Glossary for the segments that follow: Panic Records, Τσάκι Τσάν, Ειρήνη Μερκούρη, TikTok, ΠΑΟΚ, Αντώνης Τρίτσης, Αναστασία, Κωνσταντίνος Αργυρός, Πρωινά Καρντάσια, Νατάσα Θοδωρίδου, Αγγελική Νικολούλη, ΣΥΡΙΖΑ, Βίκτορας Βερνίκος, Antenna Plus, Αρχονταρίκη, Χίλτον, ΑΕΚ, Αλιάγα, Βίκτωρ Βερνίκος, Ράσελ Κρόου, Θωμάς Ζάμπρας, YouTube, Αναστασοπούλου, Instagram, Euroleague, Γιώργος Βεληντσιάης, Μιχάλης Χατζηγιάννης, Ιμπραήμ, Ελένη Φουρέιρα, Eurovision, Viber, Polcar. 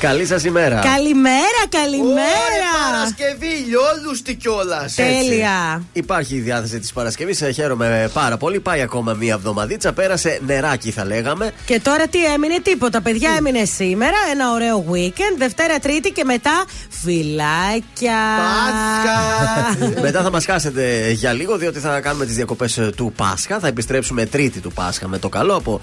Καλή σας ημέρα. Καλημέρα, καλημέρα. Παρασκευή, λιόλουστη κιόλας. Τέλεια. Έτσι. Υπάρχει η διάθεση της Παρασκευής, χαίρομαι πάρα πολύ. Πάει ακόμα μία εβδομαδίτσα, πέρασε νεράκι θα λέγαμε. Και τώρα τι έμεινε, τίποτα. Παιδιά, έμεινε σήμερα ένα ωραίο weekend. Δευτέρα, Τρίτη και μετά φυλάκια. Πάσχα. Μετά θα μας χάσετε για λίγο, διότι θα κάνουμε τις διακοπές του Πάσχα. Θα επιστρέψουμε Τρίτη του Πάσχα με το καλό από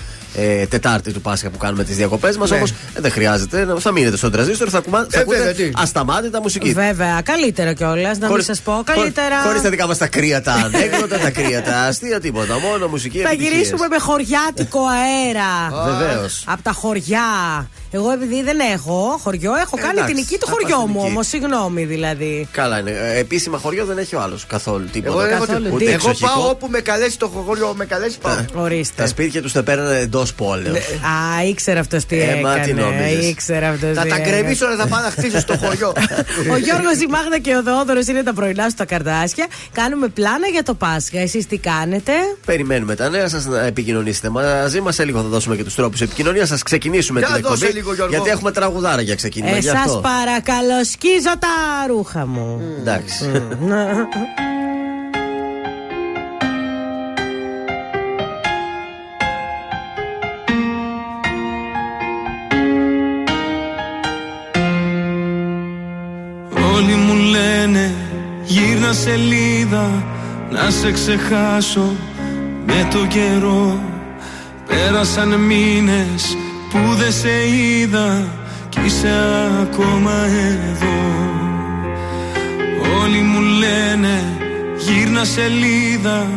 Τετάρτη του Πάσχα. Που κάνουμε τις διακοπές μας, ναι. Όμως δεν χρειάζεται. Θα μείνετε στον Τρανζίστορ, θα ακούτε ασταμάτητα μουσική. Βέβαια, καλύτερα κιόλας, να μην σας πω καλύτερα. Χωρίς τα δικά μας τα κρύα, τα ανέκδοτα, τα κρύα, τα αστεία, τίποτα. Μόνο μουσική. Θα γυρίσουμε με χωριάτικο αέρα. Βεβαίως. Από τα χωριά. Εγώ επειδή δεν έχω χωριό, έχω κάνει την νική του χωριού μου όμως. Συγγνώμη δηλαδή. Καλά είναι. Επίσημα χωριό δεν έχει ο άλλος καθόλου τίποτα. Εγώ πάω όπου με καλέσει το χωριό, με καλέσει πάω. Τα σπίτια τους τα παίρνανε εντός πόλεως. Α, ήξερα αυτός τι έκανε. Ήξερα αυτός θα τα κρεμίσω, θα πάω να χτίσω στο χωριό. Ο Γιώργος, η Μάγδα και ο Θοδωρής είναι τα πρωινά στα Καρντάσια. Κάνουμε πλάνα για το Πάσχα. Εσείς τι κάνετε? Περιμένουμε τα νέα σας, να επικοινωνήσετε μαζί μας. Σε λίγο θα δώσουμε και τους τρόπους επικοινωνίας. Σας ξεκινήσουμε την εκπομπή. Γιατί έχουμε τραγουδάρα για ξεκίνημα. Σας παρακαλώ, σκίζω τα ρούχα μου. Εντάξει. Όλοι μου λένε γύρνα σελίδα, να σε ξεχάσω με το καιρό. Πέρασαν μήνες που δεν σε είδα κι είσαι ακόμα εδώ. Όλοι μου λένε γύρνα σελίδα,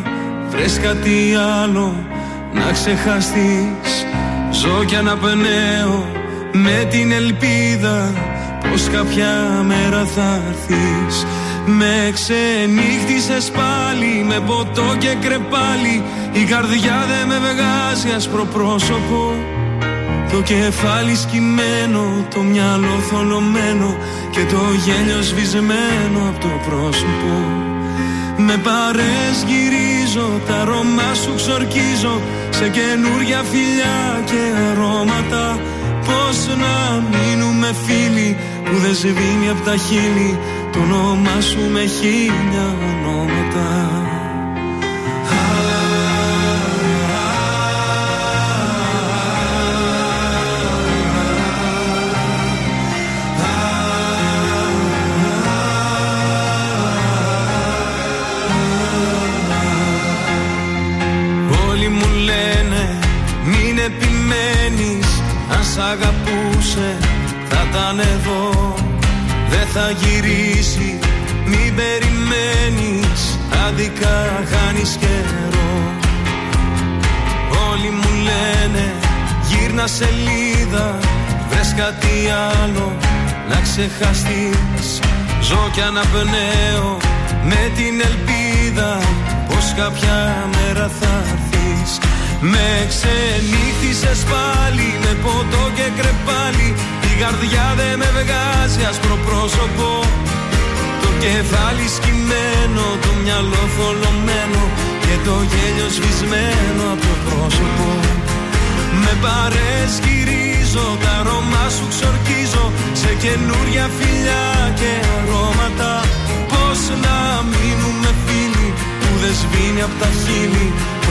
βρες κάτι άλλο να ξεχαστείς. Ζω κι αναπνέω με την ελπίδα πως κάποια μέρα θα έρθεις. Με ξενύχτησες πάλι με ποτό και κρεπάλι. Η καρδιά δε με βγάζει άσπρο πρόσωπο. Το κεφάλι σκυμμένο, το μυαλό θολωμένο και το γέλιο σβησμένο από το πρόσωπο. Με παρές γυρίζω, τα αρώμα σου ξορκίζω σε καινούρια φιλιά και αρώματα. Πώς να μείνουμε φίλοι που δεν σβήνει από τα χείλη το όνομά σου με χίλια ονόματα. Σ' αγαπούσε θα ήταν εδώ. Δεν θα γυρίσει, μην περιμένεις. Άδικα χάνεις καιρό. Όλοι μου λένε γύρνα σελίδα, βρες κάτι άλλο να ξεχαστείς. Ζω κι αναπνέω με την ελπίδα πως κάποια μέρα θα έρθεις. Με ξενύχτησες πάλι με ποτό και κρεπάλι. Η καρδιά δε με βγάζει άσπρο πρόσωπο. Το κεφάλι σκυμμένο, το μυαλό θολωμένο και το γέλιο σβησμένο από το πρόσωπο. Με παρέσκυρίζω, τα αρώμα σου ξορκίζω σε καινούρια φιλιά και αρώματα. Πώς να μείνουμε φίλοι που δεν σβήνει από τα χείλη το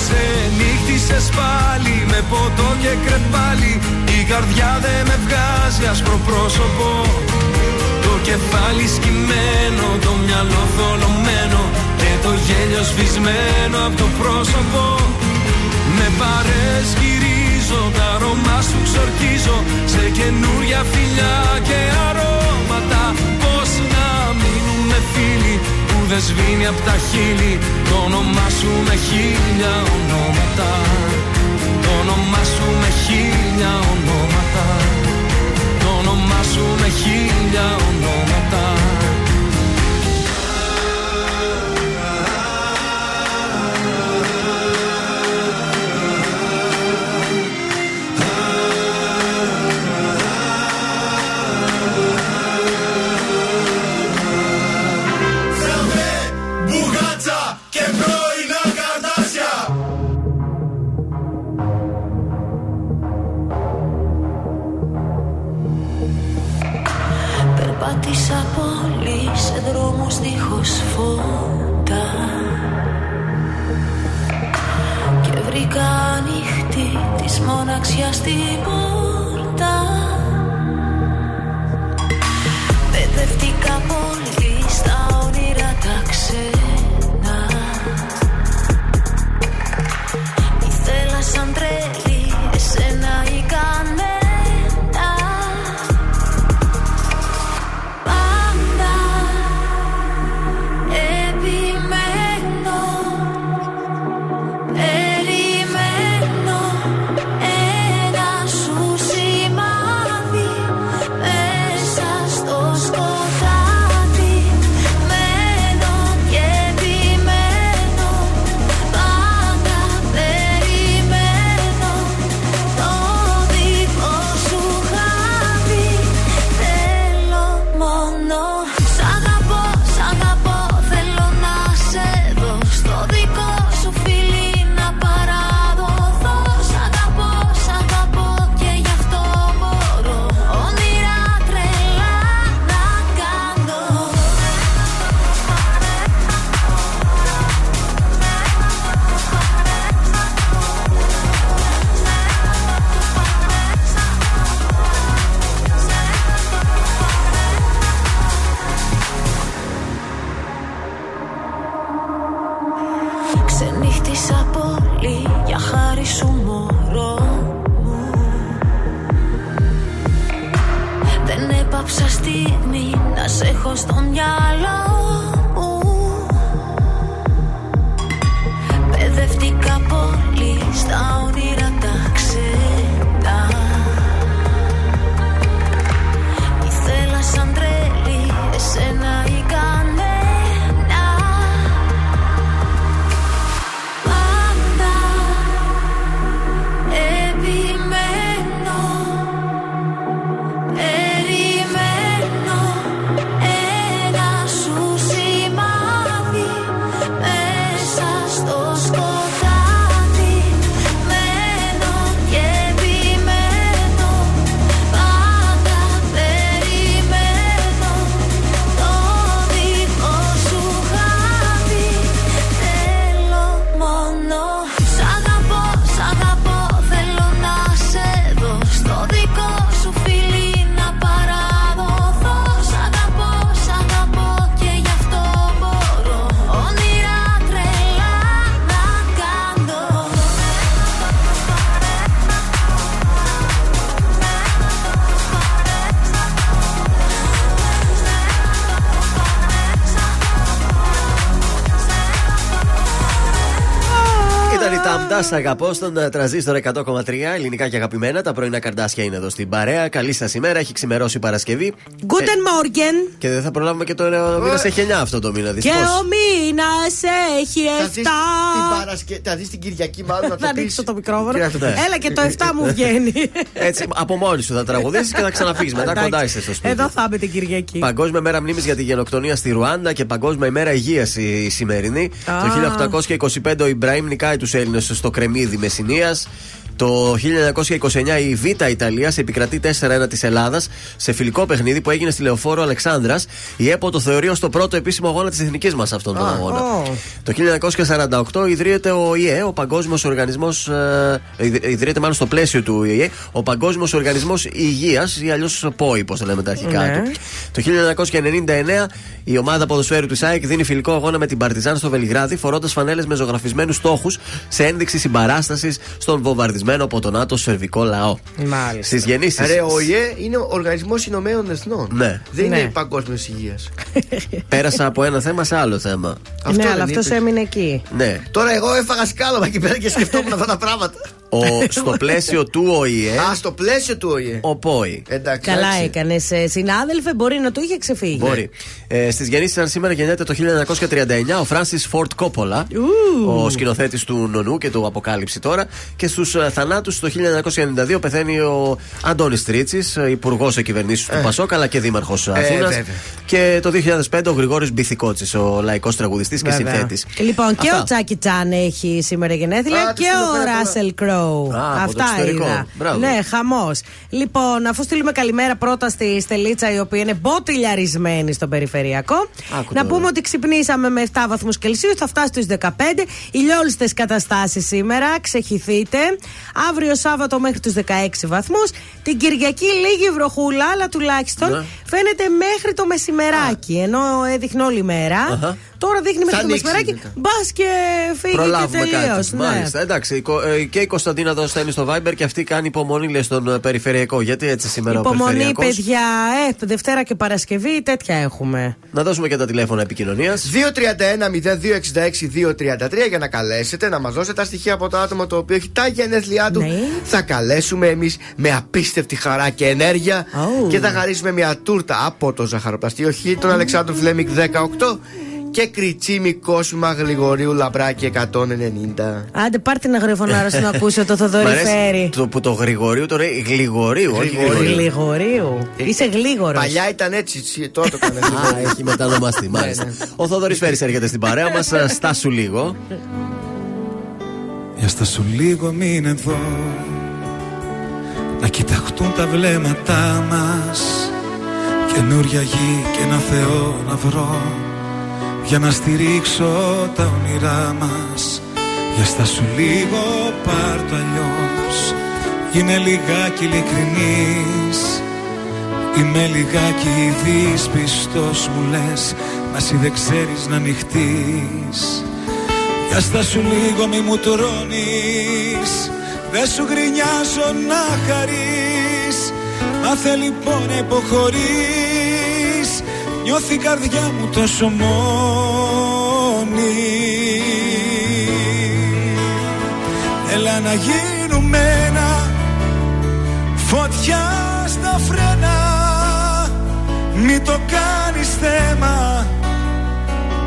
Ξενύχτησες πάλι με ποτό και κρεπάλι. Η καρδιά δε με βγάζει άσπρο πρόσωπο. Το κεφάλι σκυμμένο, το μυαλό θολωμένο και το γέλιο σβησμένο από το πρόσωπο. Με παρέσκυρίζω, τα αρώμα σου ξορκίζω σε καινούρια φιλιά και αρώματα. Πώς να μείνουμε φίλοι που δεν σβήνει από τα χείλη το όνομά σου με χίλια ονόματα. Το όνομά όνομά σου με χίλια ονόματα. Το όνομά σου με χίλια ονόματα. Περπάτησα πολύ σε δρόμους δίχως φώτα και βρήκα ανοιχτή της μοναξιάς την πόρτα. Παιδεύτηκα πολύ στα όνειρα τα ξένα. Ήθελα σαν τρέλη εσένα ή κανένα. Σας αγαπώ στον Τρανζίστορ 100,3 ελληνικά και αγαπημένα. Τα πρωινά καρντάσια είναι εδώ στην παρέα. Καλή σας ημέρα, έχει ξημερώσει η Παρασκευή. Guten Morgen. Και δεν θα προλάβουμε και το μήνας έχει 9 αυτό το μήνα. Δυστυχώς. Και ο μήνας έχει 7. Θα δεις την Κυριακή, μάλλον θα ανοίξω το μικρόφωνο. Έλα και το 7 μου βγαίνει. Έτσι, από μόνη σου θα τραγουδήσεις και θα ξαναφύγεις μετά. Κοντά είσαι στο σπίτι. Εδώ θα είμαι την Κυριακή. Παγκόσμια μέρα μνήμης για τη γενοκτονία στη Ρουάντα και Παγκόσμια ημέρα υγείας η σημερινή. Το 1825 ο Ιμπραήμ νικάει τους Έλληνες στο κρεμμύδι Μεσσηνίας. Το 1929 η Β' Ιταλίας επικρατεί 4-1 της Ελλάδας σε φιλικό παιχνίδι που έγινε στη Λεωφόρο Αλεξάνδρας. Η ΕΠΟ το θεωρεί ως το πρώτο επίσημο αγώνα της εθνικής μας αυτόν τον αγώνα. Το 1948 ιδρύεται ο ΟΗΕ, ο Παγκόσμιος Οργανισμός. Ιδρύεται μάλλον στο πλαίσιο του ΟΗΕ, ο Παγκόσμιος Οργανισμός Υγείας, ή αλλιώς ΠΟΗ, όπως το λέμε τα αρχικά του. Το 1999 η ομάδα ποδοσφαίρου του ΣΑΕΚ δίνει φιλικό αγώνα με την Παρτιζάν στο Βελιγράδι, φορώντας φανέλες με ζωγραφισμένους στόχους σε ένδειξη συμπαράστασης στον βομβαρδισμό από τον ΝΑΤΟ σερβικό λαό. Στις γεννήσεις. Ρε, ο ΟΗΕ είναι ο Οργανισμός Ηνωμένων Εθνών. Ναι. Δεν είναι Παγκόσμιας Υγείας. Πέρασα από ένα θέμα σε άλλο θέμα. Αυτό, αλλά αυτός έμεινε εκεί. Ναι. Τώρα εγώ έφαγα σκάλωμα εκεί πέρα και σκεφτόμουν αυτά τα πράγματα. Στο πλαίσιο του ΟΗΕ. Α, στο πλαίσιο του ΟΗΕ. Ο ΠΟΗ. Καλά έκανε. Συνάδελφε, μπορεί να του είχε ξεφύγει. Μπορεί. Στις γεννήσεις σαν σήμερα γεννιέται το 1939 ο Φράνσις Φορτ Κόπολα, ο σκηνοθέτης του Νονού και του Αποκάλυψη τώρα. Και στους θανάτους το 1992 πεθαίνει ο Αντώνης Τρίτσης, υπουργός κυβερνήσεως του Πασόκ αλλά και δήμαρχος Αθήνας. Και το 2005 ο Γρηγόρης Μπιθικότσης, ο λαϊκός τραγουδιστής και συνθέτης. Λοιπόν, και ο Τσάκι Τσάν έχει σήμερα γενέθλια και ο Ράσελ Κρόου. Αυτά είδα. Ναι, χαμός. Λοιπόν, αφού στείλουμε καλημέρα πρώτα στη Στελίτσα, η οποία είναι μποτιλιαρισμένη στον περιφερειακό. Να πούμε ότι ξυπνήσαμε με 7 βαθμούς Κελσίου, θα φτάσει στους 15. Ηλιόλουστες καταστάσεις σήμερα, ξεχυθείτε. Αύριο Σάββατο μέχρι τους 16 βαθμούς. Την Κυριακή λίγη βροχούλα, αλλά τουλάχιστον φαίνεται μέχρι το μεσημεράκι. Ενώ έδειχνε όλη μέρα. Τώρα δείχνει μέχρι το μεσημεράκι. Μπας και φύγει και τελείως. Μάλιστα, εντάξει. Και η Κωνσταντίνα εδώ στέλνει στο Viber και αυτή κάνει υπομονή, λέει, στον περιφερειακό. Γιατί έτσι σήμερα υπομονή, παιδιά. Δευτέρα και Παρασκευή, τέτοια έχουμε. Να δώσουμε και τα τηλέφωνα επικοινωνίας. 231-0266-233 για να καλέσετε, να μας δώσετε τα στοιχεία από το άτομο το οποίο έχει τα γενέθλιά του. Ναι. Θα καλέσουμε εμείς με απίστευτη χαρά και ενέργεια και θα χαρίσουμε μια τούρτα από το ζαχαροπλαστείο Χ, τον Αλεξάνδρου Φλέμικ 18 και Κριτσίμι Κόσμα Γλυγορίου Λαμπράκι 190. Άντε πάρ' την αγριοφωνάρωση να ακούσω το Θοδωρή Φέρη. Που το Γρηγορίου τώρα Γλυγορίου, όχι Γλυγορίου. Είσαι γλίγορος. Παλιά ήταν έτσι, τώρα το κάνει. Α, έχει μετανομαστεί, μάλιστα. Ο Θοδωρής Φέρης έρχεται στην παρέα μας, στάσου λίγο. Για στάσου λίγο, μείνε εδώ. Να κοιταχτούν τα βλέμματά μας. Καινούρια γη και ένα Θεό να βρω, για να στηρίξω τα όνειρά μας. Για στάσου λίγο, πάρ' το αλλιώς. Είμαι λιγάκι ειλικρινής, είμαι λιγάκι δύσπιστος. Μου λες, μα εσύ δεν ξέρεις να ανοιχτείς. Για στάσου λίγο, μη μου τρώνεις. Δεν σου γρινιάζω να χαρείς. Μάθε λοιπόν να υποχωρείς. Νιώθει η καρδιά μου τόσο μόνη. Έλα να γίνουμε ένα, φωτιά στα φρένα. Μη το κάνεις θέμα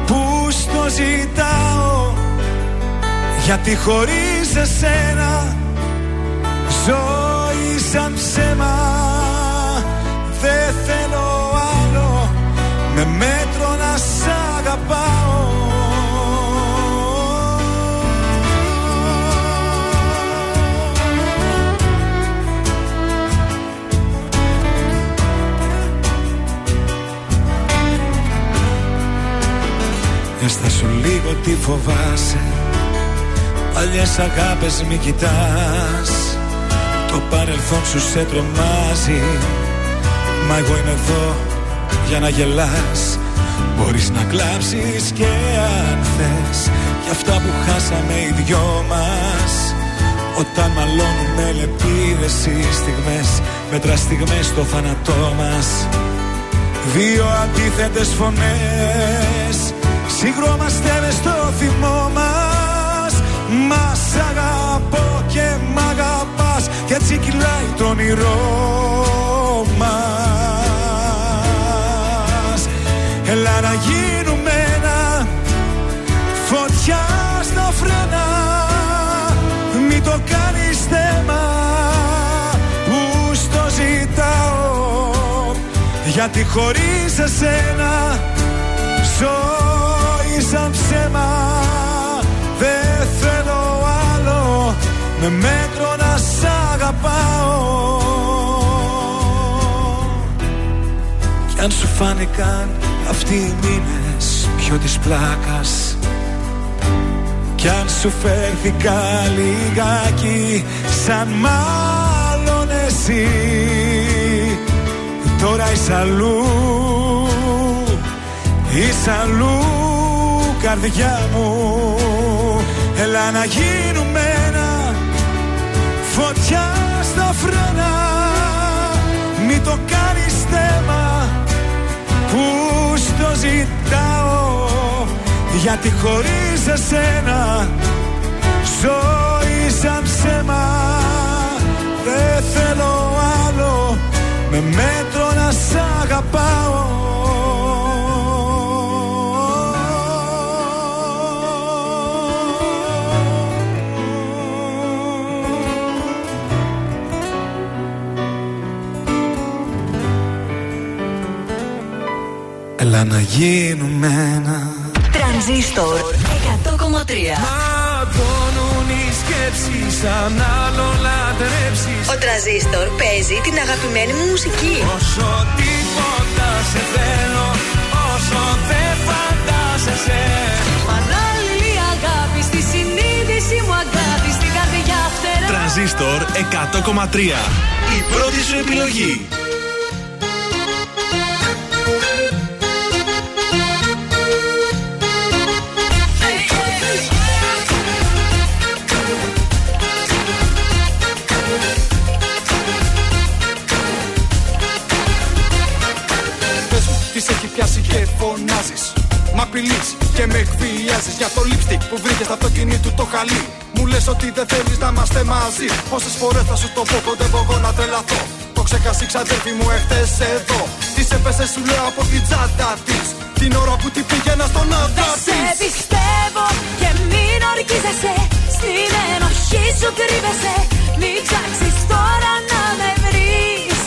που στο ζητάω, γιατί χωρίς εσένα ζωή σαν ψέμα. Δεν θέλω άλλο με μέτρο να σ' αγαπάω. Έστασου λίγο τι φοβάσαι, παλιές αγάπες μη κοιτάς. Το παρελθόν σου σε τρομάζει, μα εγώ είμαι εδώ για να γελάς. Μπορείς να κλάψεις και αν θες, για αυτά που χάσαμε οι δυο μας. Όταν μαλώνουμε λεπίδες οι στιγμές, μέτρα στιγμές στο θάνατό μας. Δύο αντίθετες φωνές, συγκρόμαστε μες στο θυμό μας. Μα σ' αγαπώ και μ' αγαπάς, κι έτσι κυλάει το όνειρό μας. Έλα να γίνουμε ένα, φωτιά στα φρένα. Μη το κάνεις θέμα που στο ζητάω, γιατί χωρίς εσένα ζωή σαν ψέμα. Δεν θέλω άλλο με μέτρο να σ' αγαπάω. Κι αν σου φάνηκαν αυτοί οι μήνες πιο της πλάκας, κι αν σου φέρθηκα λιγάκι σαν μάλλον εσύ, τώρα είσαι αλλού, είσαι αλλού καρδιά μου. Έλα να γίνουμε ένα, φωτιά στα φρένα. Μη το κάνεις θέμα που στο ζητάω, γιατί χωρίς εσένα ζωή ζωή σαν ψέμα. Δεν θέλω άλλο με μέτρο να σ' αγαπάω. Έλα να γίνουμε ένα. Τρανζίστορ 100,3. Ματώνουν οι σκέψεις, σαν άλλο λατρέψεις. Ο Τρανζίστορ παίζει την αγαπημένη μου μουσική. Όσο τίποτα σε θέλω, όσο δεν φαντάζεσαι. Πανάλληλη αγάπη στη συνείδηση μου, αγάπη στην καρδιά φτερά. Τρανζίστορ 100,3. Η πρώτη σου επιλογή. Πιάσει και φωνάζεις, μ' απειλείς και με εκβιάζεις. Για το lipstick που βρήκες στο αυτοκίνητο το χαλί. Μου λες ότι δεν θέλεις να είμαστε μαζί. Πόσες φορές θα σου το πω, κοντεύω εγώ να τρελαθώ. Το ξέχασες ξαδέρφη μου εχθές εδώ. Της έπεσε σου λέω από την τσάντα της, την ώρα που την πήγαινα στον άντρα της. Δεν σε πιστεύω και μην ορκίζεσαι, στην ενοχή σου κρύβεσαι. Μην ψάξεις τώρα να με βρεις.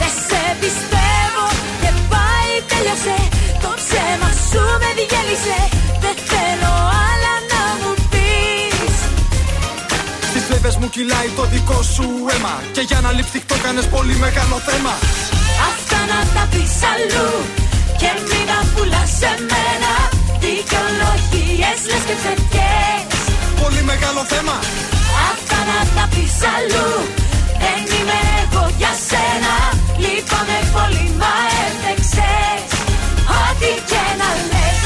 Δεν σε πιστεύω και πάει τέλειωσε, το ψέμα σου με διέλυσε. Δεν θέλω άλλα να μου πεις. Στις φλέβες μου κυλάει το δικό σου αίμα, και για να λειψτικ το κάνες πολύ μεγάλο θέμα. Αυτά να τα πεις αλλού και μην τα πουλάς σε μένα. Δικαιολογίες λες και ψευκές, πολύ μεγάλο θέμα. Αυτά να τα πεις αλλού, δεν είμαι εγώ για σένα. Λείπαμε πολύ μα έφτεξες, ό,τι και να λες.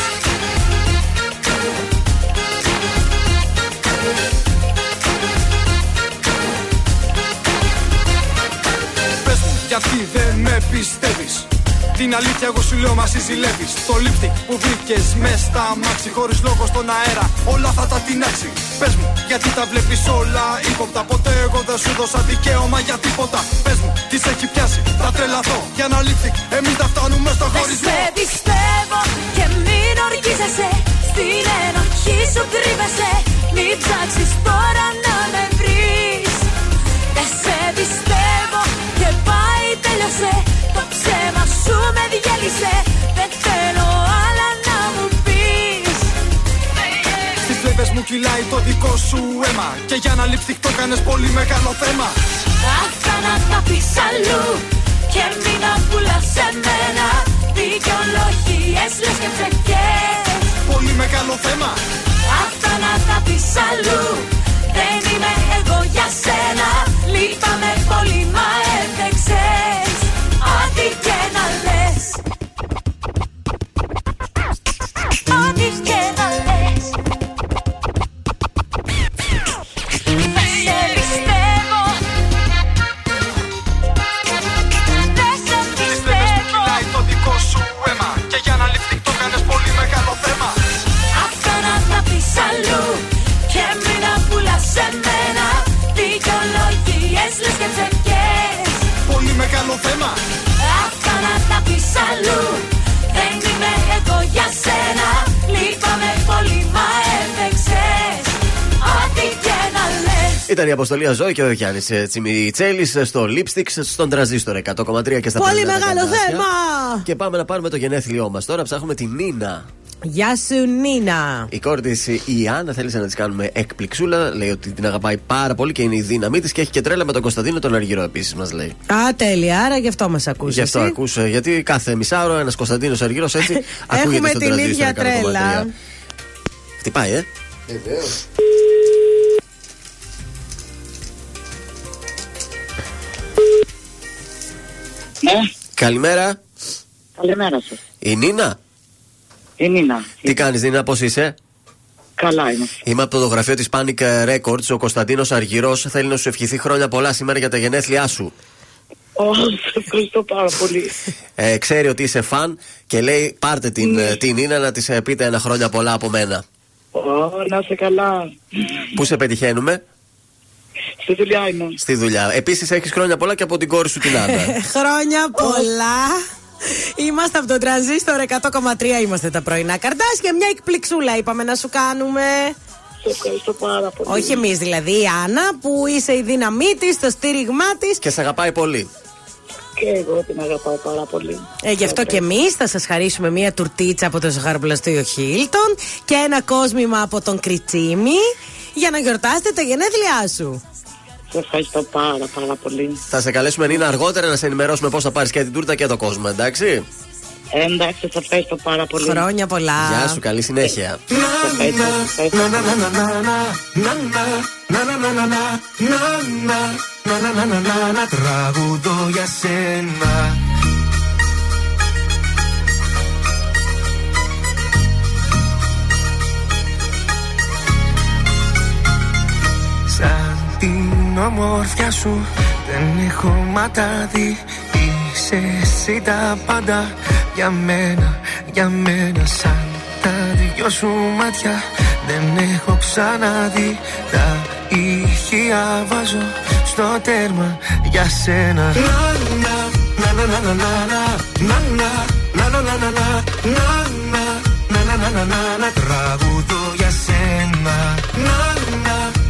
Πες μου γιατί δεν με πιστεύεις, την αλήθεια εγώ σου λέω μα συζηλεύεις. Το lipstick που βρήκες μες στα μάξι, χωρίς λόγο στον αέρα όλα θα τα τεινάξει. Πες μου γιατί τα βλέπεις όλα ύποπτα, ποτέ εγώ δεν σου δώσα δικαίωμα για τίποτα. Πες μου τι σε έχει πιάσει, θα τρελαθώ. Για να lipstick εμείς τα φτάνουμε στο χωρισμό. Δεν σε πιστεύω και μην οργίζεσαι, στην ενοχή σου κρύβεσαι. Μην ψάξεις τώρα να με βρεις. Δεν σε πιστεύω και πάει τέλειωσε, το ψέμα σου με διέλυσε. Δεν θέλω άλλα να μου πεις. Στις φλέβες μου κυλάει το δικό σου αίμα, και για να λειψτικ το κάνες πολύ μεγάλο θέμα. Αυτά να τα πεις αλλού και μην τα πουλάς σε μένα. Δικαιολογίες λες και ψεκές, πολύ μεγάλο θέμα. Αυτά να τα πεις αλλού, δεν είμαι εγώ για σένα. Λείπαμε πολύ μα έφτεξες, ό,τι και να λες, ό,τι και να λες. Δεν σε πιστεύω, δεν σε πιστεύω. Τις που κοιτάει το δικό σου αίμα, και για να ληφθεί το κάνες πολύ μεγάλο θέμα. Αυτά να τα πεις αλλού και μην τα πουλάς σε μένα. Δικαιολογίες λες και ψευκές, πολύ μεγάλο θέμα. Αυτά να τα πεις αλλού, δεν είμαι εγώ για σένα. Λείπαμε πολύ μα έφτεξες, ό,τι και να λες. Ήταν η αποστολή Ζωή και ο Γιάννης Τσιμιτσέλης στο Lipsticks, στον Τρανζίστορ 100,3 και στα πολύ μεγάλο θέμα. Και πάμε να πάρουμε το γενέθλιό μας. Τώρα ψάχνουμε την Νίνα. Γεια σου, Νίνα. Η κόρη της η Άννα θέλησε να της κάνουμε εκπληξούλα. Λέει ότι την αγαπάει πάρα πολύ και είναι η δύναμή της, και έχει και τρέλα με τον Κωνσταντίνο τον Αργυρό επίσης, μας λέει. Α, τέλεια. Άρα γι' αυτό μας ακούσεις. Γι' αυτό ακούσα. Γιατί κάθε μισάωρο ένας Κωνσταντίνος Αργυρός έτσι ακούγεται. Έχουμε στον την ίδια τρέλα. Χτυπάει, Βεβαίως. Καλημέρα. Καλημέρα σας. Η Νίνα. Τι κάνεις, Νίνα, πώς είσαι? Καλά είμαι. Είμαι από το γραφείο της Panic Records. Ο Κωνσταντίνος Αργυρός θέλει να σου ευχηθεί χρόνια πολλά σήμερα για τα γενέθλιά σου. Σε ευχαριστώ πάρα πολύ. Ξέρει ότι είσαι φαν και λέει πάρτε την Νίνα να της πείτε ένα χρόνια πολλά από μένα. Να είσαι καλά. Πού σε πετυχαίνουμε? Στη δουλειά είμαι. Στη δουλειά. Επίσης έχεις χρόνια πολλά και από την κόρη σου την Άννα. Χρόνια πολλά. Είμαστε από τον Τρανζίστορ 100,3. Είμαστε τα πρωινά Καρντάσια. Μια εκπληξούλα είπαμε να σου κάνουμε. Σε ευχαριστώ πάρα πολύ. Όχι εμείς δηλαδή, η Άννα που είσαι η δύναμή της, το στήριγμά της. Και σε αγαπάει πολύ. Και εγώ την αγαπάω πάρα πολύ. Γι' αυτό και εμείς θα σας χαρίσουμε μια τουρτίτσα από το ζαχαροπλαστείο Χίλτον και ένα κόσμημα από τον Κριτσίμι για να γιορτάσετε τα γενέθλιά σου. Σας ευχαριστώ πάρα πολύ. Θα σε καλέσουμε Νίνα αργότερα να σε ενημερώσουμε πώς θα πάρεις και την τούρτα και το κόσμο, εντάξει. Εντάξει, σας ευχαριστώ πάρα πολύ. Χρόνια πολλά. Γεια σου, καλή συνέχεια. Να τραγουδώ για σένα. Σαν την ομορφιά σου δεν έχω ματάδι. Είσαι εσύ τα πάντα για μένα, για μένα. Σαν τα δυο σου μάτια δεν έχω ξαναδεί. Τα ηχεία βάζω στο τέρμα για σένα. Να τραγουδώ για σένα.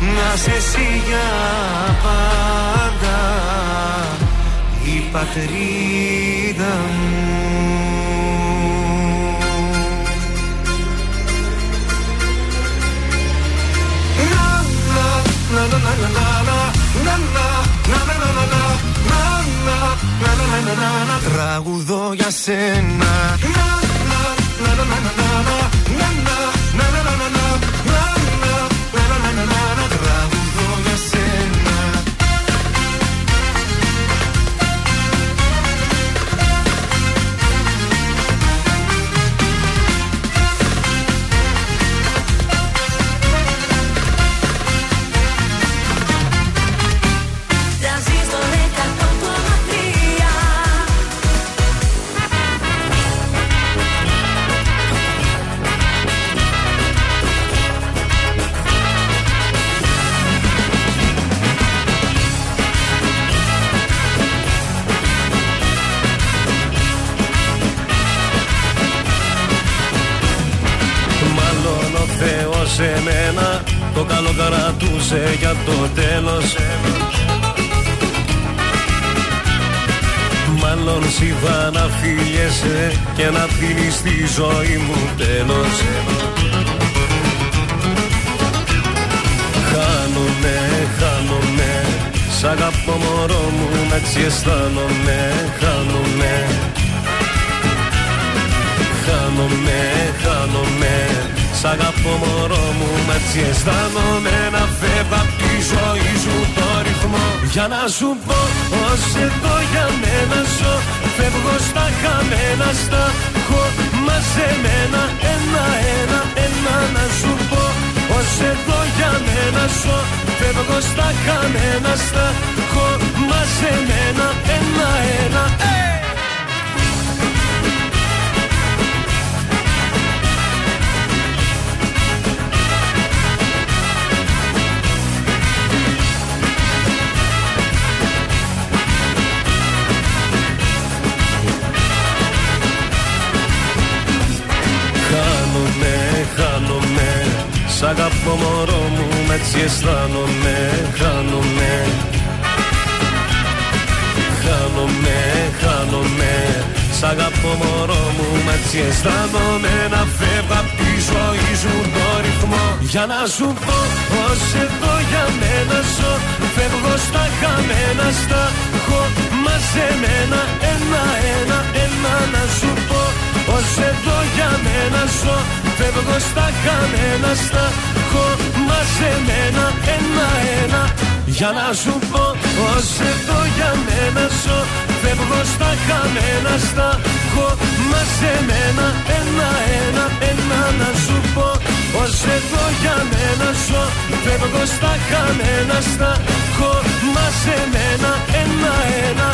να σε εσύ για πάντα η πατρίδα μου. Να, να, να, να, να, να, να, να, να. Τραγουδώ για σένα. Τραγουδώ για σένα. Εμένα, το καλό καρατούσε για το τέλος. Μάλλον σ' είδα να φιλιέσαι και να πίνεις τη ζωή μου τέλος. Χάνομαι, σ' αγαπώ μωρό μου να ξεστάνομαι. Χάνομαι, σ' αγαπώ μωρό μου, να έτσι αισθάνομαι. Να φεύγω απ' τη ζωή σου το ρυθμό. Για να σου πω, ως εδώ για μένα ζω. Φεύγω στα χαμένα, στα έχω μαζεμένα ένα-ένα-ένα να σου πω. Ως εδώ για μένα ζω, φεύγω στα χαμένα, στα έχω μαζεμένα ένα-ένα. Χάνομαι, σ' αγαπώ μωρό μου, έτσι αισθάνομαι. Χάνομαι, χάνομαι, χάνομαι, σ' αγαπώ μωρό μου, έτσι αισθάνομαι. Να φεύγω απ' τη ζωή σου το ρυθμό, για να σου πω πως εδώ για μένα ζω. Φεύγω στα χαμένα, στα έχω μαζεμένα ένα-ένα-ένα να σου πω. Ως εδώ για μένα ζω, φεύγω στα κανένα, στα έχω μαζεμένα ένα-ένα. Για να σου πω, ως εδώ για μένα ζω, φεύγω στα κανένα, στα έχω μαζεμένα ένα-ένα να σου πω. Ως εδώ για μένα ζω, φεύγω στα κανένα, στα έχω μαζεμένα ένα-ένα.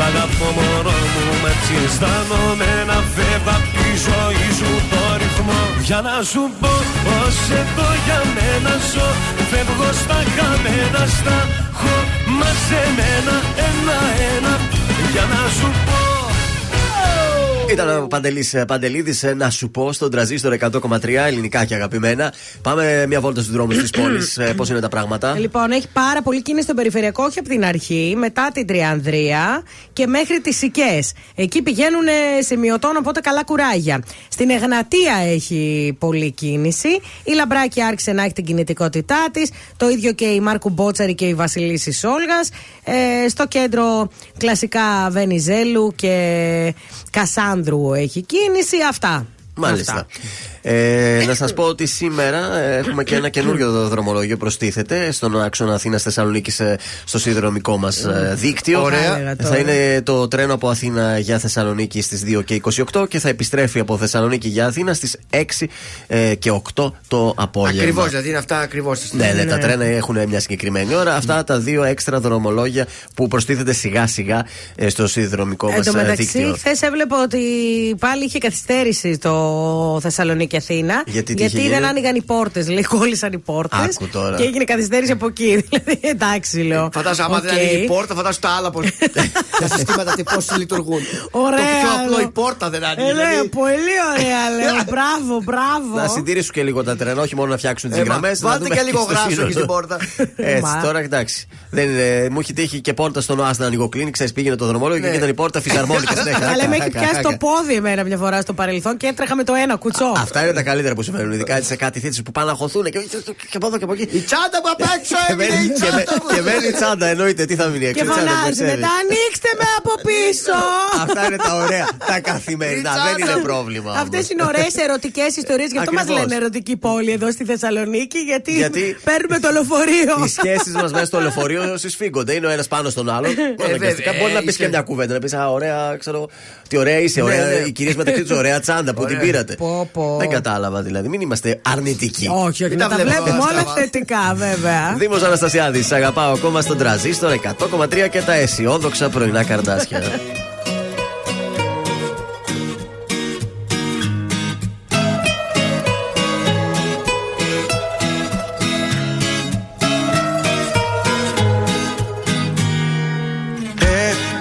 Σ' αγαπώ μωρό μου, έτσι αισθάνομαι. Να φεύγω απ' τη ζωή σου το ρυθμό, για να σου πω πως εδώ για μένα ζω. Φεύγω στα χαμένα, στα έχω μαζεμένα ένα-ένα. Για να σου πω. Ήταν ο Παντελίδης, να σου πω, στον Τρανζίστορ 100,3, ελληνικά και αγαπημένα. Πάμε μια βόλτα στους δρόμους της πόλης, πώς είναι τα πράγματα. Λοιπόν, έχει πάρα πολύ κίνηση στον περιφερειακό, όχι από την αρχή, μετά την Τριανδρία και μέχρι τις Σικές. Εκεί πηγαίνουν σημειωτών, οπότε καλά κουράγια. Στην Εγνατία έχει πολλή κίνηση. Η Λαμπράκη άρχισε να έχει την κινητικότητά της. Το ίδιο και η Μάρκου Μπότσαρη και η Βασιλίσσης Όλγας. Στο κέντρο κλασικά Βενιζέλου και Κασάνδρου. Έχει κίνηση, αυτά. Μάλιστα. Αυτά. Να σας πω ότι σήμερα έχουμε και ένα καινούριο δρομολόγιο προστίθεται στον άξονα Αθήνας Θεσσαλονίκης στο σιδηροδρομικό μας δίκτυο. Ωραία. Θα είναι το τρένο από Αθήνα για Θεσσαλονίκη στις 2:28 και θα επιστρέφει από Θεσσαλονίκη για Αθήνα στις 6:08 το απόγευμα. Ακριβώς, δηλαδή είναι αυτά ακριβώς. Ναι, τα τρένα έχουν μια συγκεκριμένη ώρα. Αυτά τα δύο έξτρα δρομολόγια που προστίθεται σιγά σιγά στο σιδηροδρομικό μας δίκτυο. Εν τω μεταξύ, χθες έβλεπα ότι πάλι είχε καθυστέρηση το Θεσσαλονίκη Αθήνα, γιατί δεν άνοιγαν οι πόρτες, λέει, κόλλησαν οι πόρτες και έγινε καθυστέρηση από εκεί. Δηλαδή, εντάξει, λέω. Φαντάζομαι, άμα δεν ανοίγει η πόρτα, φαντάζομαι τα άλλα τα συστήματα πώς λειτουργούν. Ωραία. Το πιο απλό, η πόρτα δεν ανοίγει. Δηλαδή. Πολύ ωραία, λέω. Μπράβο, μπράβο. Να συντηρήσουν και λίγο τα τρένα, όχι μόνο να φτιάξουν τις γραμμές. Βάλτε και λίγο γράσο εκεί στην πόρτα. Έτσι, τώρα εντάξει. Μου έχει τύχει και πόρτα στον ΟΑΣ να ανοίγω κλίνη, ξέρεις, πήγαινε το δρομολόγιο και ήταν η πόρτα φυσαρμόνικα. Αλλά με έχει πιάσει το πόδι εμένα μια φορά στο παρελθόν και έτρεχα με το ένα κουτσό. Αυτά είναι τα καλύτερα που συμβαίνουν, ειδικά σε κάτι θύτες που πάνε να χωθούν και από εδώ και από εκεί. Η τσάντα που απ' έξω έμεινε, η τσάντα που. Και μένει η τσάντα, εννοείται, τι θα μείνει έξω. Και φωνάζει μετά, ανοίξτε με από πίσω. Αυτά είναι τα ωραία, τα καθημερινά, δεν είναι πρόβλημα. Αυτές είναι ωραίες ερωτικές ιστορίες, γι' αυτό μας λένε ερωτική πόλη εδώ στη Θεσσαλονίκη, γιατί παίρνουμε το λεωφορείο. Οι σχέσεις μας μέσα στο λεωφορείο συσφίγγονται, είναι ο ένας πάνω στον άλλον. Μπορεί να πει και μια κουβέντα, να πει ωραία, ξέρω τι ωραία είσαι, οι κυρίες μεταξύ τους ωραία τσάντα που την πήρατε. Δεν κατάλαβα δηλαδή. Μην είμαστε αρνητικοί. Όχι, όχι. Τα βλέπουμε όλα θετικά, βέβαια. Δήμος Αναστασιάδης, σ' αγαπάω ακόμα στον Τρανζίστορ 100,3 και τα αισιόδοξα πρωινά καρντάσια.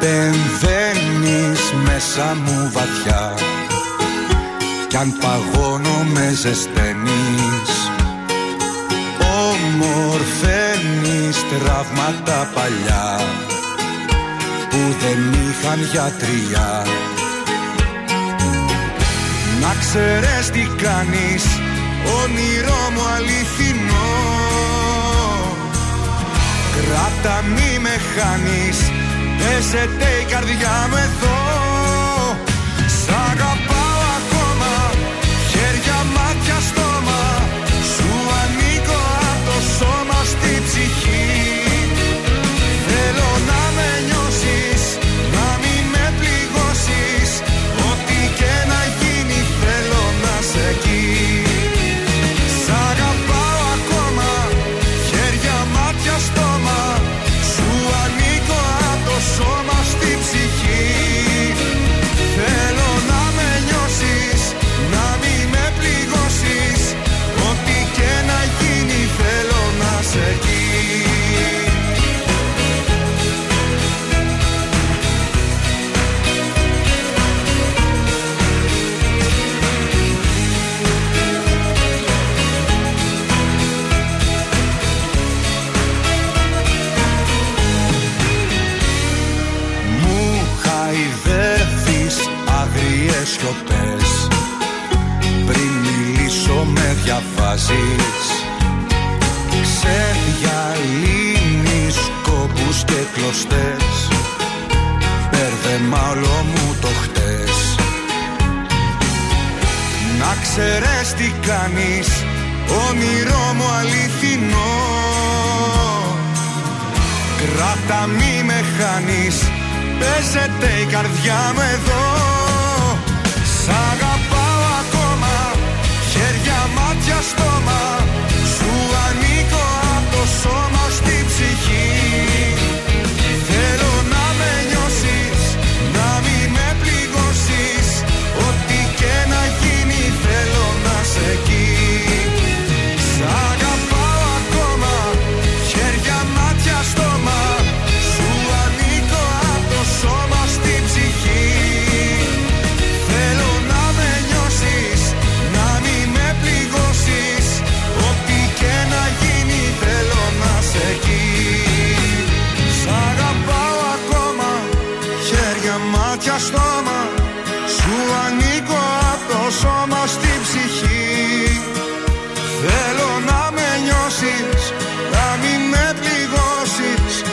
Επεμβαίνεις μέσα μου βαθιά. Κι αν παγώνω με ζεσταίνεις, ομορφαίνεις τραύματα παλιά που δεν είχαν γιατριά. Να ξέρεις τι κάνεις, όνειρό μου αληθινό, κράτα μη με χάνεις, παίζεται η καρδιά μου εδώ. Σ' αγαπάω ακόμα. Μάτια κοροϊδεύεις αγριές σιωπές. Πριν μιλήσω με διαβάζεις, ξεδιαλύνεις κόπους και κλωστές. Μπέρδεμα όλο μου το χτες. Να ξέρεις τι κάνεις, όνειρό μου αληθινό. Κράτα μη με χάνεις, παίζεται η καρδιά μου εδώ. Σ' αγαπάω ακόμα, χέρια, μάτια, στόμα. Σου ανήκω από το σώμα στη ψυχή. Θέλω να με νιώσεις, να μην με πληγώσεις. Ό,τι και να γίνει θέλω να είσαι εκεί. Σ' αγαπάω ακόμα, χέρια, μάτια, στόμα. Σου ανήκω από το σώμα στη ψυχή. Θέλω να με νιώσεις, να μην με πληγώσεις. Ό,τι και να γίνει θέλω να είσαι εκεί. Σ' αγαπάω ακόμα, χέρια, μάτια, στόμα. Σου ανήκω από το σώμα στη ψυχή.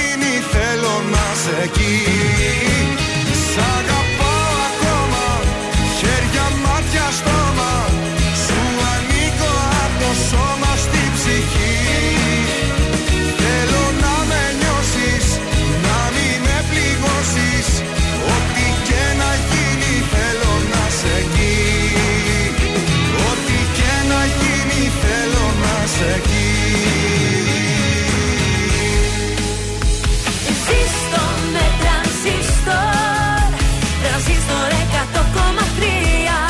Θέλω να με νιώσεις, να μην με πληγώσεις. Ό,τι και να γίνει θέλω να είσαι εκεί. Σ' αγαπάω ακόμα, χέρια, μάτια, στόμα. Σου ανήκω από το σώμα στη ψυχή. Θέλω να με νιώσεις, να μην με πληγώσεις. Ό,τι και να γίνει θέλω να είσαι εκεί. Θέλω να σε εκεί. Ζήστο με τρανζίστορ, τρανζίστορ 100,3.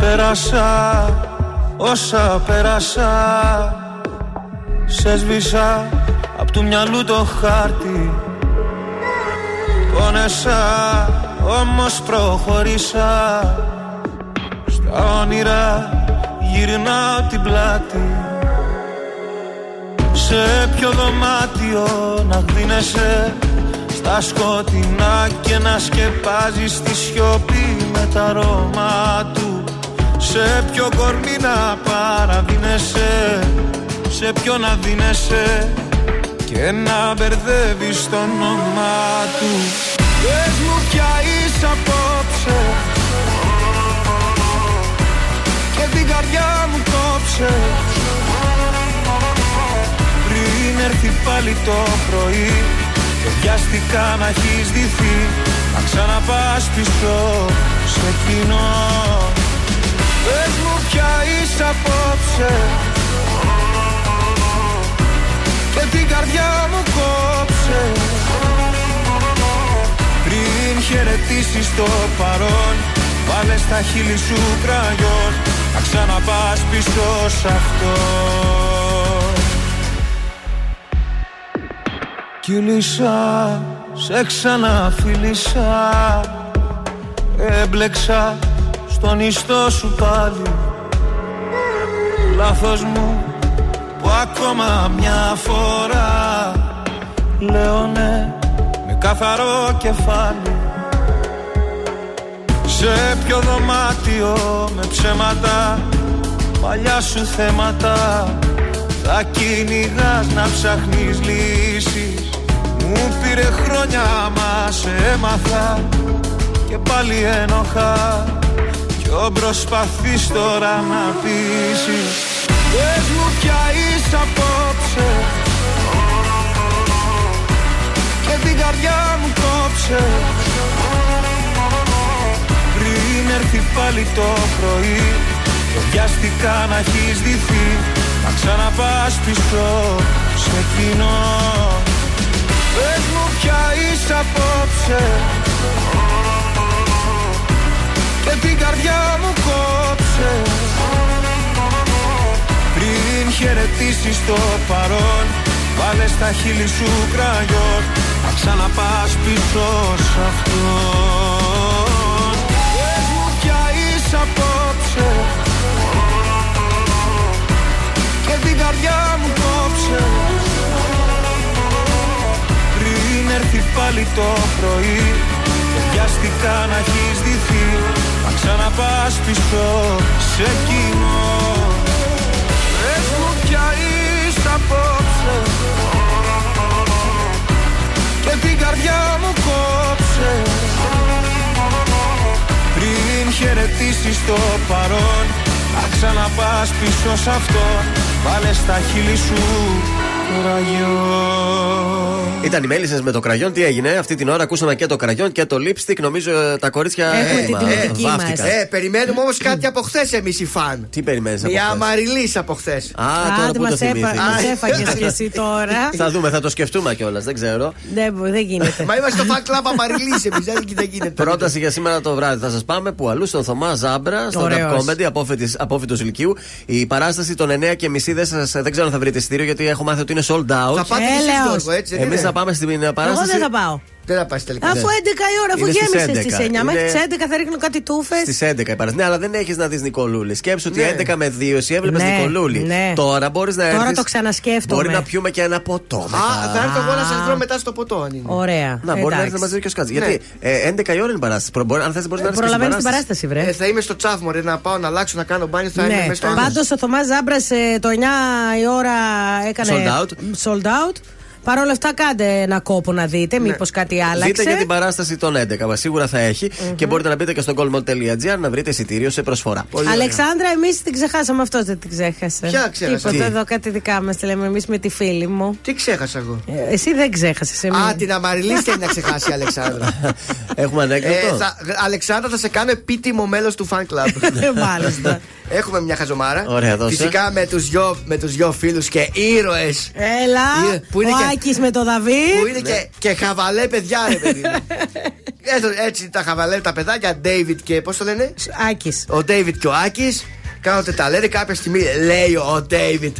Πέρασα όσα πέρασα, σε σβήσα απ' του μυαλού το χάρτη. Πόνεσα, όμως προχωρήσα. Στα όνειρα γυρνάω την πλάτη. Σε ποιο δωμάτιο να δίνεσαι στα σκοτεινά και να σκεπάζεις τη σιωπή με τα αρώμα του. Σε ποιο κορμί να παραδίνεσαι, σε ποιο να δίνεσαι και να μπερδεύεις το όνομά του. Πες μου πια είσαι απόψε και την καρδιά μου κόψε. Πριν έρθει πάλι το πρωί και βιάστηκα να έχεις ντυθεί, να ξαναπάς πίσω σε κοινό. Πες μου πια είσαι απόψε και την καρδιά μου κόψε. Πριν χαιρετήσεις το παρόν, βάλε στα χείλη σου κραγιόν, να ξαναπάς πίσω σ' αυτό. Κύλησα, σε ξαναφίλησα, έμπλεξα στον ιστό σου πάλι. Λάθος μου, ακόμα μια φορά λέω ναι με καθαρό κεφάλι. Σε ποιο δωμάτιο με ψέματα, παλιά σου θέματα, θα κυνηγάς να ψάχνεις λύσεις. Μου πήρε χρόνια μα σε έμαθα και πάλι ένοχα, κι προσπαθείς τώρα να πείσεις. Πες μου πια είσαι απόψε και την καρδιά μου κόψε. Πριν έρθει πάλι το πρωί και βιάστηκα να έχεις ντυθεί, να ξαναπάς πίσω σε κοινό. Πες μου πια είσαι απόψε και την καρδιά μου κόψε. Πριν χαιρετήσεις το παρόν, βάλε στα χείλη σου κραγιόν, να ξαναπάς πίσω σ' αυτό. Πες μου πια είσαι το πρωί. Βιάστηκα να έχεις ντυθεί. Να ξαναπάς πίσω σε εκείνο. Πες μου πια είσαι απόψε και την καρδιά μου κόψε πριν χαιρετήσεις το παρόν. Να ξαναπάς πίσω σ' αυτό. Βάλε στα χείλη σου. Ήταν οι Μέλισσες με το κραγιόν. Τι έγινε, αυτή την ώρα ακούσαμε και το κραγιόν και το lipstick. Νομίζω τα κορίτσια βάφτηκαν. Περιμένουμε όμως κάτι από χθες εμείς οι φαν. Τι περιμένεις από χθες? Η Αμαριλής από χθες. Α, τώρα που το θυμήθηκες. Μας έφαγες κι εσύ τώρα. Θα δούμε, θα το σκεφτούμε κιόλας, δεν ξέρω. Δεν γίνεται. Μα είμαστε στο fan club Αμαριλής εμείς, δεν γίνεται. Πρόταση για σήμερα το βράδυ. Θα σας πάμε που αλλού στον Θωμά Ζάμπρα, στον Tap Comedy, απόφοιτος Λυκείου. Η παράσταση των 9.30 δεν ξέρω αν θα βρείτε εισιτήριο γιατί έχω μάθει ότι είναι sold out. Θα πάτε εσείς, έτσι? Εμείς θα πάμε στην παράσταση. Εγώ δεν θα πάω. Δεν θα πάει τελικά. Αφού 11 η ώρα, αφού γέμισε στις 9. Μέχρι τις 11 θα ρίχνουν κάτι τούφες. Στις 11 η παράσταση. Ναι, αλλά δεν έχεις να δεις Νικολούλη. Σκέψου ότι 11 με 2 εσύ έβλεπες Νικολούλη. Τώρα μπορείς να έρθεις. Τώρα το ξανασκέφτομαι. Μπορεί να πιούμε και ένα ποτό. Α, θα έρθω εγώ να σας βρω μετά στο ποτό, αν είναι. Ωραία. Να μπορεί να έρθει μαζί και ο Σκατζ. Γιατί 11 η ώρα είναι παράσταση. Αν θες μπορεί να έρθει. Προλαβαίνεις την παράσταση, βρε. Θα είμαι στο τσάφ, μωρέ, να πάω να αλλάξω, να κάνω μπάνιο. Πάντως ο Θωμάς Ζάμπρας το 9 η ώρα έκανε sold out. Παρ' όλα αυτά, κάντε ένα κόπο να δείτε, μήπως κάτι άλλαξε. Δείτε για την παράσταση των 11, σίγουρα θα έχει. Και μπορείτε να μπείτε και στο goldmall.gr να βρείτε εισιτήριο σε προσφορά. Αλεξάνδρα, εμείς την ξεχάσαμε, αυτός δεν την ξέχασε. Ποια ξέχασα? Τίποτα, εδώ κάτι δικά μας τη λέμε εμείς με τη φίλη μου. Τι ξέχασα εγώ? Εσύ δεν ξέχασες. Α, την Αμαριλής θέλει να ξεχάσει η Αλεξάνδρα. Έχουμε ανέκδοτο. Αλεξάνδρα, θα σε κάνω επίτιμο μέλος του fan club. Μάλιστα. Έχουμε μια χαζομάρα. Ωραία, φυσικά με τους δυο φίλους και ήρωες. Έλα, που είναι και Άκης με το Δαβίδ. Που είναι και χαβαλέ παιδιά, ρε παιδί. Έτσι τα χαβαλέ τα παιδάκια, David και πώς το λένε? Άκης. Ο David και ο Άκης. Κάνονται τα λένε, κάποια στιγμή λέει ο David,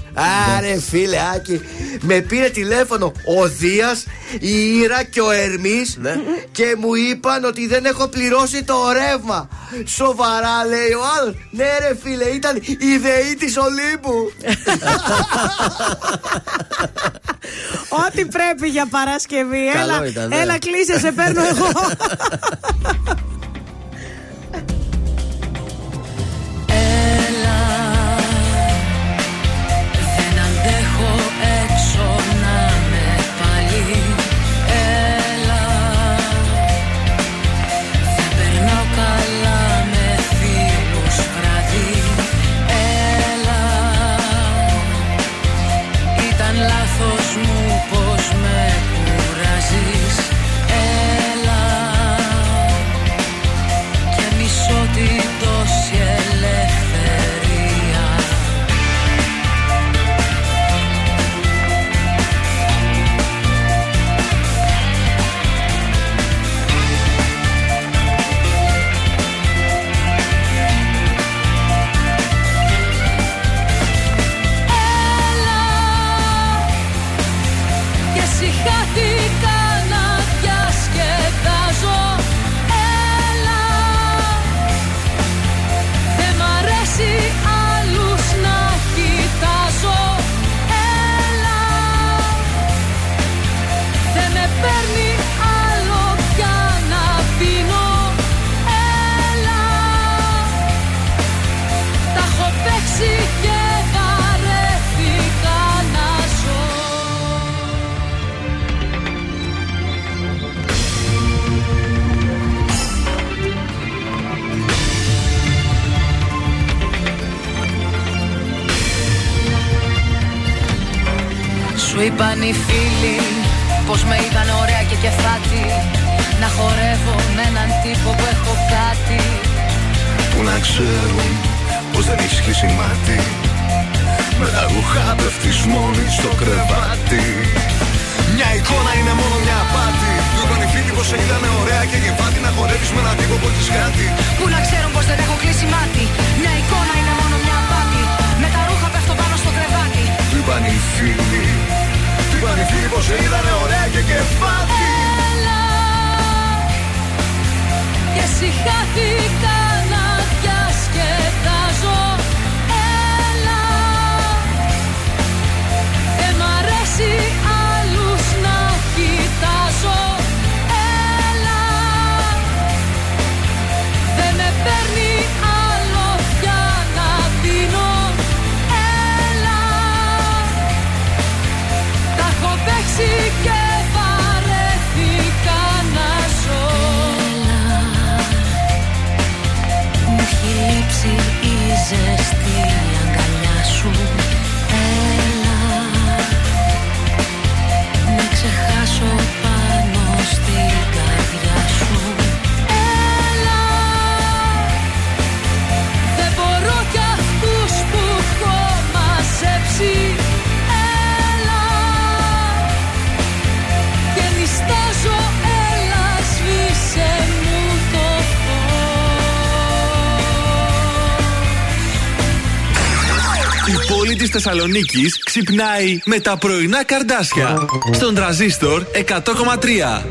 άρε φίλε Άκη, με πήρε τηλέφωνο ο Δίας, η Ήρα και ο Ερμής και μου είπαν ότι δεν έχω πληρώσει το ρεύμα. Σοβαρά, λέει ο άλλος. Ναι ρε φίλε, ήταν η ΔΕΗ της Ολύμπου. Ό,τι πρέπει για Παρασκευή. Έλα κλείσε, σε παίρνω εγώ. Σου είπαν οι φίλοι πως με είδαν ωραία και κεφάτη, να χορεύω με έναν τύπο που έχω κάτι, που να ξέρουν πως δεν έχεις κλείσει μάτι, με τα ρούχα πέφτεις μόνη στο κρεβάτι. Μια εικόνα είναι μόνο μια απάτη. Του είπαν οι φίλοι πως σε είδαν ωραία και κεφάτη, να χορεύεις με έναν τύπο που έχεις κάτι, που να ξέρουν πως δεν έχω κλείσει μάτι. Μια εικόνα είναι μόνο μια απάτη. Με τα ρούχα πέφτω πάνω στο κρεβάτι. Του είπαν οι φίλοι. Πανηφίλοι πως είδανε ωραία και κεφάτι. Έλα και σιχάθηκα να διασκεδάζω. Έλα, δεν μ' αρέσει άλλους να κοιτάζω. Έλα, ζεστή αγκαλιά σου. Έλα να ξεχάσω πάνω στην καρδιά σου. Έλα, δεν μπορώ κι αυτούς που έχω μαζέψει. Έλα και νηστάζω. Έλα, σβήσε μου το φως. Η πόλη της Θεσσαλονίκης ξυπνάει με τα πρωινά Καρντάσια στον Τρανζίστορ 100,3.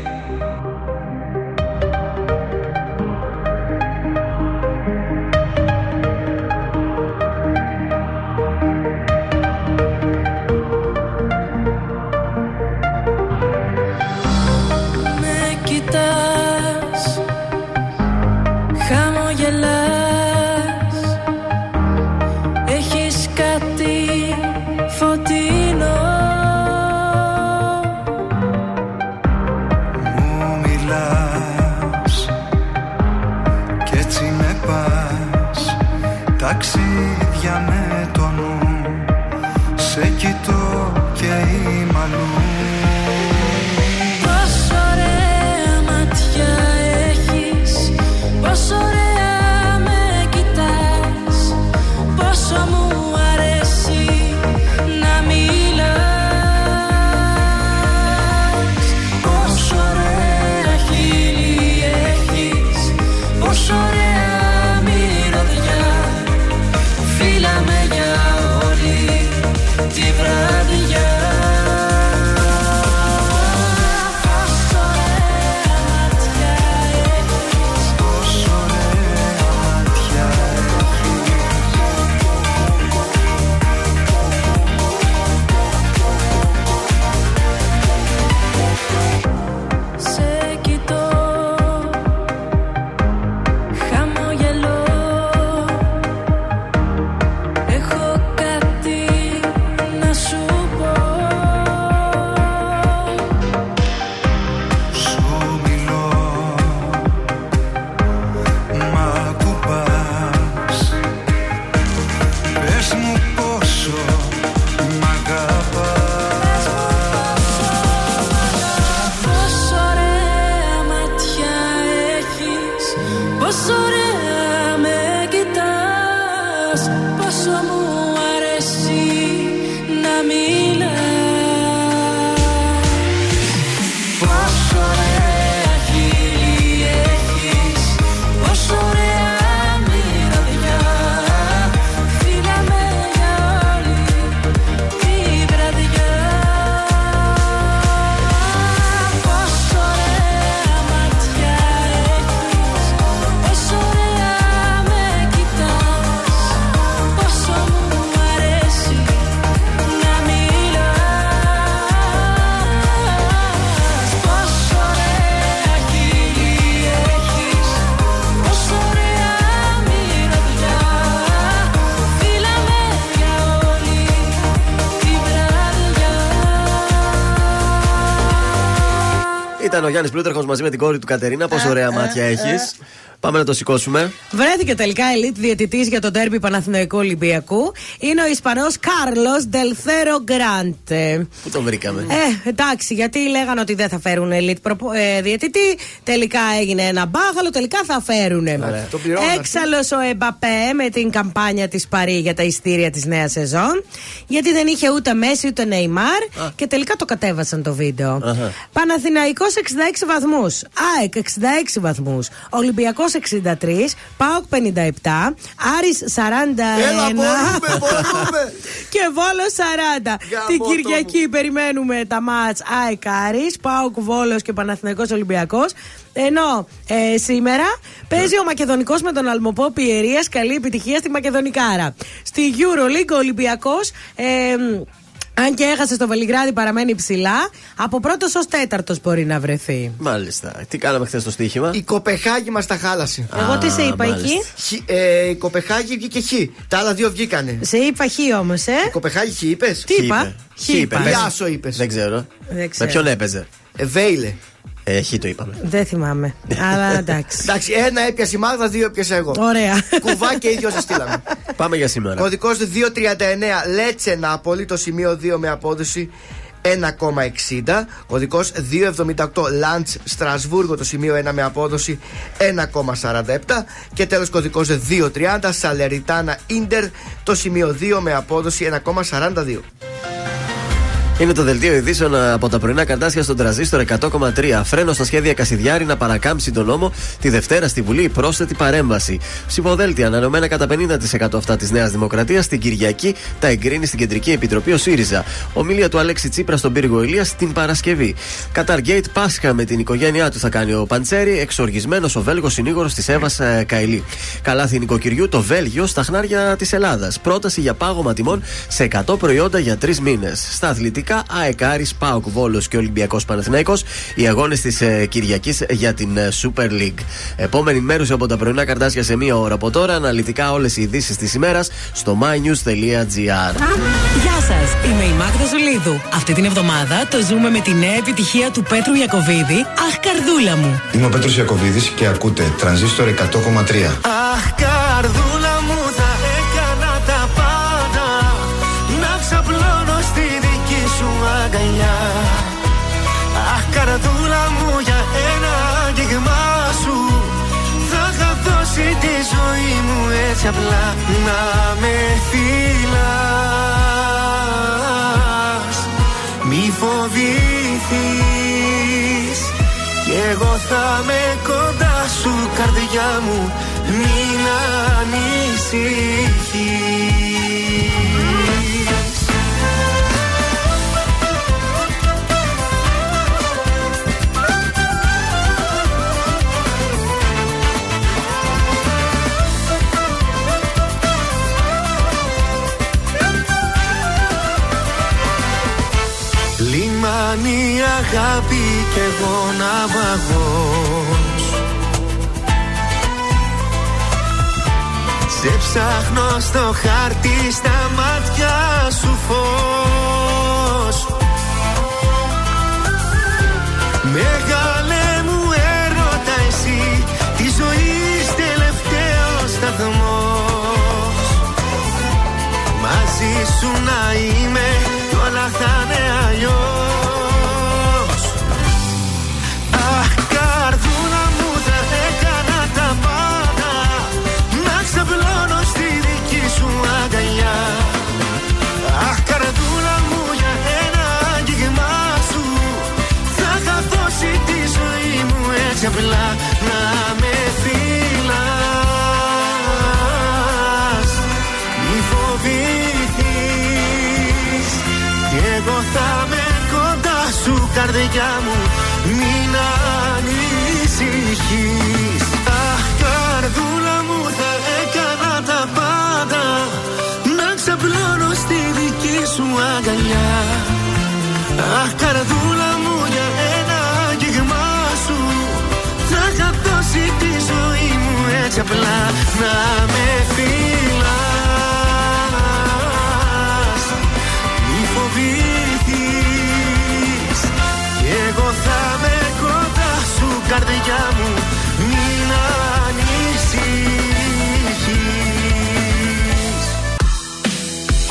Ο Γιάννης Πλούταρχος μαζί με την κόρη του Κατερίνα. Πόσο ωραία μάτια έχεις. Πάμε να το σηκώσουμε. Βρέθηκε τελικά ελίτ διαιτητής για το ντέρμπι Παναθηναϊκού Ολυμπιακού. Είναι ο Ισπανός Κάρλος Ντελθέρο Γκράντε. Πού τον βρήκαμε. Εντάξει, γιατί λέγανε ότι δεν θα φέρουν ελίτ διαιτητή. Τελικά έγινε ένα μπάχαλο, τελικά θα φέρουν. Έξαλλος ο Εμπαπέ με την καμπάνια της Παρί για τα ειστήρια της νέας σεζόν. Γιατί δεν είχε ούτε Μέση ούτε Νεϊμάρ. Και τελικά το κατέβασαν το βίντεο. Παναθηναϊκός 66 βαθμούς. ΑΕΚ 66 βαθμούς. Ολυμπιακός 63, ΠΑΟΚ 57, Άρης 41. Έλα, μπορούμε. Και Βόλος 40. Την Κυριακή περιμένουμε τα μάτς ΑΕΚ Άρης, ΠΑΟΚ Βόλος και Παναθηναϊκός Ολυμπιακός. Ενώ σήμερα παίζει ο Μακεδονικός με τον Αλμοπό Πιερίας. Καλή επιτυχία στη Μακεδονικάρα. Στη EuroLeague ο Ολυμπιακός... αν και έχασε στο Βελιγράδι, παραμένει ψηλά. Από πρώτος ως τέταρτος μπορεί να βρεθεί. Μάλιστα. Τι κάναμε χθες στο στοίχημα. Η Κοπεχάγη μας τα χάλασε. Εγώ τι σε είπα εκεί. Η Κοπεχάγη βγήκε χ. Τα άλλα δύο βγήκανε. Σε είπα χ όμως, Η Κοπεχάγη χ είπες. Τι είπα. Χ είπες. Λιάσο είπες. Δεν ξέρω. Με ποιον έπαιζε. Βέιλε. Χι το είπαμε. Δεν θυμάμαι. Αλλά εντάξει. Εντάξει, ένα έπιασε η Μάγδα, δύο έπιασα εγώ. Ωραία. Κουβά και ίδιο σα στείλαμε. Πάμε για σήμερα. Κωδικός 239 Λέτσε Νάπολη, το σημείο 2 με απόδοση 1,60. Κωδικός 278 Λαντς Στρασβούργο, το σημείο 1 με απόδοση 1,47. Και τέλος κωδικός 230 Σαλεριτάνα Ίντερ, το σημείο 2 με απόδοση 1,42. Είναι το δελτίο ειδήσεων από τα πρωινά Καρντάσια στον Τρανζίστορ 100,3. Φρένο στα σχέδια Κασιδιάρη να παρακάμψει τον νόμο. Τη Δευτέρα στη Βουλή πρόσθετη παρέμβαση. Ψηφοδέλτια ανανεωμένα κατά 50% αυτά τη Νέα Δημοκρατία. Την Κυριακή τα εγκρίνει στην Κεντρική Επιτροπή ο ΣΥΡΙΖΑ. Ομιλία του Αλέξη Τσίπρα στον πύργο Ηλίας την Παρασκευή. Κατάρ Γκέιτ, Πάσχα με την οικογένειά του θα κάνει ο Παντσέρη. Εξοργισμένο ο Βέλγο συνήγορο τη Εύα Καηλή. Καλάθι νοικοκυριού το Βέλγιο στα χνάρια τη Ελλάδα. Πρόταση για πάγωμα τιμών σε 100 προϊόντα για 3 μήνες. Στα αθλητικά. ΑΕΚ, Άρης, ΠΑΟΚ, Βόλος και Ολυμπιακός Παναθηναϊκός. Οι αγώνες της Κυριακής για την Super League. Επόμενη μέρους από τα πρωινά Καρντάσια σε μία ώρα από τώρα. Αναλυτικά όλες οι ειδήσεις της ημέρας στο mynews.gr. Γεια σας, είμαι η Μάγδα Ζουλίδου. Αυτή την εβδομάδα το ζούμε με τη νέα επιτυχία του Πέτρου Ιακωβίδη. Αχ, καρδούλα μου. Είμαι ο Πέτρος Ιακωβίδης και ακούτε Transistor 100,3. Αχ, καρδούλα μου, θα έκανα τα πάντα. Να ξαπλώνω στη σου αγκαλιά. Αχ, καρδούλα μου, για ένα άγγιγμά σου θα είχα δώσει τη ζωή μου έτσι απλά. Να με φυλάς, μη φοβηθείς, κι εγώ θα με κοντά σου, καρδιά μου, μην ανησυχείς. Λιμάνι αγάπη κι εγώ ναυαγός, σε ψάχνω στο χάρτη, στα μάτια σου φως. Μεγάλε μου έρωτα εσύ, τη ζωής τελευταίος σταθμός. Μαζί σου να είμαι κι όλα θα είναι αλλιώς. Αχ, καρδούλα μου, θα έκανα τα πάντα. Να ξαπλώνω στη δική σου αγκαλιά. Αχ, καρδούλα μου, για ένα άγγιγμά σου θα είχα δώσει τη ζωή μου έτσι απλά. Να με φυλάς, μη φοβηθείς, κι εγώ θα με κοντά σου, καρδιά μου, μην ανησυχείς. Αχ, καρδούλα μου, θα έκανα τα πάντα. Να ξαπλώνω στη δική σου αγκαλιά. Αχ, καρδούλα μου, για ένα άγγιγμά σου θα είχα δώσει τη ζωή μου έτσι απλά. Να με φυλάς, μη φοβηθείς, κι εγώ θα με κοντά σου, καρδιά μου, μην ανησυχείς.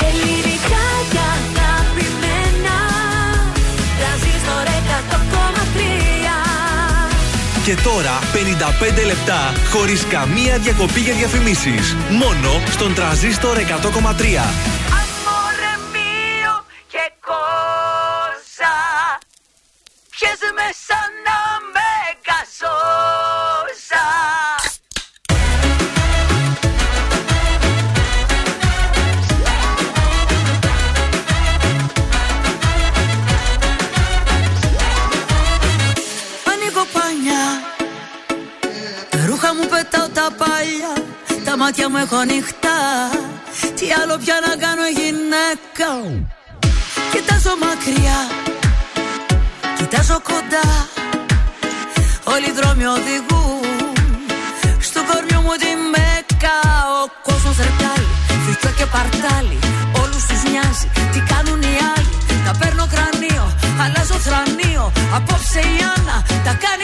Ελληνικά κι αγαπημένα, Τρανζίστορ 100,3. Και τώρα 55 λεπτά χωρίς καμία διακοπή για διαφημίσεις, μόνο στον Τρανζίστορ 100,3. Μάτια μου έχω ανοιχτά, τι άλλο πια να κάνω γυναίκα. Κοιτάζω μακριά, κοιτάζω κοντά, όλοι οι δρόμοι οδηγούν στο κορμιό μου τη Μέκα. Ο κόσμος ρετάει, φυτό και παρτάλι, όλους τους νοιάζει τι κάνουν οι άλλοι. Τα παίρνω κρανίο, αλλάζω θρανίο, απόψε η Άννα τα κάνει.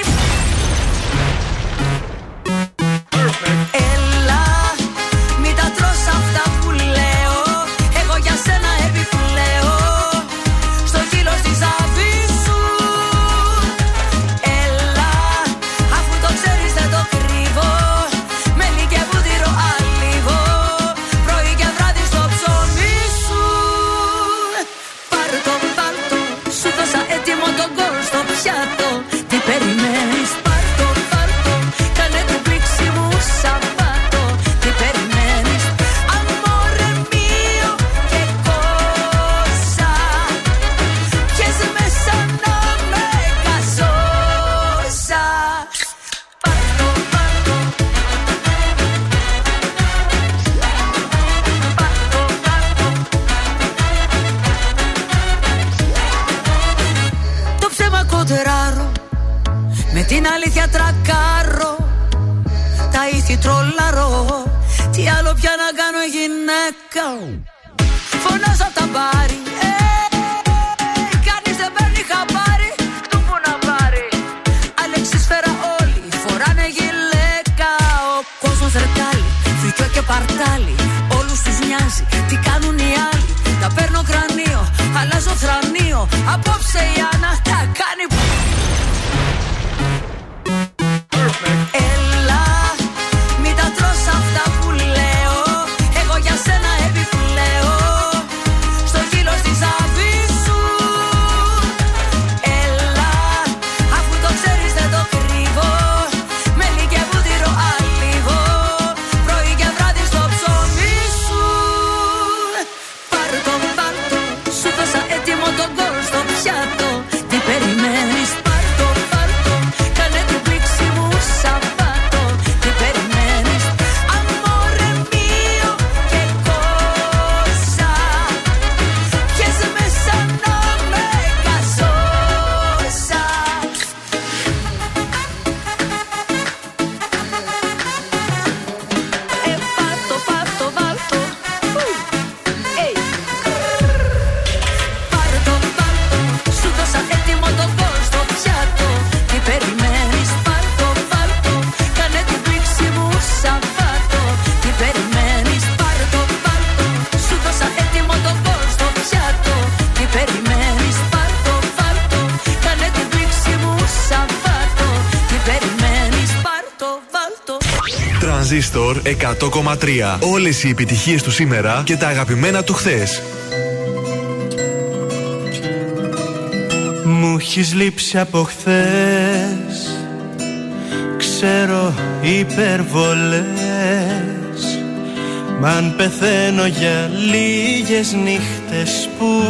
αλήθεια τρακάρω, τα ήθη τρολαρώ. Τι άλλο πια να κάνω γυναίκα. Φωνάζω απ' τα μπάρι, κανείς δεν παίρνει χαμπάρι. Του που να πάρει αλεξισφαίρα όλοι φοράνε γυλαίκα. Ο κόσμος ρετάλι, φρικιό και παρτάλι, όλους τους νοιάζει τι κάνουν οι άλλοι. Τα παίρνω κρανίο, αλλάζω θρανίο. Απόψε η Άννα τα κάνει. Έλα, μην τα τρως αυτά που λέω. Εγώ για σένα επιπλέω στο χείλος της αβίσου. Έλα, αφού το ξέρεις δεν το κρύβω. Μέλι και βούτυρο αλίγο, πρωί και βράδυ στο ψωμί σου. Πάρ' το, πάρ' το, σου δώσα έτοιμο τον γκολ στο πιάτο. Τι περιμένεις? Transistor 100,3. Όλες οι επιτυχίες του σήμερα και τα αγαπημένα του χθες. Μου έχεις λείψει από χθες. Ξέρω υπερβολές. Μ' αν πεθαίνω για λίγες νύχτες που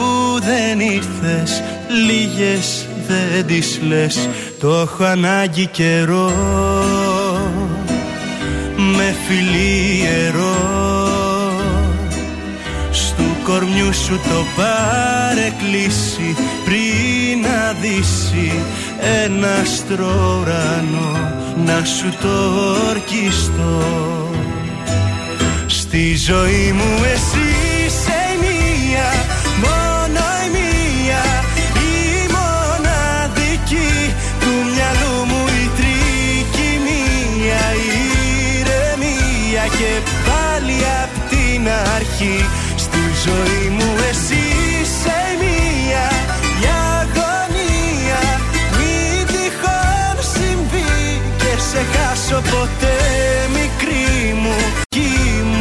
δεν ήρθες, λίγες δεν τις λες. Το έχω ανάγκη καιρό, με φιλί ιερό. Στου κορμιού σου το παρεκκλήσει, πριν αδύσει ένα άστρο ουρανό να σου το ορκιστώ. Στη ζωή μου εσύ είσαι η μία, μόνο η μία, η μοναδική. Του μυαλού μου η τρικυμία, και πάλι απ' την αρχή. Στη ζωή μου εσύ είσαι μία, η αγωνία. Μην τυχόν συμβεί και σε χάσω ποτέ, μικρή μου. Κι μου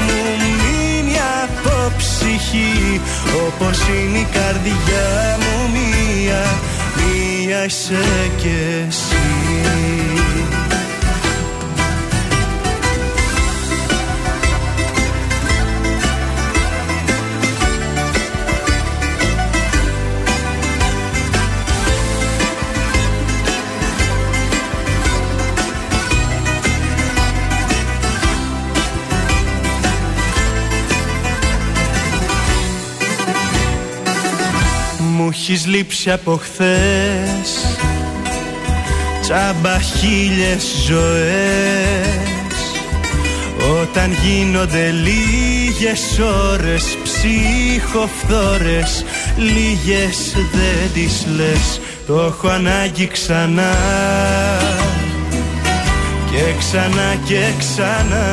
μείνει από ψυχή, όπως είναι η καρδιά μου μία. Μία είσαι κι εσύ. Μου έχεις λείψει από χθες. Τσάμπα χίλιες ζωές. Όταν γίνονται λίγες ώρες ψυχοφθόρες, λίγες δεν τις λες. Το έχω ανάγκη ξανά και ξανά και ξανά.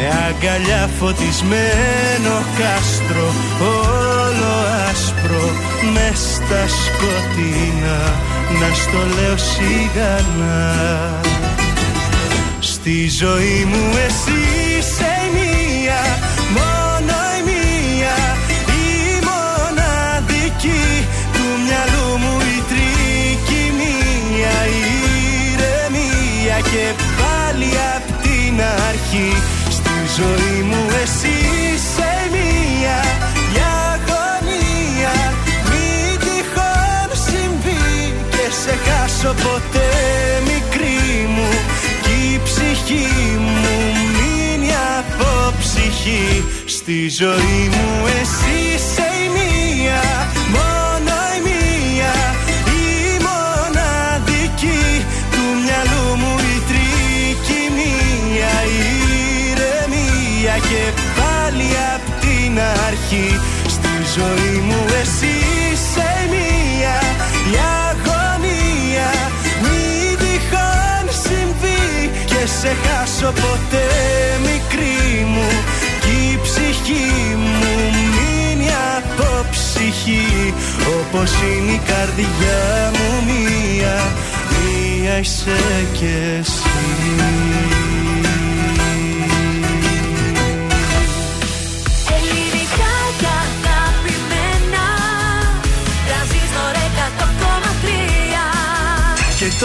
Με αγκαλιά φωτισμένο κάστρο, όλο άσπρο, μες στα σκοτεινά, να στο λέω σιγανά. Στη ζωή μου εσύ είσαι η μία, μόνο η μία, η μοναδική. Του μυαλού μου η τρικυμία, η ηρεμία και πάλι απ' την αρχή. Στη ζωή μου εσύ είσαι μία, η αγωνία. Μην τυχόν συμβεί και σε χάσω ποτέ, μικρή μου. Κι η ψυχή μου μείνει από ψυχή. Στη ζωή μου εσύ είσαι η μία, μόνο η μία, η μοναδική. ζωή μου εσύ είσαι μία η αγωνία. Μη τυχόν συμβεί και σε χάσω ποτέ μικρή μου, κι η ψυχή μου μείνει από ψυχή, όπως είναι η καρδιά μου μία. Μία είσαι και εσύ. Και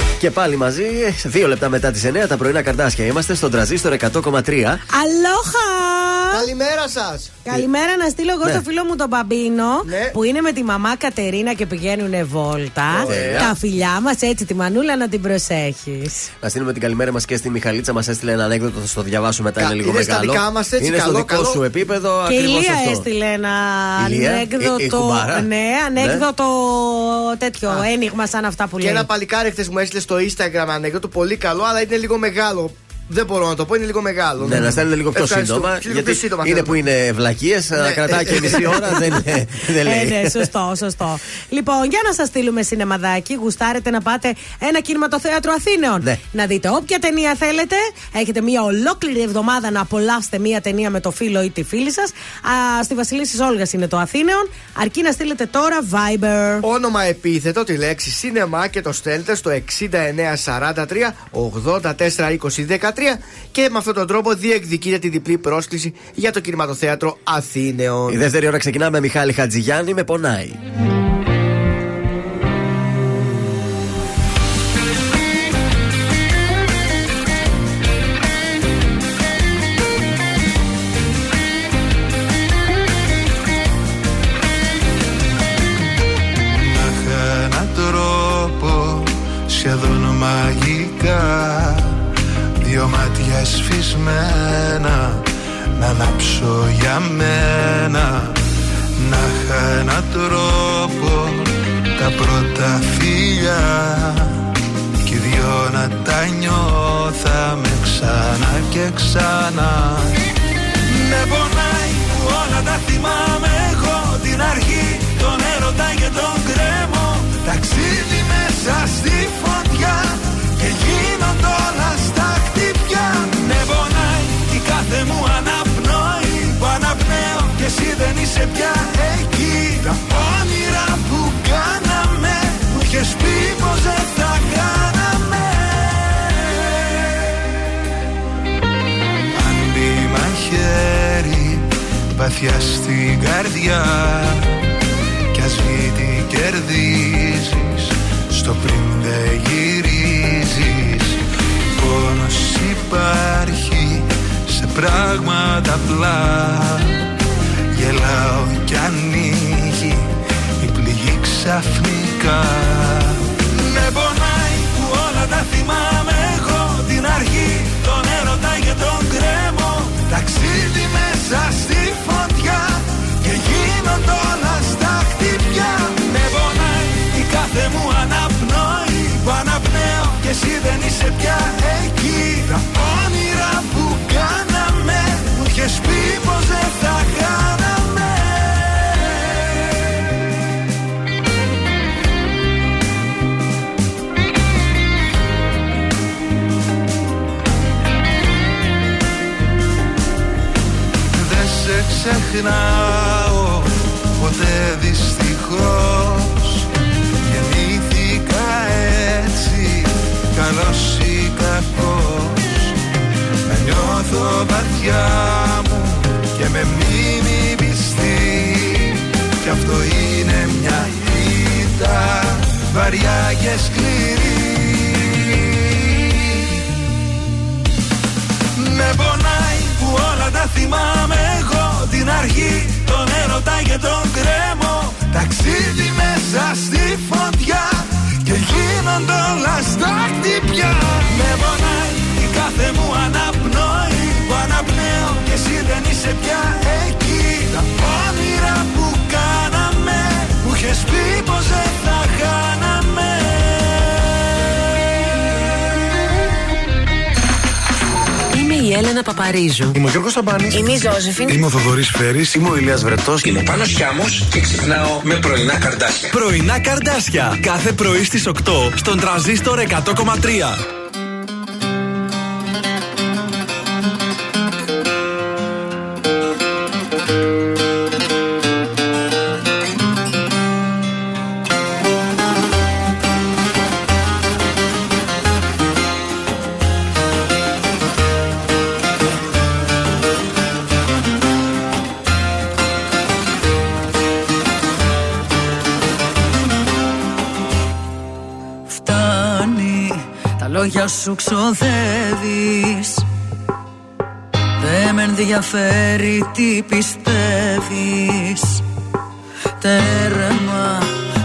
Και πάλι μαζί, 2 λεπτά μετά τις 9 τα πρωινά Καρντάσια. Είμαστε στον Τρανζίστορ 100,3. Αλόχα! Καλημέρα σας! Καλημέρα, να στείλω εγώ στο φίλο μου τον Μπαμπίνο, που είναι με τη μαμά Κατερίνα και πηγαίνουνε βόλτα. Τα φιλιά μας, έτσι τη μανούλα να την προσέχεις. Να στείλουμε την καλημέρα μας και στη Μιχαλίτσα, μας έστειλε ένα ανέκδοτο, θα το διαβάσω μετά, είναι λίγο μεγάλο. Είναι στο δικό σου επίπεδο. Και η Λία έστειλε ένα ανέκδοτο. Ναι, ανέκδοτο τέτοιο ένιγμα σαν αυτά που λέει. Και ένα παλικάρι χτες μου έστειλε στο Instagram ανέκδοτο, πολύ καλό, αλλά είναι λίγο μεγάλο. Δεν μπορώ να το πω, είναι λίγο μεγάλο. Ναι, να στέλνετε λίγο πιο σύντομα. Γιατί σύντομα είναι που είναι ευλακίες, να κρατάει και μισή ώρα, δεν λέει. Ναι, σωστό, σωστό. Λοιπόν, για να σας στείλουμε σινεμαδάκι, γουστάρετε να πάτε ένα κινηματοθέατρο Αθήνεων. Ναι. Να δείτε όποια ταινία θέλετε. Έχετε μια ολόκληρη εβδομάδα να απολαύσετε μια ταινία με το φίλο ή τη φίλη σας. Στη Βασιλίσσης Όλγας είναι το Αθήνεων. Αρκεί να στείλετε τώρα Viber. Όνομα, επίθετο, τη λέξη σινεμά και το στέλνετε στο 6943 8420 13. Και με αυτόν τον τρόπο διεκδικείται τη διπλή πρόσκληση για το κινηματοθέατρο Αθήνεων. Η δεύτερη ώρα ξεκινά με Μιχάλη Χατζηγιάννη με Πονάει. Αχ, έναν τρόπο σχεδόν μαγικά, δυο μάτια σφισμένα να ανάψω για μένα. Να είχα έναν τρόπο τα πρώτα φιλιά κι οι δυο να τα νιώθαμε ξανά και ξανά. Με πονάει που όλα τα θυμάμαι εγώ, την αρχή, τον έρωτα και τον κρέμο. Ταξίδι μέσα στη φωτιά και γίνονται όλα στα χτυπιά. Με πονάει η κάθε μου αναπνοή που αναπνέω και εσύ δεν είσαι πια εκεί. Τα όνειρα που κάναμε μου είχες πει πως δεν τα κάναμε. Αντί μαχαίρι βαθιά στην καρδιά κι ας μη την κερδίζεις στο πριν δεν γυρίζεις. Πόνος υπάρχει σε πράγματα απλά, γελάω κι ανοίγει η πληγή ξαφνικά. Με πονάει που όλα τα θυμάμαι εγώ, την αρχή, τον έρωτα και τον κρέμο. Ταξίδι μέσα στη φωτιά και γίνονται όλα στα χτυπιά. Με πονάει η κάθε μου αναπνοή που αναπνέω και εσύ δεν είσαι πια εκεί. Τα όνειρα που κάναμε μου είχες πει πως δεν τα κάναμε. Δεν σε ξεχνάω ποτέ δυστυχώς, έτσι, καλός ή κακός, να νιώθω βαθιά μου και με μνήμη πιστή. Κι αυτό είναι μια ήττα βαριά και σκληρή. Με πονάει που όλα τα θυμάμαι εγώ, την αρχή, τον έρωτα και τον κρέμο. Ταξίδι μέσα στη φωτιά και γίνονται όλα στα χτυπιά. Με πονάει η κάθε μου αναπνοή που αναπνέω και εσύ δεν είσαι πια εκεί. Τα όνειρα που κάναμε μου είχες πει πως δεν τα κάναμε. Έλενα Παπαρίζου. Είμαι ο Γιώργος Σαμπάνης. Είμαι η Ζώζεφιν. Είμαι ο Θοδωρής Φέρης. Είμαι ο Ηλίας Βρετός. Είμαι ο Πάνος Χιάμος και ξυπνάω με πρωινά καρντάσια. Πρωινά καρντάσια. Κάθε πρωί στις 8 στον Τρανζίστορ 100,3. Για σου ξοδεύεις, δεν με ενδιαφέρει τι πιστεύεις. Τέρμα,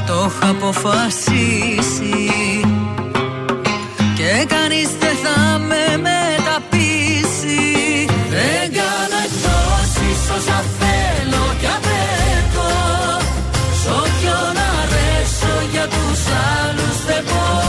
το έχω αποφασίσει και κανείς δεν θα με μεταπίσει. Δεν κάνω εκτόσεις όσα θέλω και απέτω. Σ' όποιον να αρέσω για τους άλλους δεν μπορώ.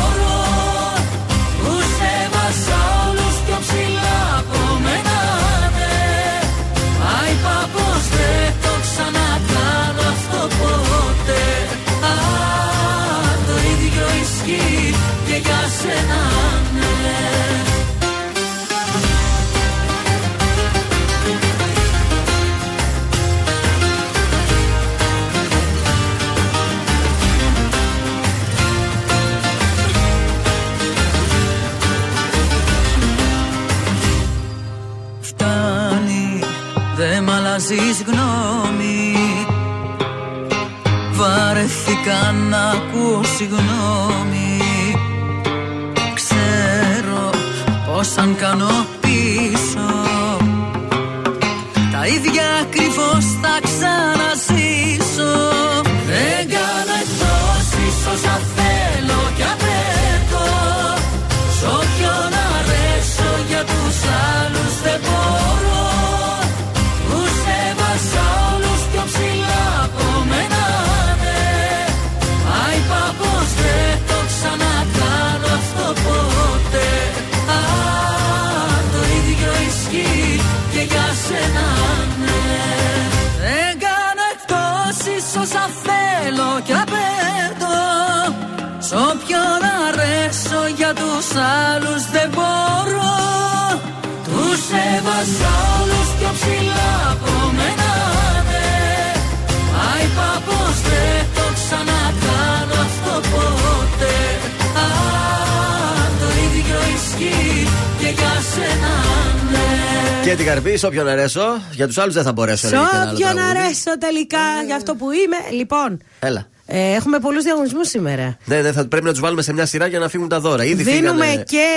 Φτάνει, δε μ' αλλάζεις γνώμη. Βαρεθήκα να ακούω συγγνώμη. Ξέρω πως αν κάνω πίσω τα ίδια ακριβώς θα ξαναζήσω. Δεν κάνω εκτόσεις όσα θέλω κι απέτω. Σ' όποιον αρέσω για τους άλλους δεν μπορώ. Τους έβασα όλους πιο ψηλά από μένα. Δεν το ξανακάνω αυτό ποτέ. Α, το ίδιο ισχύει και για σένα, ναι. Δεν κάνω εκτόσεις όσα θέλω κι απέτω. Σ' όποιον αρέσω για τους άλλους δεν μπορώ. Τους έβασα όλους πιο ψηλά από μένα, ναι. Άιπα πως δεν το ξανακάνω αυτό ποτέ. Α, το ίδιο ισχύει και για σένα, ναι. Και την καρπή, σ' όποιον αρέσω. Για τους άλλους δεν θα μπορέσω. Σ' όποιον αρέσω τελικά, για αυτό που είμαι. Λοιπόν, έλα. Έχουμε πολλούς διαγωνισμούς σήμερα. Ναι, ναι, θα πρέπει να τους βάλουμε σε μια σειρά για να φύγουν τα δώρα. Ήδη δίνουμε φύγανε... και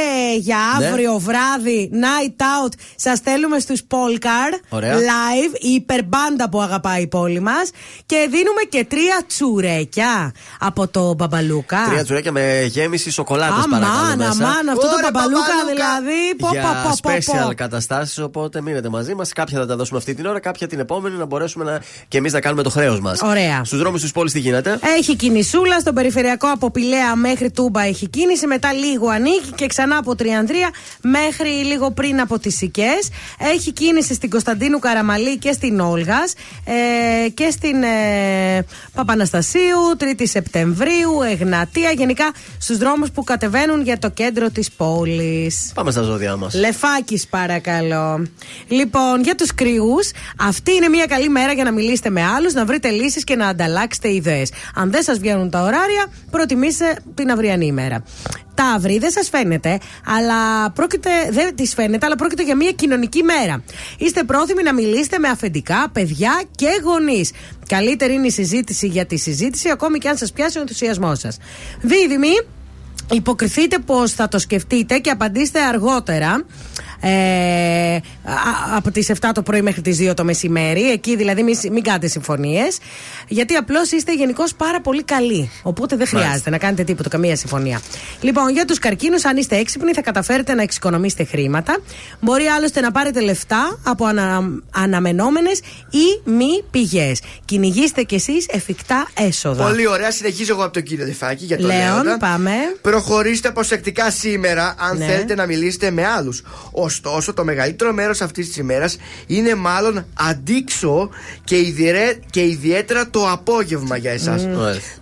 για αύριο, ναι, βράδυ, night out. Σας στέλνουμε στους Polcar live, η υπερμπάντα που αγαπάει η πόλη μας. Και δίνουμε και 3 τσουρέκια από το Μπαμπαλούκα. 3 τσουρέκια με γέμιση σοκολάτας, παρακαλώ. Αμάν, αυτό το Μπαμπαλούκα δηλαδή. Για special καταστάσεις, οπότε μείνετε μαζί μας. Κάποια θα τα δώσουμε αυτή την ώρα, κάποια την επόμενη, να μπορέσουμε να... και εμείς να κάνουμε το χρέος μας. Ωραία. Στους δρόμους της πόλης τι γίνεται? Έχει κινησούλα, στον περιφερειακό από Πηλαία μέχρι Τούμπα έχει κίνηση, μετά λίγο ανοίγει και ξανά από Τριανδρία μέχρι λίγο πριν από τις Σικές. Έχει κίνηση στην Κωνσταντίνου Καραμαλή και στην Όλγας και στην Παπαναστασίου, 3η Σεπτεμβρίου, Εγνατία, γενικά στους δρόμους που κατεβαίνουν για το κέντρο της πόλης. Πάμε στα ζώδια μας. Λεφάκης, παρακαλώ. Λοιπόν, για τους κρυούς, αυτή είναι μια καλή μέρα για να μιλήσετε με άλλους, να βρείτε λύσεις και να ανταλλάξετε ιδέες. Αν δεν σας βγαίνουν τα ωράρια, προτιμήστε την αυριανή ημέρα. Ταύροι, δεν σας φαίνεται, αλλά πρόκειται για μια κοινωνική μέρα. Είστε πρόθυμοι να μιλήσετε με αφεντικά, παιδιά και γονείς. Καλύτερη είναι η συζήτηση για τη συζήτηση, ακόμη και αν σας πιάσει ο ενθουσιασμός σας. Δίδυμοι, υποκριθείτε πως θα το σκεφτείτε και απαντήστε αργότερα. Από τις 7 το πρωί μέχρι τις 2 το μεσημέρι. Εκεί δηλαδή μην κάνετε συμφωνίες, γιατί απλώς είστε γενικώς πάρα πολύ καλοί. Οπότε δεν χρειάζεται να κάνετε τίποτα, καμία συμφωνία. Λοιπόν, για τους καρκίνους, αν είστε έξυπνοι θα καταφέρετε να εξοικονομήσετε χρήματα. Μπορεί άλλωστε να πάρετε λεφτά από αναμενόμενες ή μη πηγές. Κυνηγήστε κι εσείς εφικτά έσοδα. Πολύ ωραία, συνεχίζω εγώ από τον κύριο Δεφάκη για τον Λέοντα. Προχωρήστε προσεκτικά σήμερα αν θέλετε να μιλήσετε με άλλους. Ο Ωστόσο, το μεγαλύτερο μέρος αυτής της ημέρας είναι μάλλον αντίξωο και ιδιαίτερα το απόγευμα για εσάς.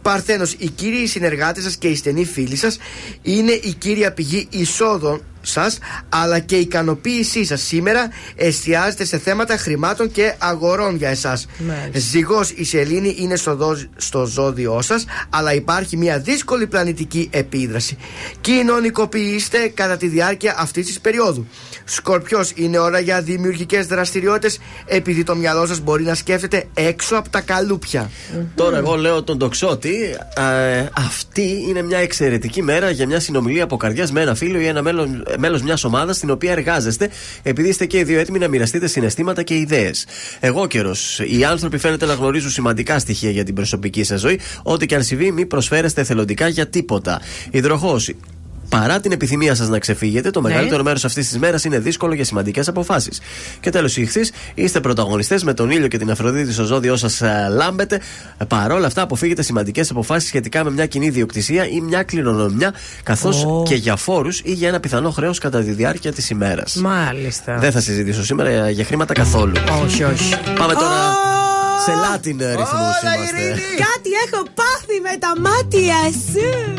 Παρθένος, οι κύριοι συνεργάτες σας και οι στενοί φίλοι σας είναι η κύρια πηγή εισόδων σας, αλλά και η ικανοποίησή σας σήμερα εστιάζεται σε θέματα χρημάτων και αγορών για εσάς. Ζυγός, η σελήνη είναι στο ζώδιό σας, αλλά υπάρχει μια δύσκολη πλανητική επίδραση. Κοινωνικοποιήστε κατά τη διάρκεια αυτής της περίοδου. Σκορπιός, είναι ώρα για δημιουργικές δραστηριότητες, επειδή το μυαλό σας μπορεί να σκέφτεται έξω από τα καλούπια. Τώρα εγώ λέω τον τοξότη, αυτή είναι μια εξαιρετική μέρα για μια συνομιλία από καρδιάς με ένα φίλο ή ένα μέλος μιας ομάδας στην οποία εργάζεστε, επειδή είστε και οι δύο έτοιμοι να μοιραστείτε συναισθήματα και ιδέες. Εγώ καιρός. Οι άνθρωποι φαίνεται να γνωρίζουν σημαντικά στοιχεία για την προσωπική σας ζωή. Ό,τι και αν συμβεί, μη προσφέρεστε εθελοντικά για τίποτα. Υδροχόος. Παρά την επιθυμία σας να ξεφύγετε, το μεγαλύτερο μέρος αυτής της μέρας είναι δύσκολο για σημαντικές αποφάσεις. Και τέλος, οι Ιχθύες, είστε πρωταγωνιστές με τον ήλιο και την Αφροδίτη στο ζώδιό σας λάμπετε. Παρόλα αυτά, αποφύγετε σημαντικές αποφάσεις σχετικά με μια κοινή ιδιοκτησία ή μια κληρονομιά, καθώς και για φόρους ή για ένα πιθανό χρέος κατά τη διάρκεια της ημέρας. Μάλιστα. Δεν θα συζητήσω σήμερα για χρήματα καθόλου. Όχι, όχι. Πάμε τώρα. Σε Latin ρυθμούς είμαστε. Κάτι έχω πάθει με τα μάτια σου.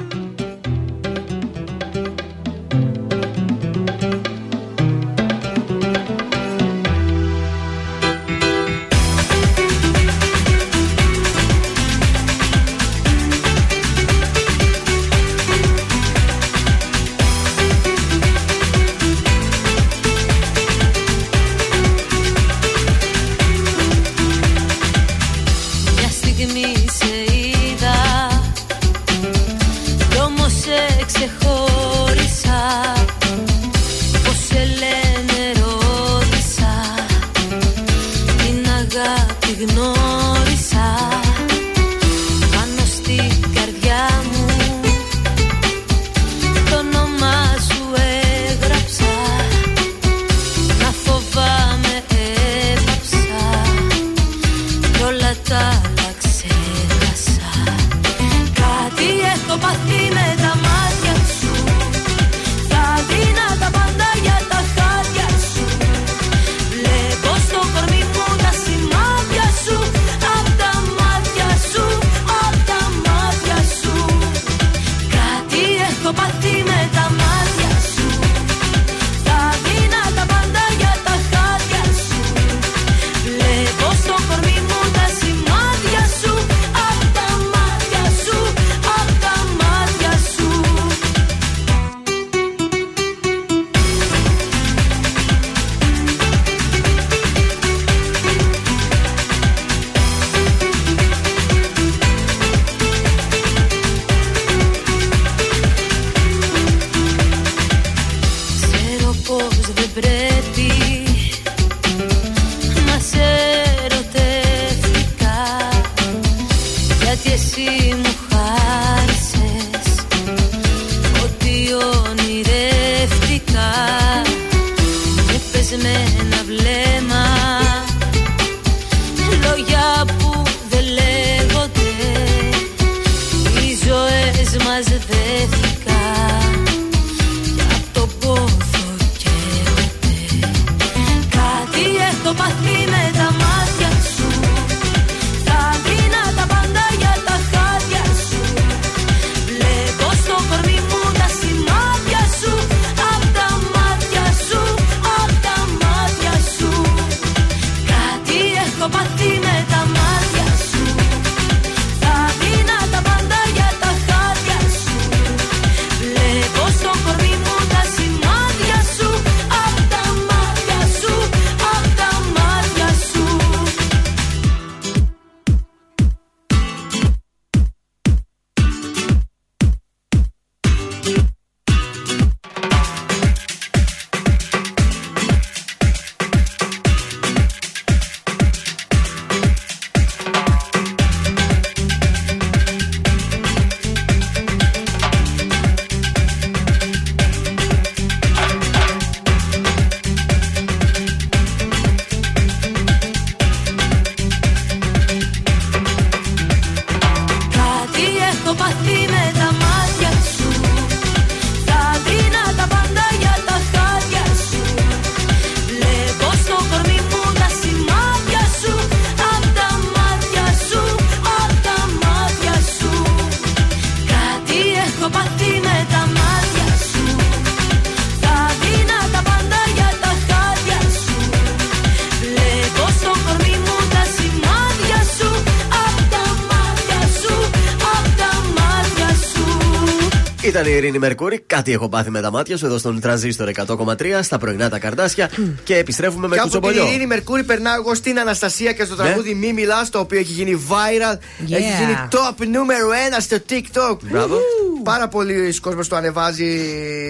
Ήταν η Ειρήνη Μερκούρη. Κάτι έχω πάθει με τα μάτια σου εδώ στον Τρανζίστορ 100,3 στα πρωινά τα Καρντάσια. Και επιστρέφουμε με κουτσομπολιό. Και από την Ειρήνη Μερκούρη περνάω εγώ στην Αναστασία και στο τραγούδι Μη Μιλάς, το οποίο έχει γίνει viral. Έχει γίνει top νούμερο 1 στο TikTok. Μπράβο. Πάρα πολλοί κόσμος το ανεβάζει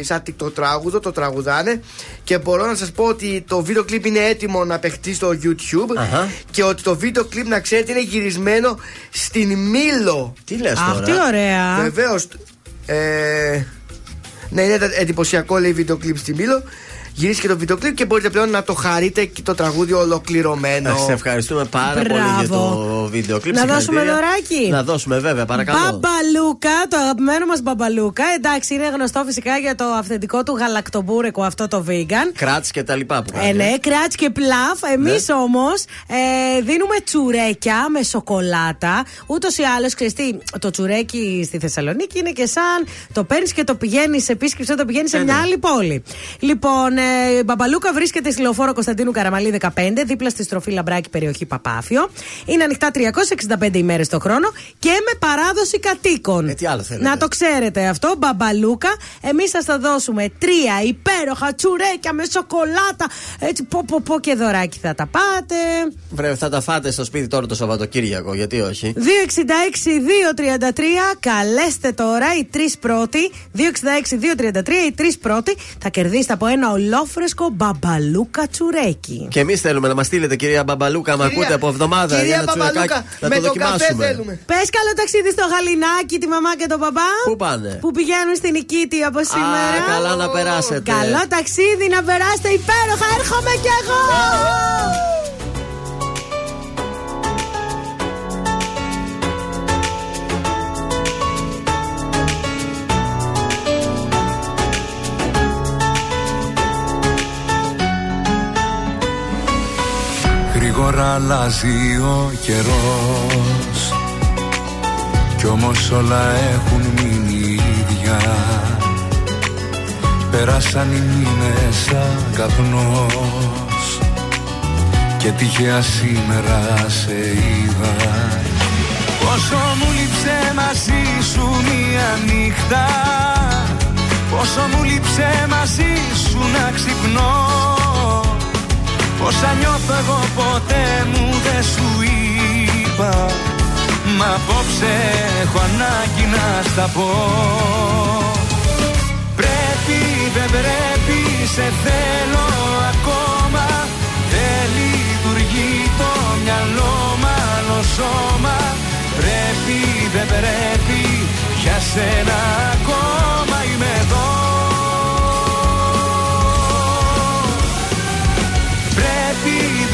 σαν TikTok τραγούδο, το τραγουδάνε. Και μπορώ να σας πω ότι το βίντεο κλιπ είναι έτοιμο να παιχτεί στο YouTube. Και ότι το βίντεο κλιπ, να ξέρετε, είναι γυρισμένο στην Μήλο. Τι λες τώρα? Αυτή ωραία. Βεβαίως. Ναι, είναι εντυπωσιακό, λέει, βίντεο κλιπ στη Μήλο. Γυρίσει και το βίντεο κλιπ και μπορείτε πλέον να το χαρείτε και το τραγούδι ολοκληρωμένο. Σε ευχαριστούμε πάρα πολύ για το βίντεο κλιπ. Να δώσουμε δωράκι. Να δώσουμε, βέβαια, παρακαλώ. Μπαμπαλούκα, το αγαπημένο μας Μπαμπαλούκα. Εντάξει, είναι γνωστό φυσικά για το αυθεντικό του γαλακτομπούρεκο, αυτό το vegan. Κράτς και τα λοιπά που κάνει. Ναι, κράτς και πλαφ. Εμείς όμως δίνουμε τσουρέκια με σοκολάτα. Ούτως ή άλλως, ξέρεις τι, το τσουρέκι στη Θεσσαλονίκη είναι και σαν το παίρνεις και το πηγαίνεις επίσκεψη, το πηγαίνεις σε μια άλλη πόλη. Λοιπόν, η Μπαμπαλούκα βρίσκεται στη λεωφόρο Κωνσταντίνου Καραμαλή 15, δίπλα στη στροφή Λαμπράκη, περιοχή Παπάφιο. Είναι ανοιχτά 365 ημέρες το χρόνο και με παράδοση κατοίκων. Τι άλλο θέλετε? Να το ξέρετε αυτό, Μπαμπαλούκα. Εμείς σας θα δώσουμε 3 υπέροχα τσουρέκια με σοκολάτα. Έτσι, πω και δωράκι θα τα πάτε. Βρε, θα τα φάτε στο σπίτι τώρα το Σαββατοκύριακο, γιατί όχι? 266-233, καλέστε τώρα οι τρεις πρώτοι. 266-233, οι τρεις πρώτοι θα κερδίσετε από ένα φρέσκο Μπαμπαλούκα τσουρέκι. Και εμείς θέλουμε να μας στείλετε, κυρία Μπαμπαλούκα, αν ακούτε από εβδομάδα. Κυρία Μπαμπαλούκα, με το δοκιμάσουμε. Πες καλό ταξίδι στο Γαλινάκι, τη μαμά και τον μπαμπά. Πού πάνε? Που πηγαίνουν στην Νικήτη από σήμερα. Καλά να περάσετε. Καλό ταξίδι, να περάσετε υπέροχα. Έρχομαι κι εγώ. Γρήγορα αλλάζει ο καιρός, κι όμως όλα έχουν μείνει ίδια. Πέρασαν οι μήνες σαν καπνός και τυχαία σήμερα σε είδα. Πόσο μου λείψε μαζί σου μια νύχτα, πόσο μου λείψε μαζί σου να ξυπνώ. Όσα νιώθω εγώ ποτέ μου δεν σου είπα, μα απόψε έχω ανάγκη να στα πω. Πρέπει, δεν πρέπει, σε θέλω ακόμα. Δεν λειτουργεί το μυαλό μα, άλλο σώμα. Πρέπει, δεν πρέπει, για σένα ακόμα είμαι εδώ.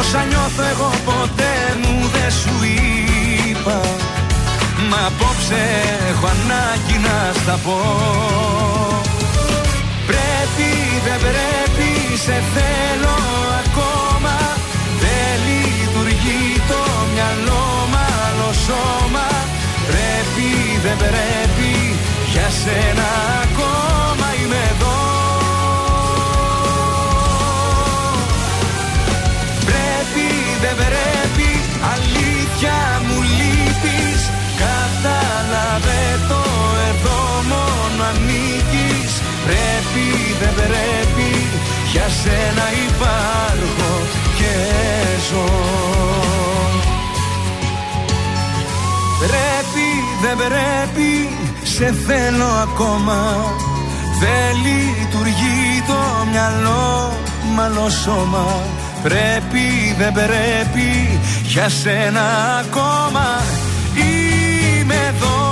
Όσα νιώθω εγώ ποτέ μου δεν σου είπα, μα απόψε έχω ανάγκη να στα πω. Πρέπει, δεν πρέπει, σε θέλω ακόμα. Δεν λειτουργεί το μυαλό μα, άλλο σώμα. Πρέπει, δεν πρέπει, για σένα ακόμα είμαι εδώ. Δεν πρέπει, αλήθεια μου λείπεις. Κατάλαβε το, εδώ μόνο ανήκεις. Πρέπει, δεν πρέπει, για σένα υπάρχω και ζω. Δεν πρέπει, σε θέλω ακόμα. Δεν λειτουργεί το μυαλό, μάλλον σώμα. Πρέπει, δεν πρέπει, για σένα ακόμα είμαι εδώ.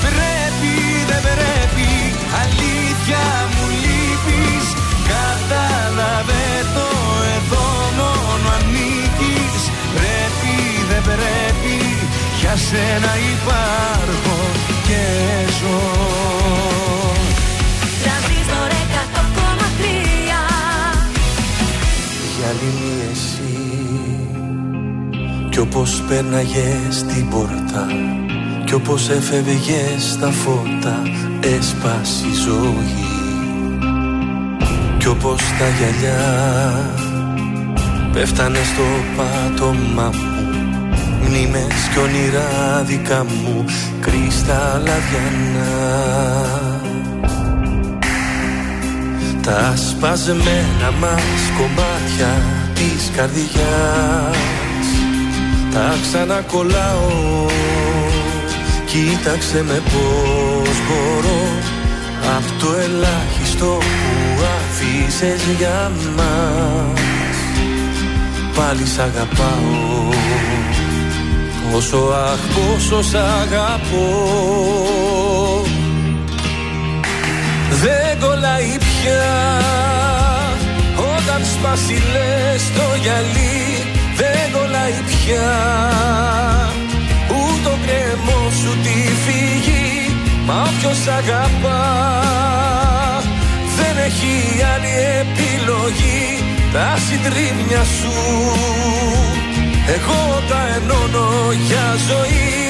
Πρέπει, δεν πρέπει, αλήθεια μου λείπεις. Κατάλαβε το εδώ μόνο ανήκεις. Πρέπει, δεν πρέπει, για σένα υπάρχω και ζω. Εσύ. Κι όπως πέρναγες την πόρτα, κι όπως έφευγες στα φώτα, έσπασε η ζωή. Κι όπως τα γυαλιά πέφτανε στο πάτωμά μου, μνήμες κι όνειρά δικά μου κρυστάλλα διανά. Τα σπασμένα μας κομμάτια της καρδιάς τα ξανακολλάω. Κοίταξε με πως μπορώ απ' το ελάχιστο που άφησες για μας. Πάλι σ' αγαπάω, πόσο αχ πόσο σ' αγαπώ. Δεν κολλάει πια όταν σπάσει λες το γυαλί. Δεν κολλάει πια ούτε ο κρέμος σου τη φύγει. Μα όποιος αγαπά δεν έχει άλλη επιλογή. Τα συντρίμμια σου εγώ τα ενώνω για ζωή.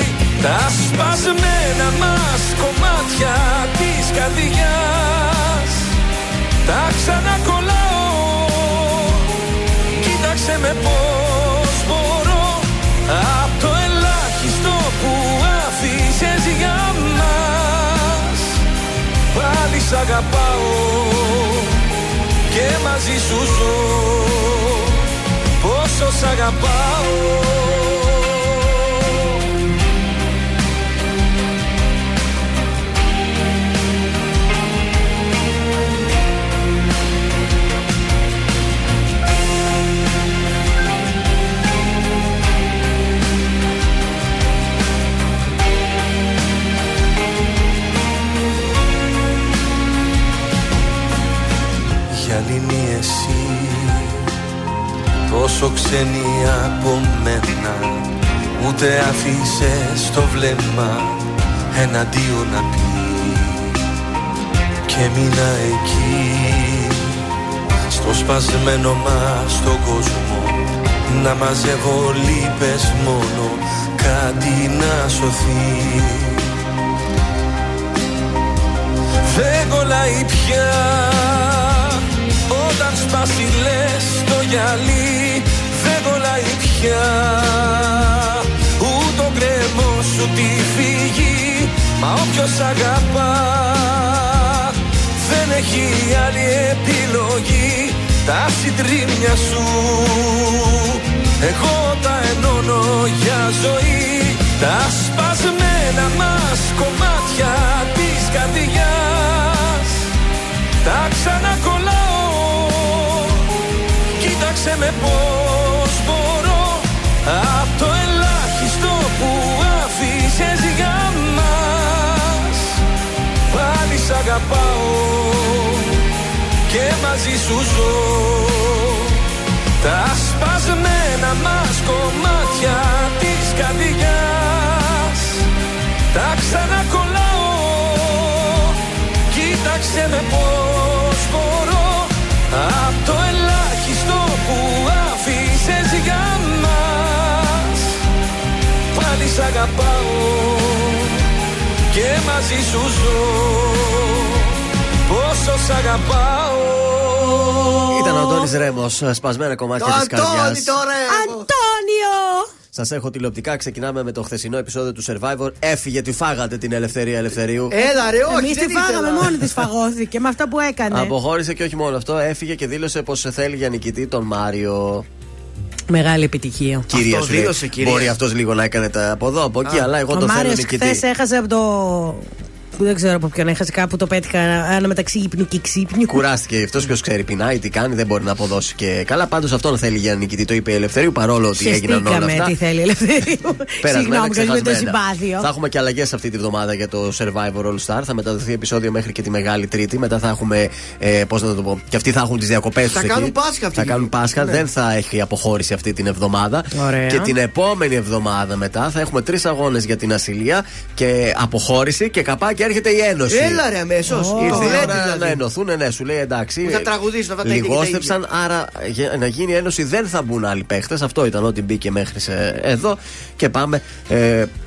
Τα σπασμένα μας κομμάτια της καρδιάς τα ξανακολλάω. Κοίταξε με πως μπορώ απ' το ελάχιστο που άφησες για μας. Πάλι σ' αγαπάω και μαζί σου ζω. Πόσο σ' αγαπάω. Γυαλίνη εσύ, τόσο ξένη από μένα, ούτε άφησες το βλέμμα εναντίον να πει. Και μείνα εκεί, στο σπασμένο μας τον κόσμο, να μαζεύω λύπες μόνο, κάτι να σωθεί. Δεν κολλάει πια όταν σπάσει λες το γυαλί. Δεν κολλάει πια ούτε ο κρέμος σου τη φύγει. Μα όποιος αγαπά δεν έχει άλλη επιλογή. Τα συντρίμμια σου εγώ τα ενώνω για ζωή. Τα σπασμένα μας κομμάτια της καρδιάς τα ξανακολλάω. Κοίταξε με πως μπορώ απ' το ελάχιστο που άφησες για μας. Πάλι σ' αγαπάω και μαζί σου ζω. Τα σπασμένα μας κομμάτια της καρδιάς τα ξανακολλάω. Κοίταξε με πως μπορώ απ' το ελάχιστο που άφησες για μας. Πάλι σ' αγαπάω και μαζί σου ζω. Πόσο σ' αγαπάω. Ήταν ο Αντώνης Ρέμος, σπασμένα κομμάτια της καρδιάς. Αντώνιο! Σας έχω τηλεοπτικά. Ξεκινάμε με το χθεσινό επεισόδιο του Survivor. Έφυγε, τη φάγατε την ελευθερία ελευθερίου. Έλα ρε, όχι. Εμείς τη φάγαμε, μόνη της φαγώθηκε με αυτά που έκανε. Αποχώρησε και όχι μόνο αυτό, έφυγε και δήλωσε πως θέλει για νικητή τον Μάριο. Μεγάλη επιτυχία. Κυρία Σουλίδου, μπορεί αυτός λίγο να έκανε τα από εδώ, από εκεί, αλλά εγώ το θέλω νικητή. Χθες έχασε από το. Δεν ξέρω από ποιον έχασε, κάπου το πέτυχα. Ένα μεταξύ ύπνου και ξύπνου. Κουράστηκε αυτό, ποιο ξέρει, πεινάει, τι κάνει, δεν μπορεί να αποδώσει και καλά. Πάντως αυτόν θέλει για νικητή, το είπε Ελευθερίου, παρόλο ότι έγιναν όλα αυτά. Τι θέλει Ελευθερίου. Συγγνώμη, καλούμε το συμπάθειο. Θα έχουμε και αλλαγές αυτή τη βδομάδα για το Survivor All Star. Θα μεταδοθεί επεισόδιο μέχρι και τη Μεγάλη Τρίτη. Μετά θα έχουμε. Πώς να το πω. Και αυτοί θα έχουν τις διακοπές τους. Θα κάνουν Πάσχα αυτή. Θα κάνουν Πάσχα, δεν θα έχει αποχώρηση αυτή την εβδομάδα. Και την επόμενη εβδομάδα μετά θα έχουμε 3 αγώνες για την ασυλία και αποχώρηση και καπάκι. Έρχεται η ένωση. Έλα ρε αμέσως. Ήρθε να ενωθούν, ναι, σου λέει εντάξει. Θα τραγουδήσουν αυτά τα ίδια. Λιγόστεψαν, άρα να γίνει ένωση δεν θα μπουν άλλοι παίχτες. Αυτό ήταν ό,τι μπήκε μέχρι εδώ. Και πάμε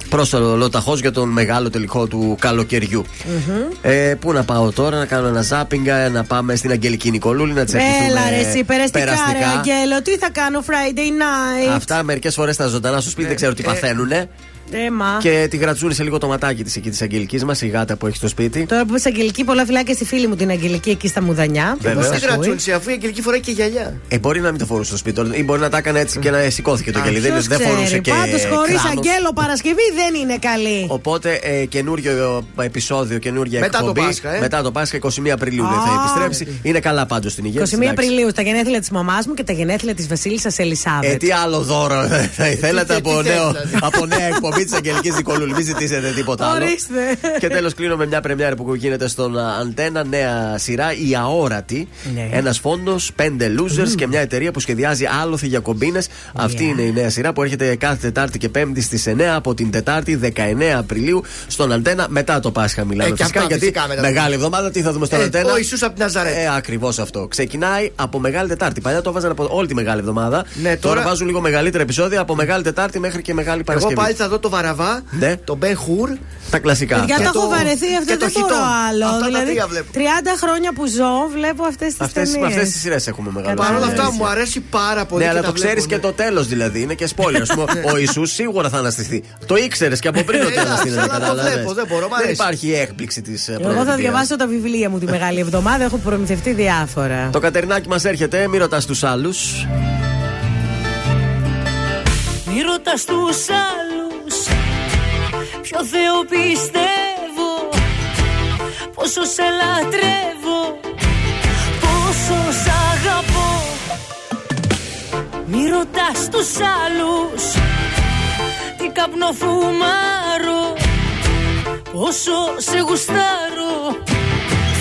προς το λοταχώς για τον μεγάλο τελικό του καλοκαιριού. Πού να πάω τώρα, να κάνω ένα ζάπινγκ, να πάμε στην Αγγελική Νικολούλη να τσεκιστούμε. Έλα ρε εσύ, περαστικά ρε Αγγέλο, τι θα κάνω Friday night. Αυτά μερικές φορές τα ζωντανά στο σπίτι δεν ξέρω τι παθαίνουνε. Και τη γρατζούρισε λίγο το ματάκι της εκεί της Αγγελικής μας, η γάτα που έχει στο σπίτι. Τώρα που είσαι Αγγελική, πολλά φιλάκια στη φίλη μου την Αγγελική εκεί στα Μουδανιά. Πώς τη γρατζούρισε, αφού η Αγγελική φοράει και γυαλιά. Μπορεί να μην το φορούσε στο σπίτι, ή μπορεί να τα έκανε έτσι και να σηκώθηκε το γυαλί. Δεν φορούσε και. Πάντως χωρίς Αγγέλο Παρασκευή δεν είναι καλή. Οπότε καινούριο επεισόδιο, καινούργια εκπομπή. Μετά το Πάσχα, 21 Απριλίου θα επιστρέψει. Είναι καλά πάντως στην υγεία. 21 Απριλίου, τα γενέθλια της μαμάς μου και τα γενέθλια της Βασίλισσας Ελισάβετ. Τι άλλο δώρο θα ήθελατε από νέα εκπομπή τη Αγγελική Νικολούλη, μην ζητήσετε τίποτα άλλο. Και τέλος κλείνω με μια πρεμιέρα που γίνεται στον Αντένα, νέα σειρά, η Αόρατη. Ένας φόντος, 5 losers και μια εταιρεία που σχεδιάζει άλοθη για κομπίνες. Αυτή είναι η νέα σειρά που έρχεται κάθε Τετάρτη και Πέμπτη στις 9, από την Τετάρτη 19 Απριλίου στον Αντένα. Μετά το Πάσχα μιλάμε. Φυσικά, γιατί μεγάλη εβδομάδα, τι θα δούμε στον Αντένα. Ο Ιησούς από τη Ναζαρέτ. Ακριβώς αυτό. Ξεκινάει από Μεγάλη Τετάρτη. Παλιά το βάζανε από όλη τη Μεγάλη Εβδομάδα. Τώρα βάζουν λίγο μεγαλύτερα επεισόδια από Μεγάλη Τετάρτη μέχρι και Μεγάλη Παρασκευή. Το Βαραβά, το Μπέχουρ. Τα κλασικά. Για το έχω βαρεθεί, αυτό δεν μπορώ άλλο. Δηλαδή, 30 χρόνια που ζω, βλέπω αυτές τις ταινίες. Αυτές τις σειρές έχουμε μεγάλο. Παρ' όλα αυτά μου αρέσει πάρα πολύ. Ναι, αλλά το ξέρεις και το τέλος δηλαδή. Είναι και σπόλιο. Ο Ιησούς σίγουρα θα αναστηθεί. Το ήξερες και από πριν ότι θα αναστηθεί. Δεν υπάρχει έκπληξη της προεδρίας. Εγώ θα διαβάσω τα βιβλία μου τη Μεγάλη Εβδομάδα. Έχω προμηθευτεί διάφορα. Το Κατερινάκι μας έρχεται, μη ρωτάς τους άλλους. Μη ρωτάς τους άλλους, ποιο Θεό πιστεύω, πόσο σε λατρεύω, πόσο σ' αγαπώ. Μη ρωτάς τους άλλους, τι καπνό φουμάρω, πόσο σε γουστάρω,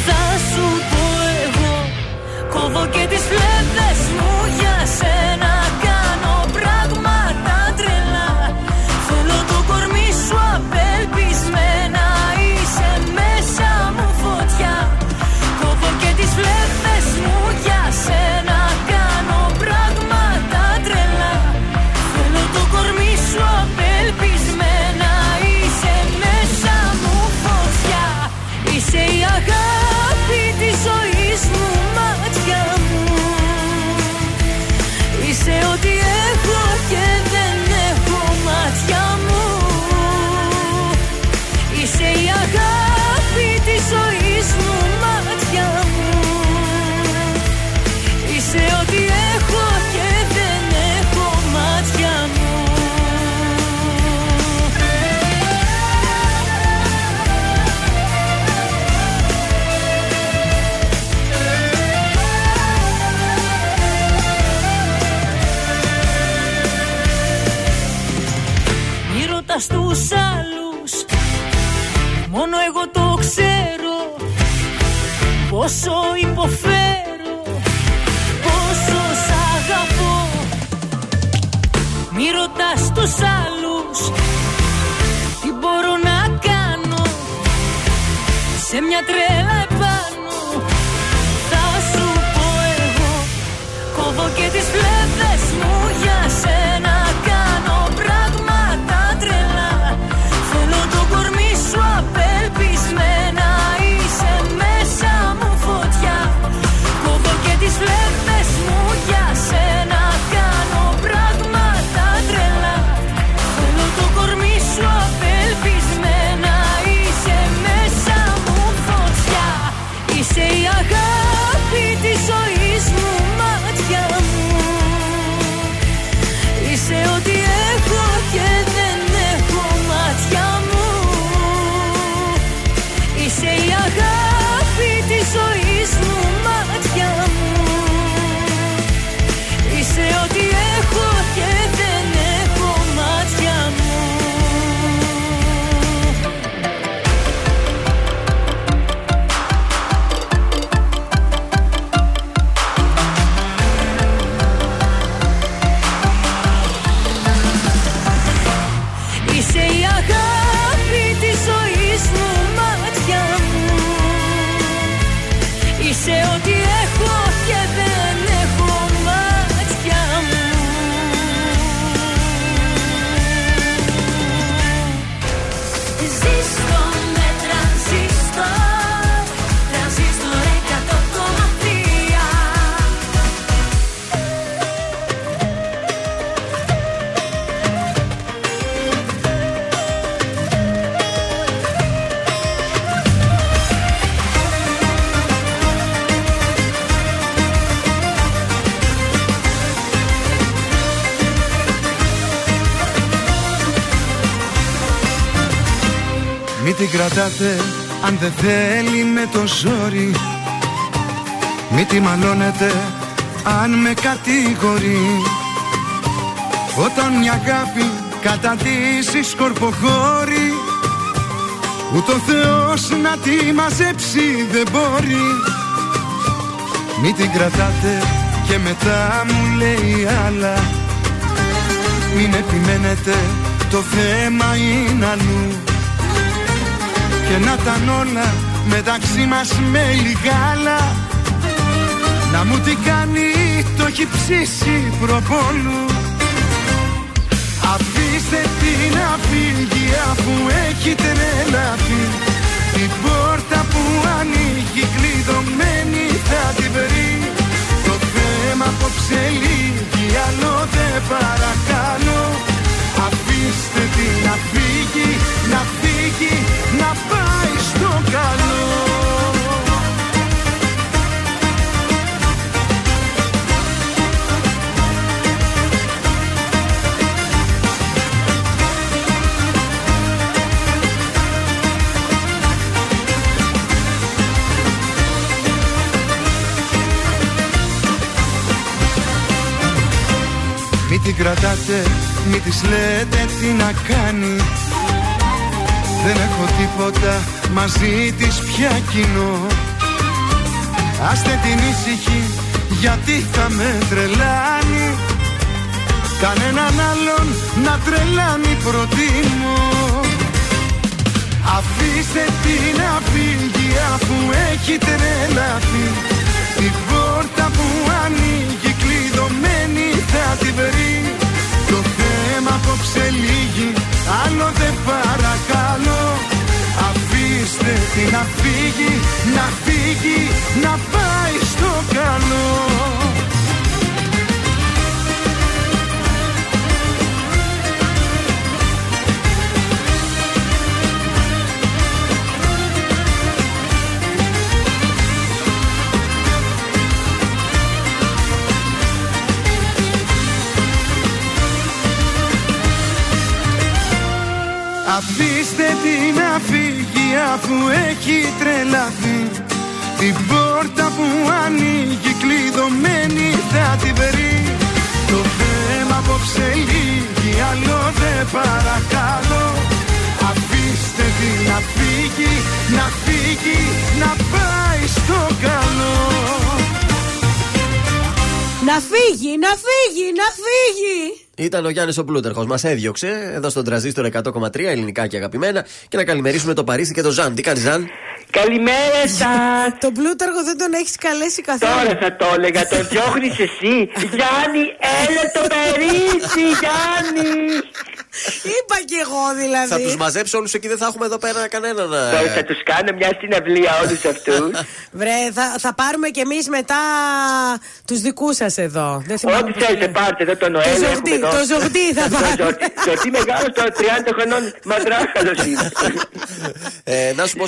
θα σου πω εγώ. Κόβω και τις φλέβες μου για σένα, κάνω πράγματα. Απελπισμένα είσαι μέσα μου φωτιά. Κόβω και τις φλέβες μου για σένα, κάνω πράγματα τρελά. Θέλω το κορμί σου απελπισμένα, είσαι μέσα μου φωτιά. Είσαι η αγάπη της ζωής μου, μάτια μου. Είσαι ό,τι έχω και δεν έχω, μάτια μου. Είσαι η αγάπη της ζωής μου, μάτια μου. Είσαι ό,τι έχω και δεν έχω, μάτια μου. Μη ρωτάς τους άλλους, μόνο εγώ το ξέρω, πόσο υποφέρω, πόσο σ' αγαπώ. Μη ρωτάς τους άλλους, τι μπορώ να κάνω, σε μια τρέλα επάνω θα σου πω εγώ. Κόβω και τις φλέβες μου για σένα, κάνω πράγματα τρελά. Θέλω το κορμί σου απελπισμένα, είσαι μέσα μου φωτιά. Κόβω και τις φλέβες μου για σένα, κάνω πράγματα τρελά. Θέλω το κορμί σου απελπισμένα, είσαι μέσα μου φωτιά. Είσαι η αγάπη της ζωής μου, μάτια μου. Μην την κρατάτε αν δεν θέλει με το ζόρι. Μην τη μαλώνετε αν με κατηγορεί. Όταν μια αγάπη καταντήσει σκορποχώρη, ούτω Θεός να τη μαζέψει δεν μπορεί. Μην την κρατάτε και μετά μου λέει άλλα. Μην επιμένετε, το θέμα είναι αλλού. Και να ήταν όλα μεταξύ μας με λιγάλα. Να μου τι κάνει, το έχει ψήσει προπόλου. Αφήστε την να φύγει αφού έχει τρελαθεί. Την πόρτα που ανοίγει κλειδωμένη θα την βρει. Το θέμα απόψε λίγη, άλλο δεν παρακαλώ. Αφήστε την να φύγει, να φύγει, να πάει στο καλό. Μην την κρατάτε, μην της λέτε τι να κάνει. Δεν έχω τίποτα μαζί της πια κοινό. Άστε την ήσυχη γιατί θα με τρελάνει. Κανέναν άλλον να τρελάνει προτιμώ. Αφήστε την να φύγει αφού έχει τρελαθεί. Την πόρτα που ανοίγει κλειδωμένη θα τη βρει. Το θέμα απόψε λίγη, άλλο δεν παρακαλώ. Αφήστε την να φύγει, να φύγει, να πάει στο καλό. Αφήστε την να φύγει αφού έχει τρελαθεί. Την πόρτα που ανοίγει κλειδωμένη θα τη βρει. Το θέμα απόψε λίγη, άλλο δεν παρακαλώ. Αφήστε την να φύγει, να φύγει, να πάει στο καλό. Να φύγει, να φύγει, να φύγει. Ήταν ο Γιάννης ο Πλούταρχος, μας έδιωξε εδώ στον Τρανζίστορ 100,3 ελληνικά και αγαπημένα. Και να καλημερίσουμε το Παρίσι και το Ζαν. Τι κάνεις, Ζαν? Καλημέρα σας. Τον Πλούταρχο δεν τον έχεις καλέσει καθόλου. Τώρα θα το έλεγα, τον διώχνεις εσύ. Γιάννη, έλα το Παρίσι, Γιάννη. Είπα κι εγώ δηλαδή. Θα τους μαζέψω όλους εκεί, δεν θα έχουμε εδώ πέρα κανέναν. Θα τους κάνω μια συναυλία όλους αυτούς. Βρε, θα πάρουμε κι εμείς μετά τους δικούς σας εδώ. Ό,τι θέλετε πάρτε εδώ τον Νοέμβριο. Το Ζουχτή θα πάρουμε. Ζουχτή μεγάλος, το 30 χρονών μαντράχαλος είναι. Να σου πω.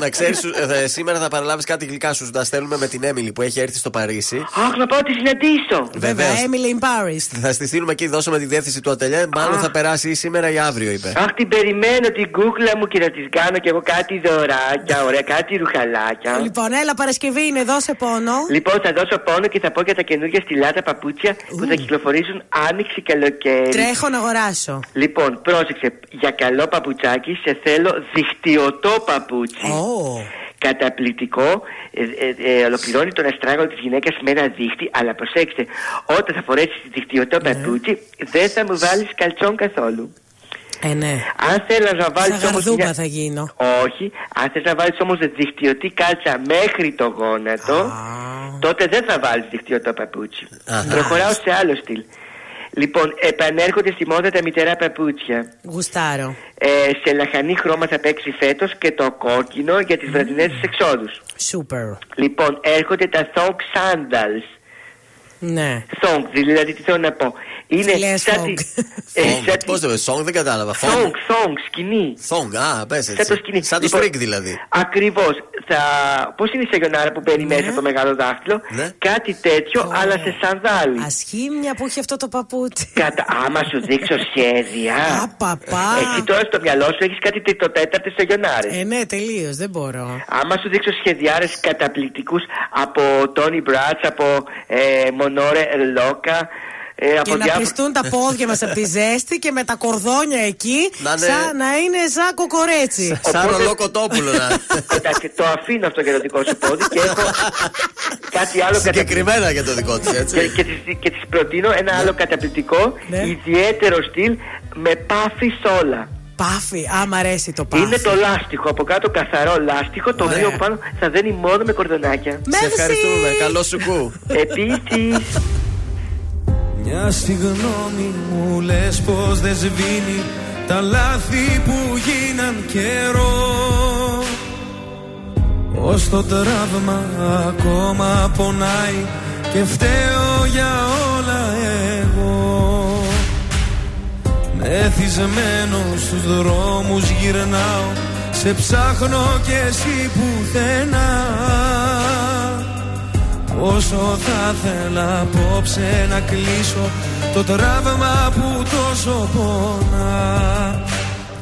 Να ξέρεις, σήμερα θα παραλάβεις κάτι γλυκά σου. Τα στέλνουμε με την Έμιλη που έχει έρθει στο Παρίσι. Αχ, να πάω τη συναντήσω. Βέβαια, Emily in Paris. Θα στη στείλουμε εκεί, δώσαμε τη διεύθυνση του ατελιέ. Μάλλον θα περάσει σήμερα ή αύριο, είπε. Αχ, την περιμένω την κούκλα μου και να τη κάνω κι εγώ κάτι δωράκια, ωραία, κάτι ρουχαλάκια. Λοιπόν, έλα, Παρασκευή είναι, δώσε πόνο. Λοιπόν, θα δώσω πόνο και θα πω για τα καινούργια στιλάτα παπούτσια που θα κυκλοφορήσουν άνοιξη καλοκαίρι. Τρέχω να αγοράσω. Λοιπόν, πρόσεξε, για καλό παπουτσάκι σε θέλω διχτυωτό παπούτσι. Καταπληκτικό, ολοκληρώνει τον αστράγαλο της γυναίκας με ένα δίχτυ, αλλά προσέξτε, όταν θα φορέσεις διχτυωτό παπούτσι, δεν θα μου βάλεις καλτσόν καθόλου. Ναι. Αν θέλεις να βάλεις όμως μια... θα γίνω. Όχι, αν θέλεις να βάλεις όμως διχτυωτή κάλτσα μέχρι το γόνατο, τότε δεν θα βάλεις διχτυωτό παπούτσι. Προχωράω σε άλλο στυλ. Λοιπόν, επανέρχονται στη μόδα τα μητερά παπούτσια. Γουστάρω. Σε λαχανή χρώμα θα παίξει φέτος και το κόκκινο για τις βραδινές εξόδους. Super. Λοιπόν, έρχονται τα thong sandals. Ναι. Thong, δηλαδή τι θέλω να πω. Είναι σαν Song, δεν κατάλαβα. Song, σκηνή. Song, α, πες έτσι. Σαν το Spring δηλαδή. Ακριβώς. Πώς είναι η σαγιονάρα που μπαίνει μέσα το μεγάλο δάχτυλο. Κάτι τέτοιο, αλλά σε σανδάλι. Ασχήμια που έχει αυτό το παπούτσι. Άμα σου δείξω σχέδια. Εσύ τώρα στο μυαλό σου έχεις κάτι τριτοτέταρτη σαγιονάρες. Ναι, τελείως, δεν μπορώ. Άμα σου δείξω σχεδιάρες καταπληκτικούς από Τόνι Μπράτς, από Μονόρε Λόκα. Και να πιστούν τα πόδια μας από τη ζέστη και με τα κορδόνια εκεί να είναι σαν κοκορέτσι. Σαν ρολοκοτόπουλο. Εντάξει, το αφήνω αυτό για το δικό σου πόδι και έχω κάτι άλλο συγκεκριμένα για το δικό της, έτσι. Και της προτείνω ένα άλλο καταπληκτικό, ιδιαίτερο στυλ με πάφη σόλα. Πάφι, μ' αρέσει το πάφι. Είναι το λάστιχο, από κάτω καθαρό λάστιχο, το οποίο πάνω θα δένει μόνο με κορδονάκια. Σε ευχαριστούμε, καλό σου κου. Επίσης. Μια συγγνώμη μου λες πως δεν σβήνει τα λάθη που γίναν καιρό. Ως το τραύμα ακόμα πονάει και φταίω για όλα εγώ. Μεθυσμένο στους δρόμους γυρνάω, σε ψάχνω κι εσύ πουθενά. Όσο θα θέλα απόψε να κλείσω το τραύμα που τόσο πονά.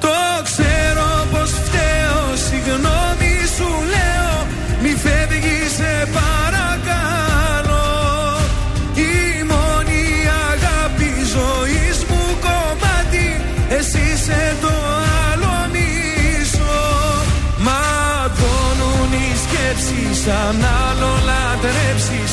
Το ξέρω πως φταίω, συγγνώμη σου λέω, μη φεύγεις σε παρακαλώ. Η μόνη αγάπη ζωής μου κομμάτι, εσύ είσαι το άλλο μισό. Ματώνουν οι σκέψεις αν άλλο λατρέψεις,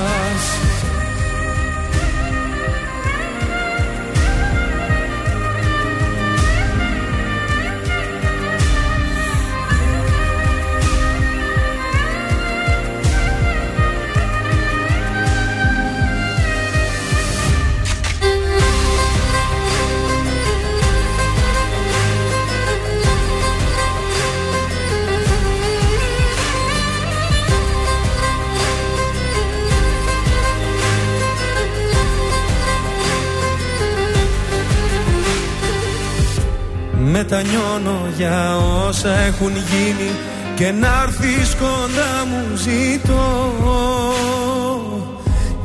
Μετανιώνω για όσα έχουν γίνει και να'ρθεις κοντά μου ζητώ.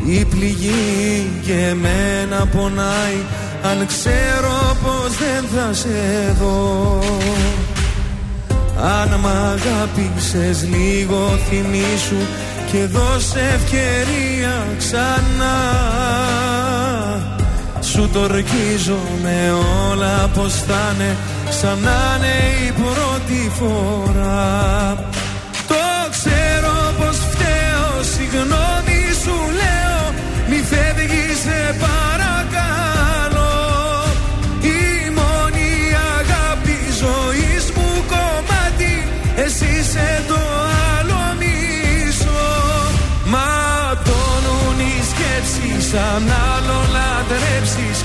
Η πληγή και εμένα πονάει, αν ξέρω πως δεν θα σε δω. Αν μ' αγάπησες λίγο θυμήσου και δώσε ευκαιρία ξανά. Σου τορκίζομαι όλα πως θα είναι, σαν να είναι η πρώτη φορά. Το ξέρω πως φταίω, συγγνώμη σου λέω, μη φεύγεις σε παρακαλώ. Η μόνη αγάπη ζωής μου κομμάτι, εσύ είσαι το άλλο μισό. Ματώνουν οι σκέψεις αν άλλο λατρέψεις,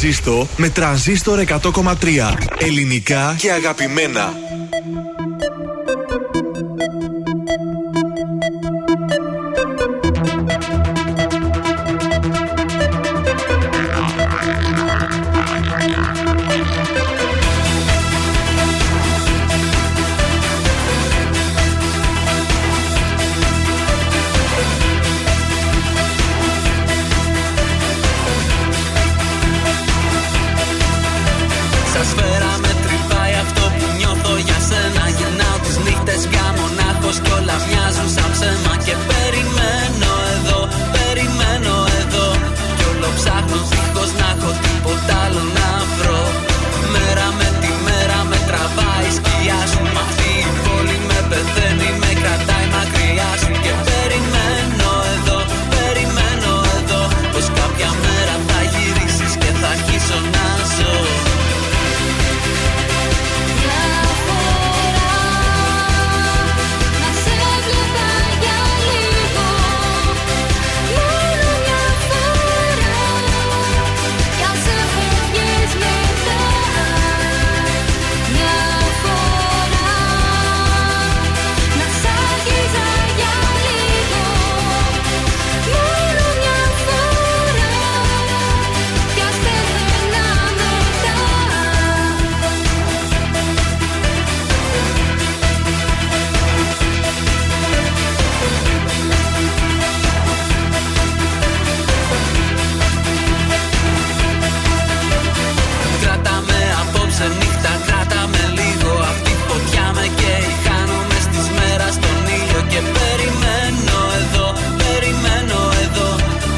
Τρανζίστορ με τρανζίστορ 100,3. Ελληνικά και αγαπημένα. Σας φέραμε, τρυπάει αυτό που νιώθω για σένα. ξενύχτα, κράτα με λίγο. Αυτή φωτιά με καίει. Χάνομαι στις μέρας στον ήλιο και περιμένω εδώ, περιμένω εδώ.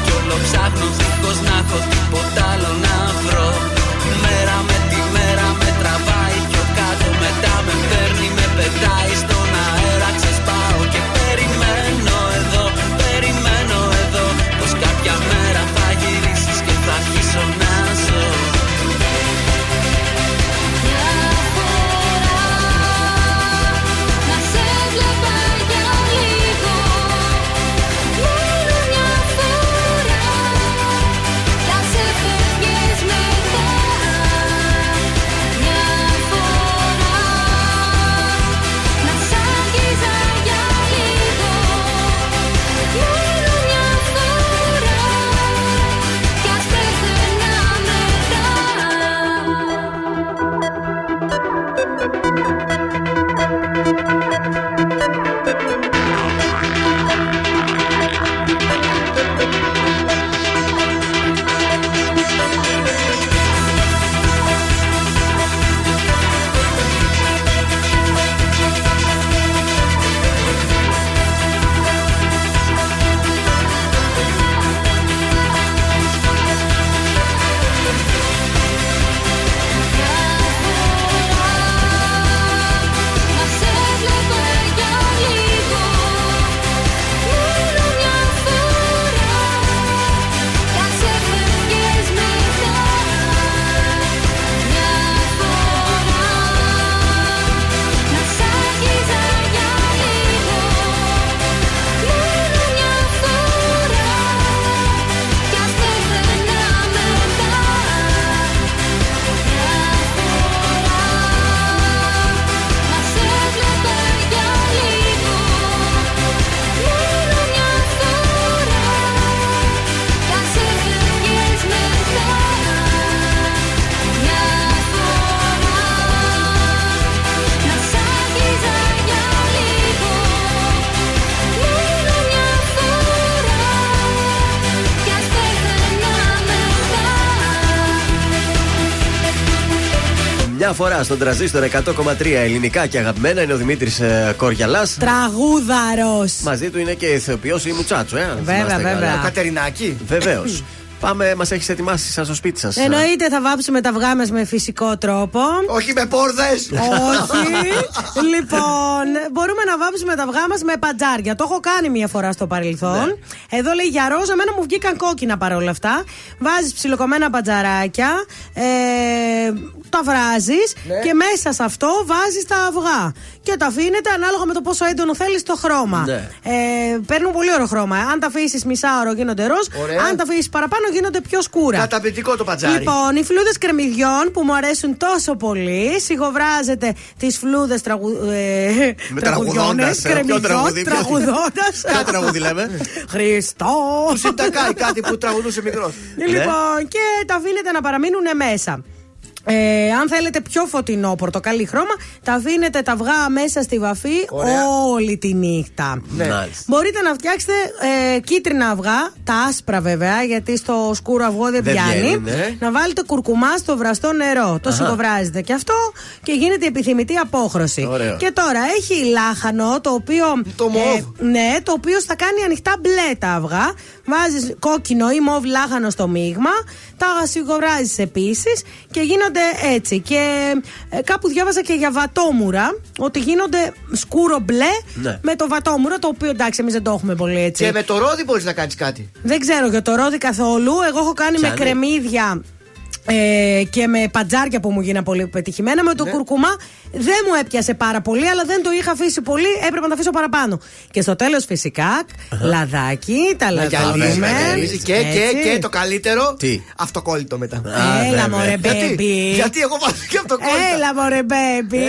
Κι όλο ψάχνω δίχως να έχω τίποτα άλλο να βρω. Μέρα με τη μέρα με τραβάει πιο κάτω, μετά με παίρνει, με πετάει στον αέρα. Ξεσπάω και περιμένω εδώ, περιμένω εδώ, πως κάποια μέρα θα γυρίσεις και θα αρχίσω να ζω. Φορά στον Τρανζίστορ 100,3 ελληνικά και αγαπημένα είναι ο Δημήτρης Κοριαλάς. Τραγούδαρος. Μαζί του είναι και ηθοποιός ή Μουτσάτσο, Βέβαια, βέβαια. Κατερινάκη. Βεβαίως. Πάμε, μας έχεις ετοιμάσει σαν στο σπίτι σας. Εννοείται, θα βάψουμε τα αυγά μας με φυσικό τρόπο. Όχι με πόρδες. Όχι. Λοιπόν, μπορούμε να βάψουμε τα αυγά μας με παντζάρια. Το έχω κάνει μία φορά στο παρελθόν. Ναι. Εδώ λέει για ρόζα, εμένα μου βγήκαν κόκκινα παρόλα αυτά. Βάζεις ψιλοκομμένα παντζαράκια. Τα βράζεις, ναι, και μέσα σε αυτό βάζεις τα αυγά. Και τα αφήνετε ανάλογα με το πόσο έντονο θέλεις το χρώμα. Ναι. Παίρνουν πολύ ωραίο χρώμα. Αν τα αφήσεις μισάωρο γίνονται ροζ. Αν τα αφήσεις παραπάνω γίνονται πιο σκούρα. Καταπληκτικό το πατζάρι. Λοιπόν, οι φλούδες κρεμμυδιών που μου αρέσουν τόσο πολύ. Σιγοβράζετε τις φλούδες τραγουδιώνες. Τραγουδώντας. Κάτι τραγούδι λέμε. Χριστό. Του συντακάει κάτι που τραγουδούσε μικρός. Λοιπόν, και τα αφήνετε να παραμείνουν μέσα. Αν θέλετε πιο φωτεινό πορτοκαλί χρώμα, τα αφήνετε τα αυγά μέσα στη βαφή. Ωραία. Όλη τη νύχτα. Ναι. Μπορείτε να φτιάξετε κίτρινα αυγά, τα άσπρα βέβαια, γιατί στο σκούρο αυγό δεν πιάνει. Ναι. Να βάλετε κουρκουμά στο βραστό νερό. Το σιγοβράζετε και αυτό και γίνεται επιθυμητή απόχρωση. Ωραίο. Και τώρα έχει λάχανο, το οποίο. Το μοβ. Ναι, το οποίο θα κάνει ανοιχτά μπλε τα αυγά. Βάζεις κόκκινο ή μοβ λάχανο στο μείγμα, τα σιγοβράζεις επίσης και γίνονται έτσι. Και κάπου διάβαζα και για βατόμουρα, ότι γίνονται σκούρο μπλε, ναι, με το βατόμουρο, το οποίο εντάξει εμείς δεν το έχουμε πολύ έτσι. Και με το ρόδι μπορείς να κάνεις κάτι. Δεν ξέρω για το ρόδι καθόλου, εγώ έχω κάνει με κρεμμύδια. Και με παντζάρια που μου γίνανε πολύ πετυχημένα. Με το κουρκουμά δεν μου έπιασε πάρα πολύ, αλλά δεν το είχα αφήσει πολύ. Έπρεπε να το αφήσω παραπάνω. Και στο τέλος φυσικά λαδάκι. Τα λαδάκια. Και το καλύτερο. Τι? Αυτοκόλλητο μετά. Έλα μωρέ μπέμπι. Γιατί έχω βάλει και αυτοκόλλητο. Έλα μωρέ μπέμπι.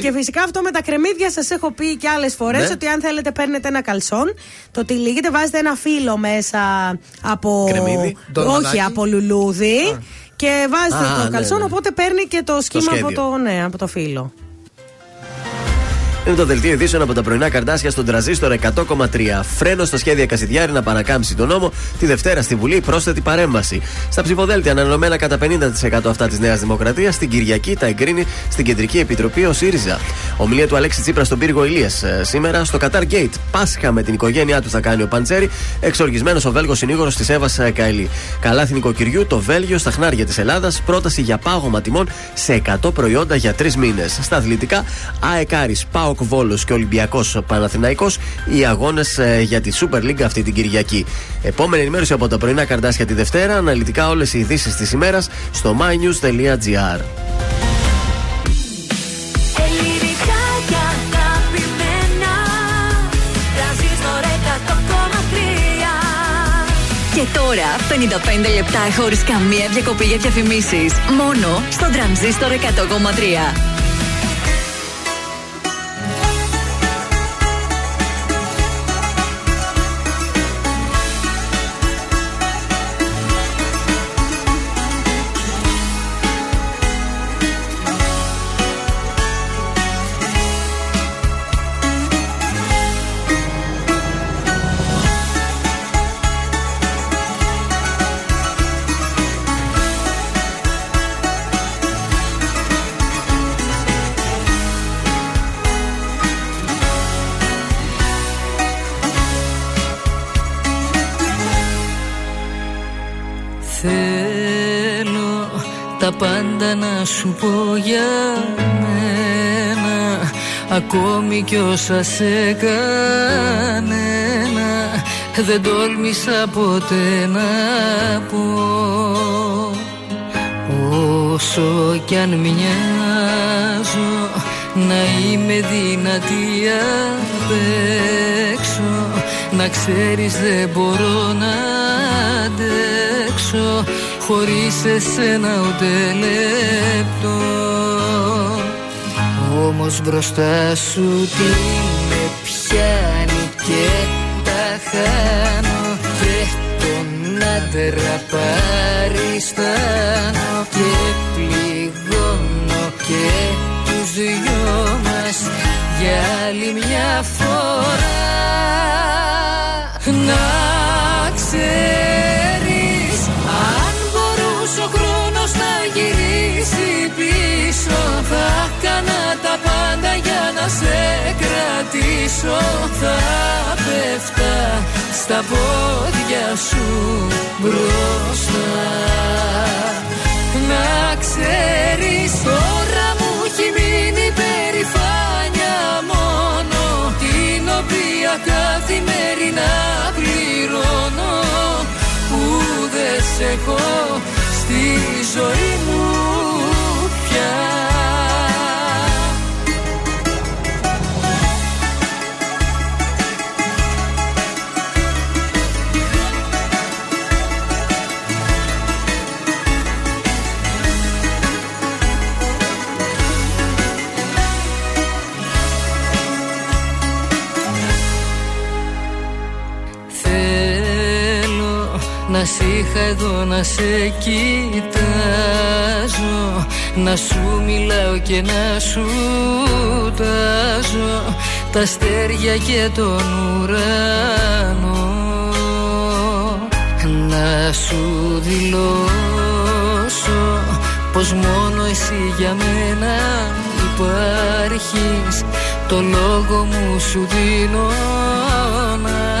Και φυσικά αυτό με τα κρεμμύδια σας έχω πει και άλλες φορές, ότι αν θέλετε παίρνετε ένα καλσόν, το τυλίγετε, βάζετε ένα φύλλο μέσα από. Όχι, από λουλούδι. Και βάζετε το καλσόν, οπότε παίρνει και το σχήμα από το φύλλο. Είναι το δελτίο ειδήσεων από τα πρωινά Καρντάσια στον Τρανζίστορ 100,3. Φρένο στα σχέδια Κασιδιάρη να παρακάμψει τον νόμο. Τη Δευτέρα στη Βουλή πρόσθετη παρέμβαση. Στα ψηφοδέλτια ανανομένα κατά 50% αυτά τη Νέα Δημοκρατία. Στην Κυριακή τα εγκρίνει στην Κεντρική Επιτροπή ο ΣΥΡΙΖΑ. Ομιλία του Αλέξη Τσίπρα στον πύργο Ηλίας σήμερα. Στο Κατάρ Γκέιτ. Πάσχα με την οικογένειά του θα κάνει ο Παντσέρη. Εξοργισμένο ο Βέλγο συνήγορο τη Εύα Καηλή. Καλάθι νοικοκυριού το Βέλγιο στα χνάρια τη Ελλάδα. Πρόταση για πάγωμα τιμών σε 100 προϊόντα για 3 μήνες. Στα αθλητικά, ΑΕΚ Άρης, ΠΑΟΚ Βόλος και Ολυμπιακός Παναθηναϊκός, οι αγώνες για τη Super League αυτή την Κυριακή. Επόμενη ενημέρωση από τα πρωινά Καρντάσια τη Δευτέρα. Αναλυτικά όλες οι ειδήσεις της ημέρας στο mynews.gr. Και τώρα 55 λεπτά χωρίς καμία διακοπή για διαφημίσεις. Μόνο στο Τρανζίστορ 100,3. Πάντα να σου πω για μένα, ακόμη κι όσα σε κανένα δεν τόλμησα ποτέ να πω. Όσο κι αν μοιάζω να είμαι δυνατή απ' έξω, να ξέρεις δεν μπορώ να αντέξω χωρίς εσένα ούτε λεπτό. Όμως μπροστά σου τι με πιάνει και τα χάνω, και τον άντρα παριστάνω και πληγώνω και τους δυο μας για άλλη μια φορά. Να ξέρεις, αν μπορούσε ο χρόνος να γυρίσει πίσω, θα κάνα τα πάντα για να σε κρατήσω. Θα πέφτα στα πόδια σου μπροστά. Να ξέρεις, τώρα μου έχει μείνει περηφάνια μόνο, την οποία καθημερινά πληρώνω, που δεν σ' έχω στη ζωή μου πια. Να σ' είχα εδώ να σε κοιτάζω, να σου μιλάω και να σου τάζω τα αστέρια και τον ουρανό. Να σου δηλώσω πως μόνο εσύ για μένα υπάρχεις, το λόγο μου σου δίνω να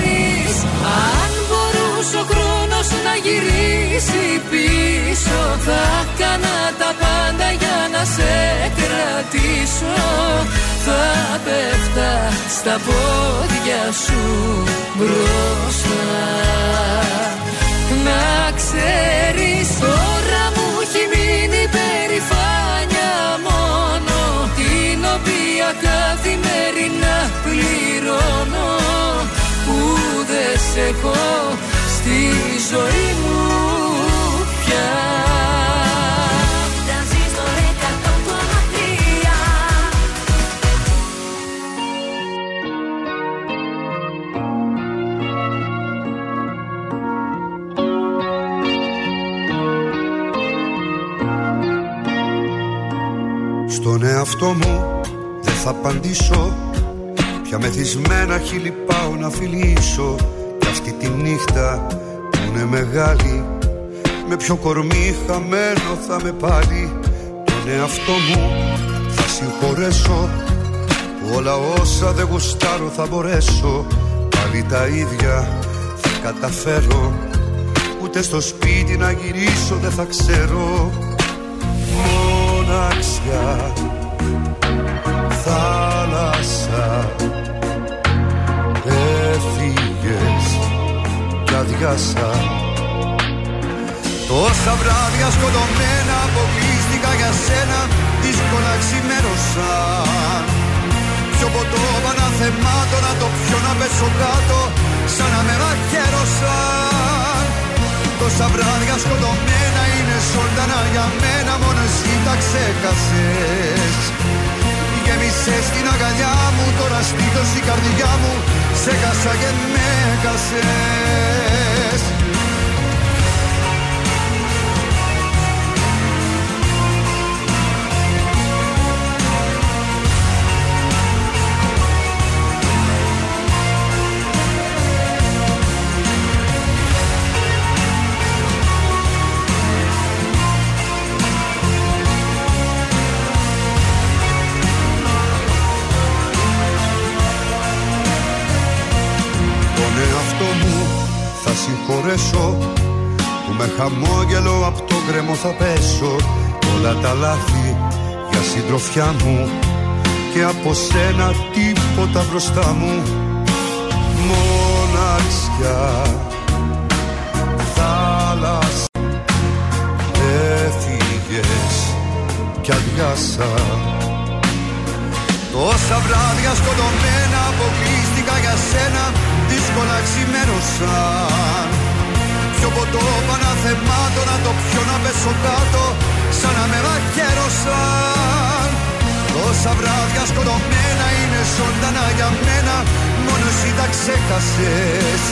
αν μπορούσε ο χρόνος να γυρίσει πίσω, θα κάνα τα πάντα για να σε κρατήσω. Θα πέφτα στα πόδια σου μπροστά. Να ξέρεις, τώρα μου έχει μείνει περηφάνια μόνο, την οποία καθημερινά έχω στη ζωή μου πια. Τρανζίστορ 100,3. Στον εαυτό μου δεν θα απαντήσω. Πια μεθυσμένα χείλη πάω να φιλήσω. Κι αυτή τη νύχτα που είναι μεγάλη, με ποιο κορμί χαμένο θα με πάλι. Τον εαυτό μου θα συγχωρέσω, όλα όσα δεν γουστάρω θα μπορέσω. Πάλι τα ίδια θα καταφέρω, ούτε στο σπίτι να γυρίσω δεν θα ξέρω. Μοναξιά, θάλασσα, έφυγες κι αδειάσα. Τόσα βράδια σκοτωμένα αποκλείστηκα για σένα, δύσκολα ξημέρωσα. Πιο ποτό παναθεμάτωνα, το πιο να πέσω κάτω, σαν να με μαχαίρωσαν. Τόσα βράδια σκοτωμένα είναι ζωντανά για μένα, μόνο εσύ τα ξέχασες. Γέμισες την αγκαλιά μου, τώρα στήθος η καρδιά μου, σε χάσα και με χάσες. Συγχωρέσω που με χαμόγελο απ' το γκρεμό θα πέσω. Όλα τα λάθη για συντροφιά μου, και από σένα τίποτα μπροστά μου. Μοναξιά, θάλασσα, έφυγες κι αδειάσα. Τόσα βράδια σκοτωμένα αποκλείστηκα για σένα, δύσκολα ξημέρωσαν. Πιο ποτό παναθεμάτωνα, το πιο να πέσω κάτω, σαν να με βαχαίρωσαν. Τόσα βράδια σκοτωμένα είναι ζωντανά για μένα, μόνο εσύ τα ξέχασες.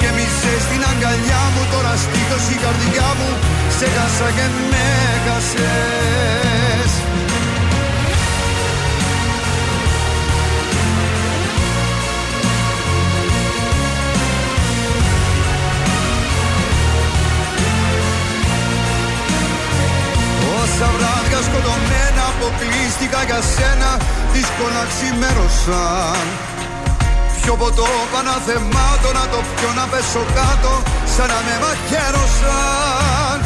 Γέμισες την αγκαλιά μου, τώρα στήθος η καρδιά μου, σε χάσα και με χάσες. Τόσα βράδια σκοτωμένα αποκλείστηκα για σένα, δύσκολα ξημέρωσαν. Πιο ποτό παναθεμάτωνα, το πιο να πέσω κάτω, σαν να με μαχαίρωσαν.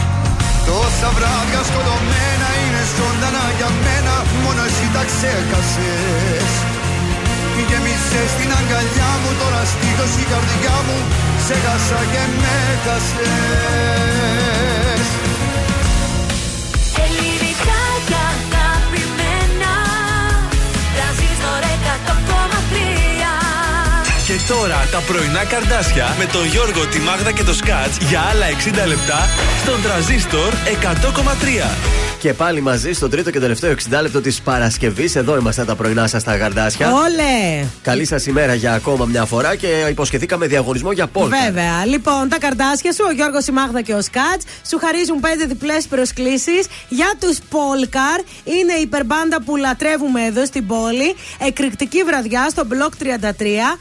Τόσα βράδια σκοτωμένα είναι ζωντανά για μένα, μόνο εσύ τα ξέχασες. Γέμισες την αγκαλιά μου, τώρα στήθος η καρδιά μου, σε χάσα και με χάσες. Και τώρα τα πρωινά Καρντάσια με τον Γιώργο, τη Μάγδα και το Σκατζ για άλλα 60 λεπτά στον Τρανζίστορ 100,3. Και πάλι μαζί στο τρίτο και τελευταίο 60 λεπτό της Παρασκευής. Εδώ είμαστε τα πρωινά σας τα Καρντάσια. Όλε! Καλή σας ημέρα για ακόμα μια φορά και υποσχεθήκαμε διαγωνισμό για Polcar. Βέβαια. Λοιπόν, τα Καρντάσια σου, ο Γιώργος, η Μάγδα και ο Σκατζ, σου χαρίζουν 5 διπλές προσκλήσεις για τους Polcar. Είναι η υπερμπάντα που λατρεύουμε εδώ στην πόλη. Εκρηκτική βραδιά στο Block 33.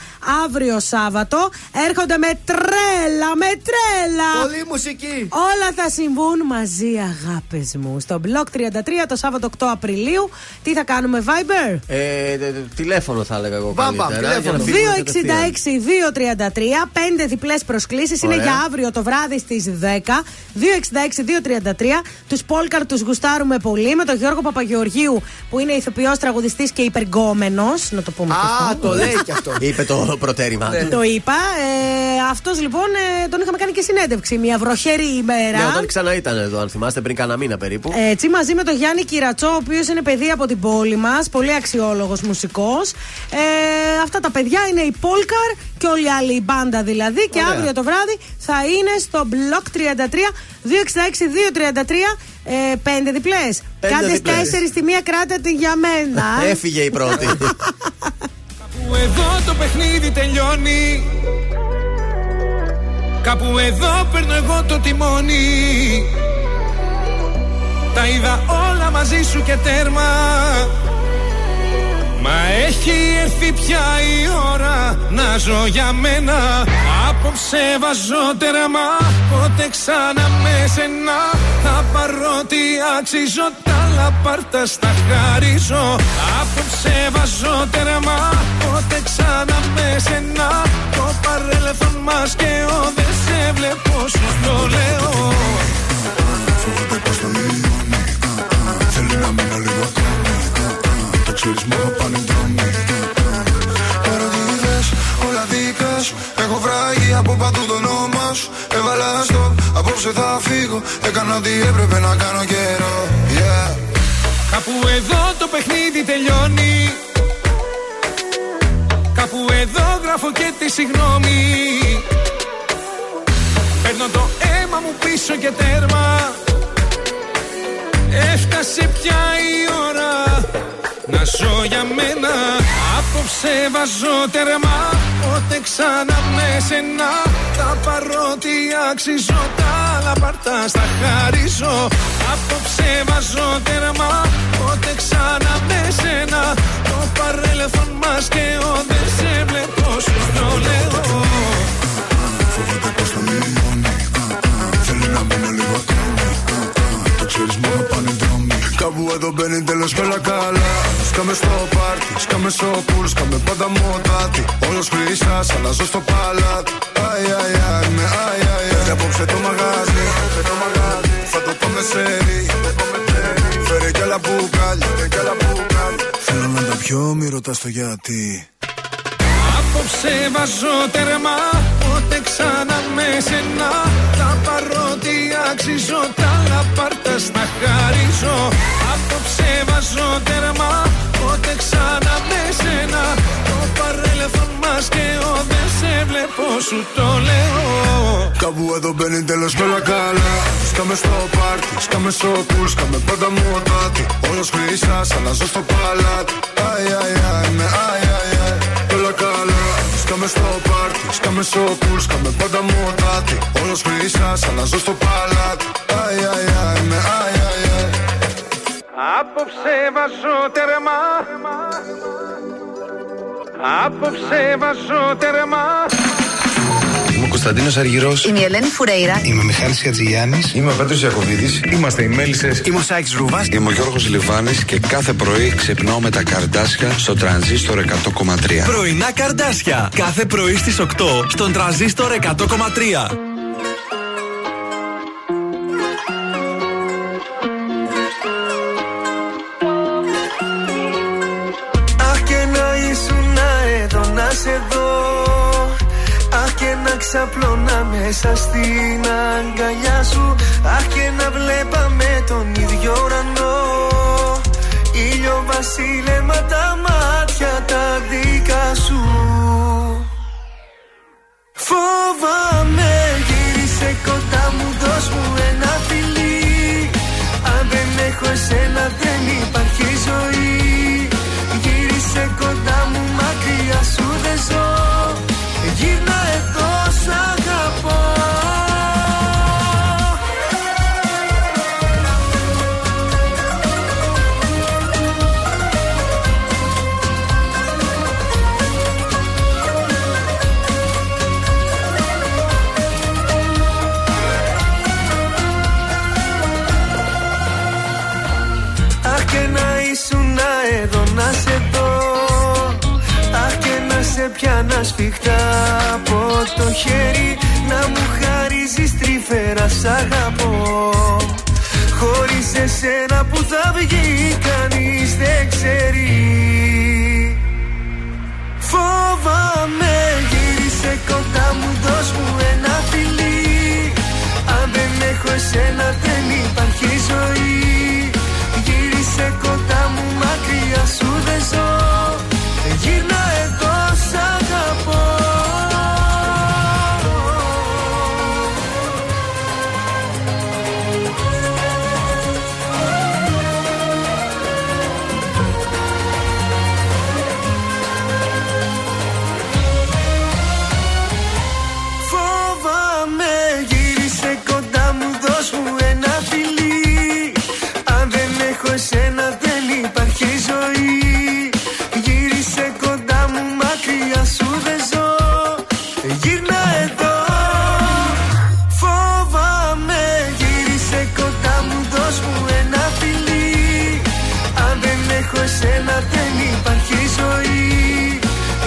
Αύριο Σάββατο έρχονται με τρέλα, με τρέλα! Πολύ μουσική! Όλα θα συμβούν μαζί, αγάπες μου. Στο Block 33 το Σάββατο 8 Απριλίου. Τι θα κάνουμε, Viber? Τηλέφωνο θα έλεγα εγώ. Μπαμπαμ, τηλέφωνο. 266-233, 5 διπλές προσκλήσεις. Είναι για αύριο το βράδυ στις 10. 266-233. Τους Polcar τους γουστάρουμε πολύ. Με τον Γιώργο Παπαγεωργίου που είναι ηθοποιός, τραγουδιστής και υπεργόμενος. Να το πούμε και αυτό. Α, το λέει και αυτό. Είπε το προτέρημα. Το είπα. Αυτός λοιπόν τον είχαμε κάνει και συνέντευξη. Μια βροχερή ημέρα. Ναι, όταν ξανά ήταν εδώ, αν θυμάστε, πριν κάνα μήνα περίπου. Έτσι, μαζί με τον Γιάννη Κυρατσό, ο οποίος είναι παιδί από την πόλη μας, πολύ αξιόλογος μουσικός. Αυτά τα παιδιά είναι η Polcar και όλη η άλλη μπάντα δηλαδή. Και αύριο το βράδυ θα είναι στο Block 33, 266-233. 5 διπλές. Κάντε 4 στη μία, κράτα τη για μένα. Έφυγε η πρώτη. Κάπου εδώ το παιχνίδι τελειώνει. Κάπου εδώ παίρνω εγώ το τιμόνι. Τα είδα όλα μαζί σου και τέρμα. Μα έχει έρθει πια η ώρα να ζω για μένα. Απόψε βάζω τέρμα, πότε ξανά με σένα. Θα πάρω τι άξιζω, τα λαπάρτα στα χαρίζω. Απόψε βάζω τέρμα, πότε ξανά με σένα. Το παρέλθον μας και ο δεν σε βλέπω, σου το λέω. Φοβάται πως θα μείνω, θέλει να μείνω λίγο ακόμα. Ξέρεις μόνο πάνε δρόμοι. Παραδίδες, όλα δίκα σου. Έχω βράγει από παντού το όνομα σου. Έβαλα στο, απόψε θα φύγω. Έκανα ό,τι έπρεπε να κάνω καιρό. Yeah. Κάπου εδώ το παιχνίδι τελειώνει. Κάπου εδώ γράφω και τη συγγνώμη. Παίρνω το αίμα μου πίσω και τέρμα. Έφτασε πια η ώρα να ζω για μένα. Απόψε βάζω τέρμα, πότε ξανά με σένα. Τα παρότι άξιζω, τα άλλα παρτά στα χαρίζω. Απόψε βάζω τέρμα, πότε ξανά με σένα. Το παρέλθον μας και ο δεν σε βλέπω, σου το λέω. Φοβάται πως θα μείνει μόνη, θέλει να μείνω λίγο ακόμα. Το ξέρεις μόνο πάνε δρόμοι. Κάπου εδώ μπαίνει τέλος κι όλα καλά. Σκάμε στο πάρτι, σκάμε σοπούλ, σκάμε πάντα μοτάτι. Όλος χρυσάς, αλλάζω στο παλάτι. Αι, αι, αι, με αι, αι, αι. Απόψε το μαγάζι, θα το πάμε σερί. Φέρε κι άλλα μπουκάλι. Θέλω να τα πιω, μη ρωτάς το γιατί. Απόψε βάζω τέρμα, πότε ξανά με σένα. Τα παρότι άξιζω, τα λαπάρτα στα χαρίζω. Απόψε βάζω τέρμα, πότε ξανά με σένα. Το παρέλθον μας και ο δεν σε βλέπω, σου το λέω. Κάπου εδώ μπαίνει τέλος κι όλα καλά. Σκάμε στο πάρτι, σκάμε σοκούλ, σκάμε πάντα μοτάτι. Όλος χρυσάς, αλλάζω στο παλάτι. Αι, αι, αι, με αι, αι, αι. Σκάμε στο πάρτι, σκάμε σοκούλ, σκάμε πάντα μοτάτι. Όλος χρυσάς, αλλάζω στο παλάτι. Αι, αι, αι, με αι, αι, αι. Απόψε βάζω τέρμα. Απόψε βάζω τέρμα. Είμαι ο Κωνσταντίνος Αργυρός. Είμαι η Ελένη Φουρέιρα. Είμαι ο Μιχάλης Χατζηγιάννης. Είμαι ο Πέτρος Ιακωβίδης. Είμαστε οι Μέλισσες. Είμαι ο ΣΑΕΚ Ρουβάς. Είμαι ο Γιώργος Λιβάνης και κάθε πρωί ξυπνάω με τα Καρντάσια στο Τρανζίστορ 100,3. Πρωινά Καρντάσια. Κάθε πρωί στις 8 στον Τρανζίστορ 100,3. Αχ και να ήσουν εδώ, να σε δω. Αχ και να ξαπλώνα μέσα στην αγκαλιά σου. Αχ και να βλέπαμε τον ίδιο ουρανό. Ήλιο βασίλεμα, τα μάτια τα δικά σου. Φοβάμαι, γύρισε κοντά μου, δώσ' μου ένα φιλί. Αν δεν έχω εσένα δεν υπάρχει ζωή. Γύρισε κοντά μου, μακριά σου δεν ζω. Γύρνα εδώ, σ' αγαπώ. Αχ και να ήσουν εδώ, να σε δω. Αχ και να σε πιάνα σφιχτά από το χέρι. Να μου χαρίζεις τρυφερά, σ' αγαπώ. Χωρίς εσένα που θα βγει κανείς δεν ξέρει. Φοβάμαι, γύρισε κοντά μου, δώσ' μου ένα φιλί. Αν δεν έχω εσένα δεν υπάρχει ζωή. έχω εσένα, δεν υπάρχει ζωή. Γύρισε κοντά μου, μακριά σου δεν ζω. Γύρνα εδώ, φοβάμαι. Γύρισε κοντά μου, δώσ' μου ένα φιλί. Αν δεν έχω εσένα, δεν υπάρχει ζωή.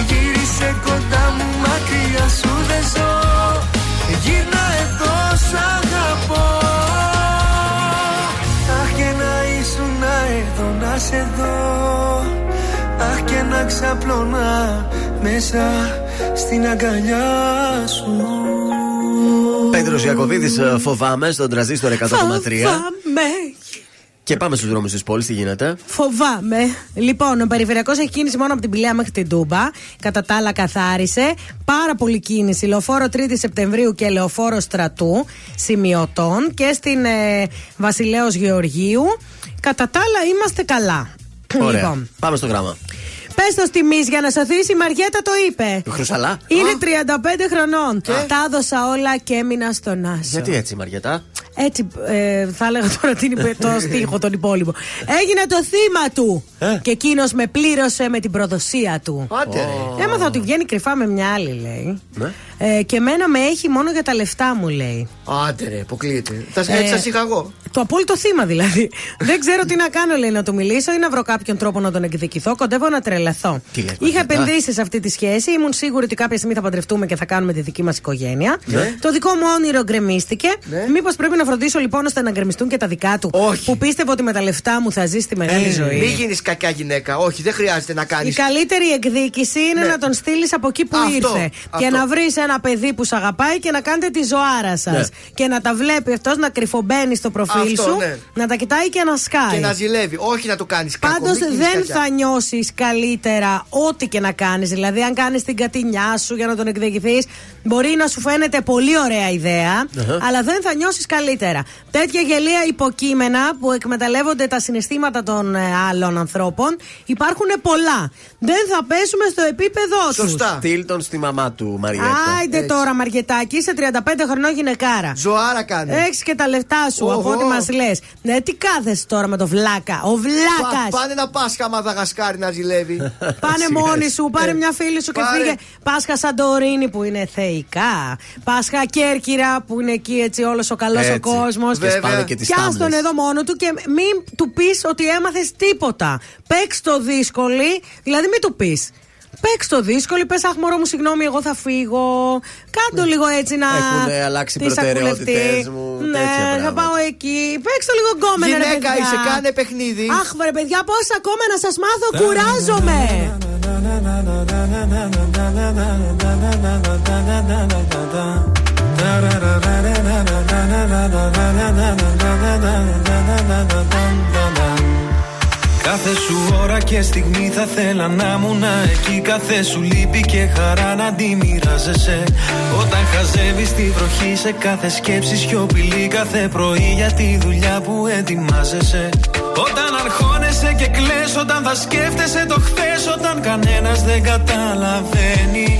Γύρισε κοντά μου, μακριά σου δεν ζω. Γύρνα εδώ, σ' αγαπώ. Αχ και να ξαπλώνα μέσα στην αγκαλιά σου. Πέτρος Ιακωβίδης, φοβάμαι, στον Τρανζίστορ 100,3. Και πάμε στους δρόμους της πόλης, τι γίνεται. Φοβάμαι. Λοιπόν, ο περιφερειακός έχει κίνηση μόνο από την Πηλαία μέχρι την Τούμπα. Κατά τα άλλα, καθάρισε. Πάρα πολύ κίνηση. Λεωφόρο 3η Σεπτεμβρίου και Λεωφόρο Στρατού, σημειωτών. Και στην Βασιλέως Γεωργίου. Κατά τα άλλα, είμαστε καλά. Ωραία. Λοιπόν. Πάμε στο γράμμα. Πες το τιμής για να σωθείς, η Μαριέτα το είπε. Χρυσαλά. Είναι 35 χρονών. Και... τα έδωσα όλα και έμεινα στον Άσο. Γιατί έτσι, Μαριέτα? Έτσι, θα έλεγα τώρα την είπε το στίχο τον υπόλοιπο. Έγινα το θύμα του. Και εκείνος με πλήρωσε με την προδοσία του. Έμαθα ότι βγαίνει κρυφά με μια άλλη, λέει. Ναι. Και εμένα με έχει μόνο για τα λεφτά μου, λέει. Άντε ρε, αποκλείεται. Θα σίγα εγώ. Το απόλυτο θύμα δηλαδή. Δεν ξέρω τι να κάνω, λέει, να του μιλήσω ή να βρω κάποιον τρόπο να τον εκδικηθώ. Κοντεύω να τρελαθώ. Είχα επενδύσει σε αυτή τη σχέση. Ήμουν σίγουρη ότι κάποια στιγμή θα παντρευτούμε και θα κάνουμε τη δική μας οικογένεια. Ναι. Το δικό μου όνειρο γκρεμίστηκε. Ναι. Μήπως πρέπει να φροντίσω λοιπόν ώστε να γκρεμιστούν και τα δικά του? Όχι. Που πίστευε ότι με τα λεφτά μου θα ζει στη μεγάλη ζωή. Μην γίνει κακιά γυναίκα. Όχι, δεν χρειάζεται να κάνει. Η καλύτερη εκδίκηση είναι να τον στείλει από εκεί που ήρθε. Και να βρει ένα παιδί που σ' αγαπάει και να κάνετε τη ζωάρα σας. Ναι. Και να τα βλέπει αυτός να κρυφομπαίνει στο προφίλ σου, ναι. Να τα κοιτάει και να σκάει. Και να ζηλεύει, όχι να του κάνεις κακό. Πάντως δεν θα νιώσεις καλύτερα ό,τι και να κάνεις. Δηλαδή, αν κάνεις την κατηνιά σου για να τον εκδικηθείς, μπορεί να σου φαίνεται πολύ ωραία ιδέα, αλλά δεν θα νιώσεις καλύτερα. Τέτοια γελία υποκείμενα που εκμεταλλεύονται τα συναισθήματα των άλλων ανθρώπων υπάρχουν πολλά. Δεν θα πέσουμε στο επίπεδο του. Στείλ τον στη μαμά του, Μαριέτα. Άιντε τώρα, Μαριετάκη, είσαι 35 χρονών γυναικάρα. Ζωάρα κάνει. Έχεις και τα λεφτά σου, από ό,τι μας λες. Ναι, τι κάθεσαι τώρα με το βλάκα. Ο βλάκας. Πάνε ένα Πάσχα Μαδαγασκάρι να ζηλεύει. Πάνε μόνοι σου, πάρε μια φίλη σου και φύγε. Πάσχα Σαντορίνη που είναι θεϊκά. Πάσχα Κέρκυρα που είναι εκεί έτσι όλος ο καλός ο κόσμος. Πιάσ' τον εδώ μόνο του και μην του πεις ότι έμαθες τίποτα. Παίξ' το δύσκολη, δηλαδή μην του πεις. Παίξ' το δύσκολο, πες αχ μωρό μου συγγνώμη εγώ θα φύγω. Κάντο λίγο έτσι να... έχουν αλλάξει προτεραιότητες μου. Ναι, θα πάω εκεί. Παίξ' το λίγο γκόμενα ρε παιδιά. Γυναίκα είσαι, κάνε παιχνίδι. Αχ βρε παιδιά, πώς ακόμα να σας μάθω, κουράζομαι. Κάθε σου ώρα και στιγμή θα θέλα να ήμουν εκεί. Κάθε σου λύπη και χαρά να τη μοιράζεσαι. Όταν χαζεύεις τη βροχή σε κάθε σκέψη σιωπηλή. Κάθε πρωί για τη δουλειά που ετοιμάζεσαι. Όταν αρχώνεσαι και κλαις, όταν θα σκέφτεσαι το χθες. Όταν κανένας δεν καταλαβαίνει,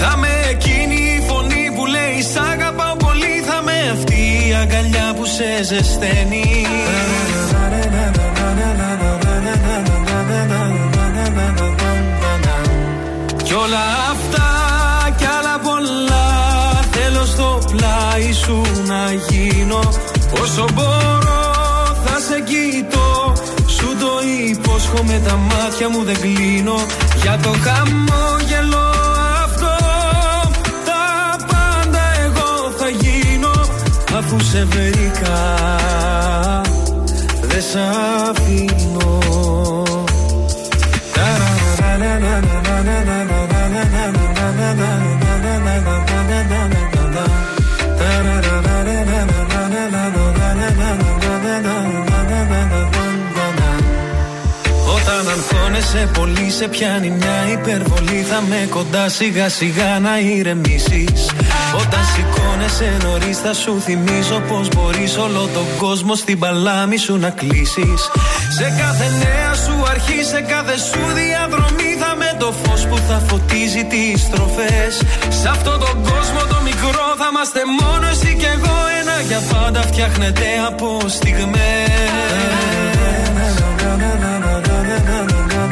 θα με εκείνη η φωνή που λέει σ' αγαπάω πολύ. Θα με αυτή η αγκαλιά που σε ζεσταίνει. Κι όλα αυτά κι άλλα πολλά θέλω στο πλάι σου να γίνω. Όσο μπορώ θα σε κοιτώ, σου το υπόσχομαι, τα μάτια μου δεν κλείνω. Για το χαμόγελο αυτό τα πάντα εγώ θα γίνω. Αφού σε βρήκα δεν σ' αφήνω. Όταν αγχώνεσαι πολύ σε πιάνει μια υπερβολή. Θα με κοντά σιγά σιγά να ηρεμήσεις. Όταν σηκώνεσαι νωρίς θα σου θυμίζω πως μπορείς όλο τον κόσμο στην παλάμη σου να κλείσεις. Σε κάθε νέα σου αρχή, σε κάθε σου διαδρομή θα με το φως που θα φωτίζει τις στροφές. Σε αυτόν τον κόσμο το μικρό θα είμαστε μόνο εσύ και εγώ. Ένα για πάντα φτιάχνεται από στιγμές.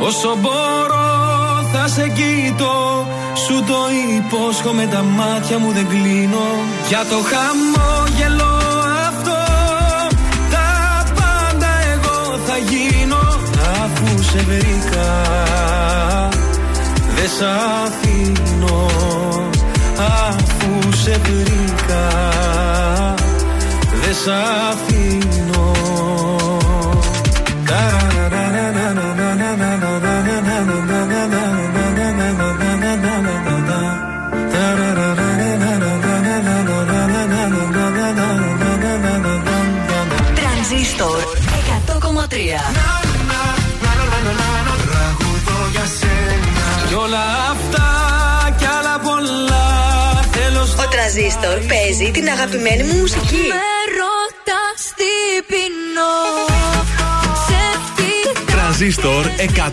Όσο μπορώ θα σε κοιτώ, σου το υπόσχομαι, τα μάτια μου δεν κλείνω. Για το χαμόγελο αυτό τα πάντα εγώ θα γίνω. Αφού σε βρήκα δεν σ' αφήνω. Αφού σε βρήκα δεν σ' αφήνω. Τρανζίστορ 100,3. Τραγουδώ για σένα. Κι όλα αυτά κι άλλα πολλά. Ο Τρανζίστορ παίζει την αγαπημένη μου μουσική. Με ρωτάς τι πεινώ. Transistor 100,3.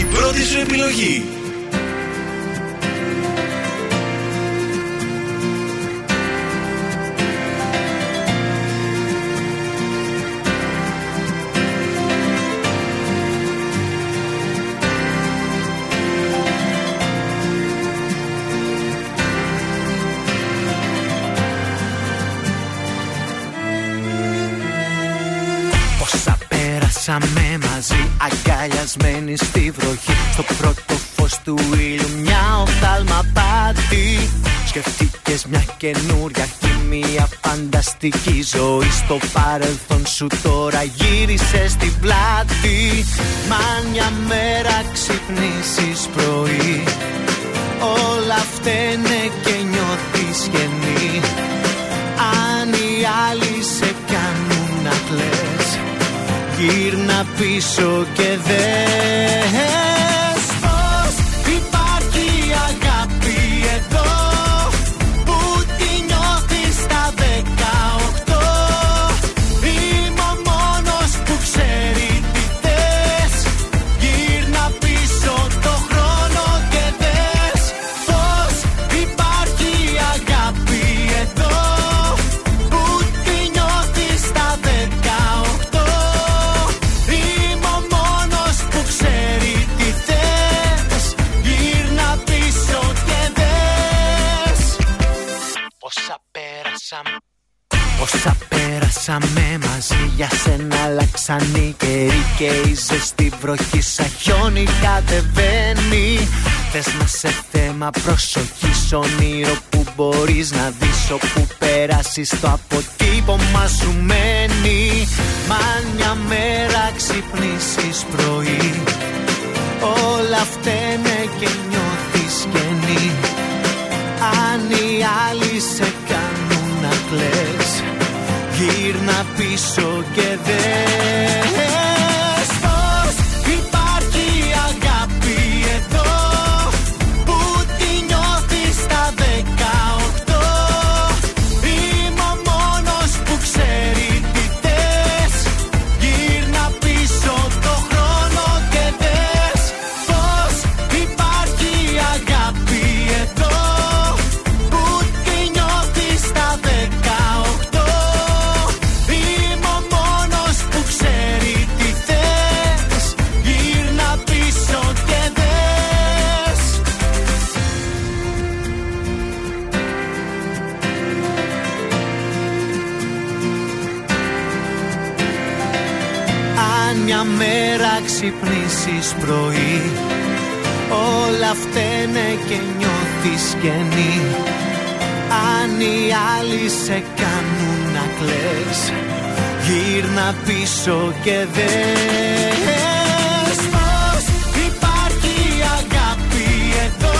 Η πρώτη σου επιλογή. Περάσαμε μαζί, αγκαλιασμένοι στη βροχή. Στο πρώτο φως του ήλιου, μια οφθαλμαπάτη. Σκεφτήκες μια καινούρια αρχή, μια φανταστική ζωή. Στο παρελθόν σου τώρα γύρισες στην πλάτη. Μα μια μέρα ξυπνήσεις πρωί, όλα φταίνε και νιώθεις γεννή. Αν οι άλλοι σε κάνουν να κλαις, γύρνα πίσω και δες πως υπάρχει αγάπη εδώ που τη νιώθεις στα 18. Είμαι ο μόνος που ξέρει τι θες, γύρνα πίσω το χρόνο και δες πως υπάρχει αγάπη εδώ που τη νιώθεις στα 18. Όσα πέρασαμε μαζί, για σένα αλλάξαν οι καιροί. Και η ζεστή βροχή σαν χιόνι κατεβαίνει. Θες να σε θέμα προσοχής, όνειρο που μπορείς να δεις. Όπου περάσεις το αποτύπωμα σου μένει. Μα μια μέρα ξυπνήσεις πρωί, όλα φταίνε και νιώθεις γεννή. Αν οι άλλοι σε κάνουν να κλαις, γύρνα πίσω και δες πως υπάρχει αγάπη εδώ που τη νιώθεις στα 18. Είμαι ο μόνος που ξέρει τι θες, γύρνα πίσω το χρόνο και δες πως υπάρχει αγάπη εδώ που τη νιώθεις στα 18. Μια μέρα ξυπνήσεις πρωί, όλα φταίνε και νιώθεις καινή. Αν οι άλλοι σε κάνουν να κλαις, γύρνα πίσω και δες πως υπάρχει αγάπη εδώ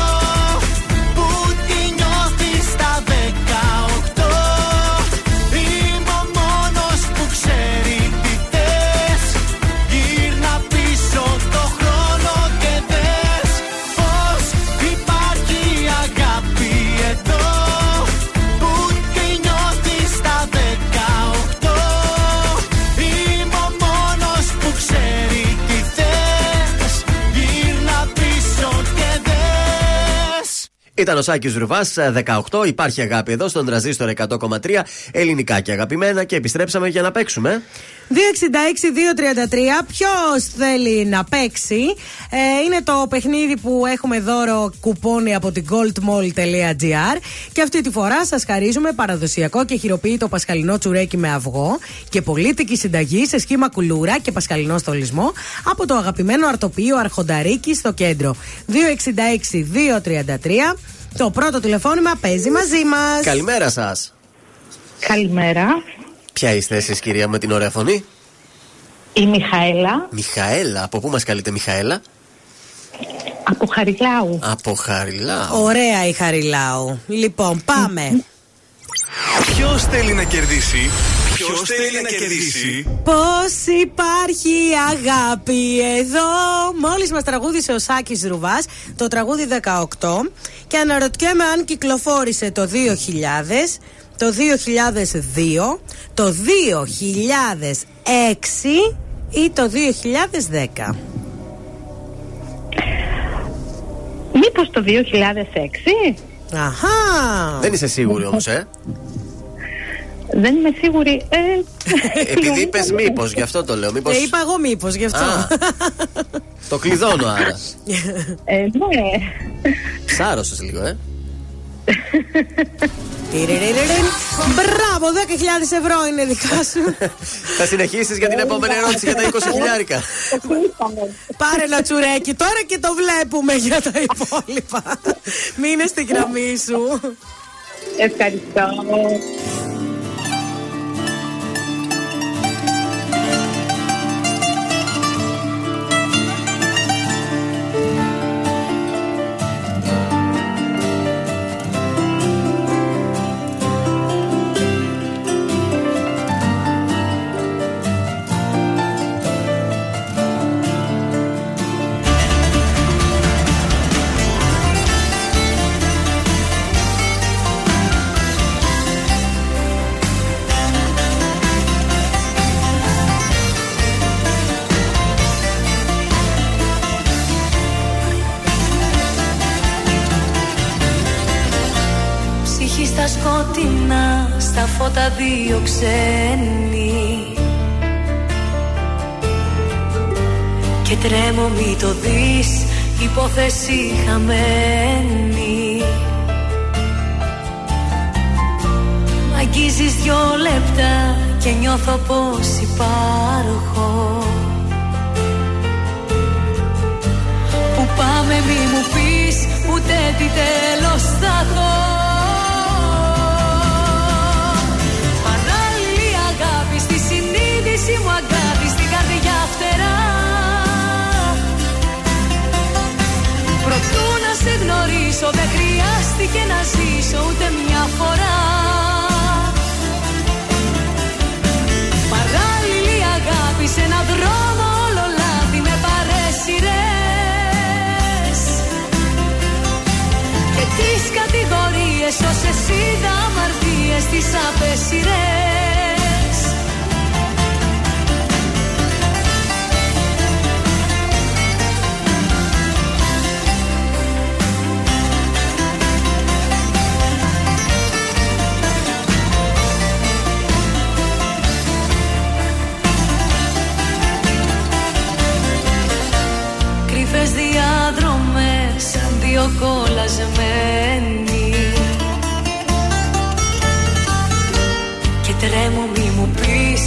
Ήταν ο Σάκης Ρουβάς, 18. Υπάρχει αγάπη εδώ στον Τρανζίστορ 100,3. Ελληνικά και αγαπημένα. Και επιστρέψαμε για να παίξουμε. 266-233. Ποιος θέλει να παίξει? Είναι το παιχνίδι που έχουμε δώρο κουπόνι από την goldmall.gr. Και αυτή τη φορά σας χαρίζουμε παραδοσιακό και χειροποίητο πασχαλινό τσουρέκι με αυγό και πολίτικη συνταγή σε σχήμα κουλούρα και πασχαλινό στολισμό από το αγαπημένο αρτοποιείο Αρχονταρίκη στο κέντρο. 266-233. Το πρώτο τηλεφώνημα παίζει μαζί μας. Καλημέρα σας. Καλημέρα. Ποια είστε εσείς, κυρία, με την ωραία φωνή? Η Μιχαέλα. Μιχαέλα, από πού μας καλείτε, Μιχαέλα? Από Χαριλάου. Από Χαριλάου. Ωραία η Χαριλάου. Λοιπόν, πάμε. Ποιος θέλει να κερδίσει? Ποιος θέλει να κερδίσει? Πώς υπάρχει αγάπη εδώ? Μόλις μας τραγούδισε ο Σάκης Ρουβάς το τραγούδι 18. Και αναρωτιέμαι αν κυκλοφόρησε το 2000, το 2002, το 2006 ή το 2010. Μήπως το 2006? Αχα. Δεν είσαι σίγουρη όμως, Δεν είμαι σίγουρη. Επειδή είπες μήπως, γι' αυτό το λέω. Μήπως... είπα εγώ μήπως, γι' αυτό. Το κλειδώνω άρα. Ναι. Ψάρωσες λίγο, Μπράβο, 10.000 ευρώ είναι δικά σου. Θα συνεχίσεις για την επόμενη ερώτηση για τα 20.000. Πάρε ένα τσουρέκι τώρα και το βλέπουμε για τα υπόλοιπα. Μείνε στη γραμμή σου. Ευχαριστώ. Τα δύο ξένοι και τρέμω μη το δεις, υπόθεση χαμένη. Μ' αγγίζεις 2 λεπτά και νιώθω πως υπάρχω. Που πάμε μη μου πεις ούτε τι τέλος θα δω. Στη συνείδηση μου αγάπη, στην καρδιά φτερά. Προτού να σε γνωρίσω, δεν χρειάστηκε να ζήσω ούτε μια φορά. Παράλληλη αγάπη, σε έναν δρόμο όλο λάθη με παρέσιρες και τις κατηγορίες, όσες είδα αμαρτίες, τις απέσιρες. Σαν 2 κολλασμένοι και τρέμω μη μου πεις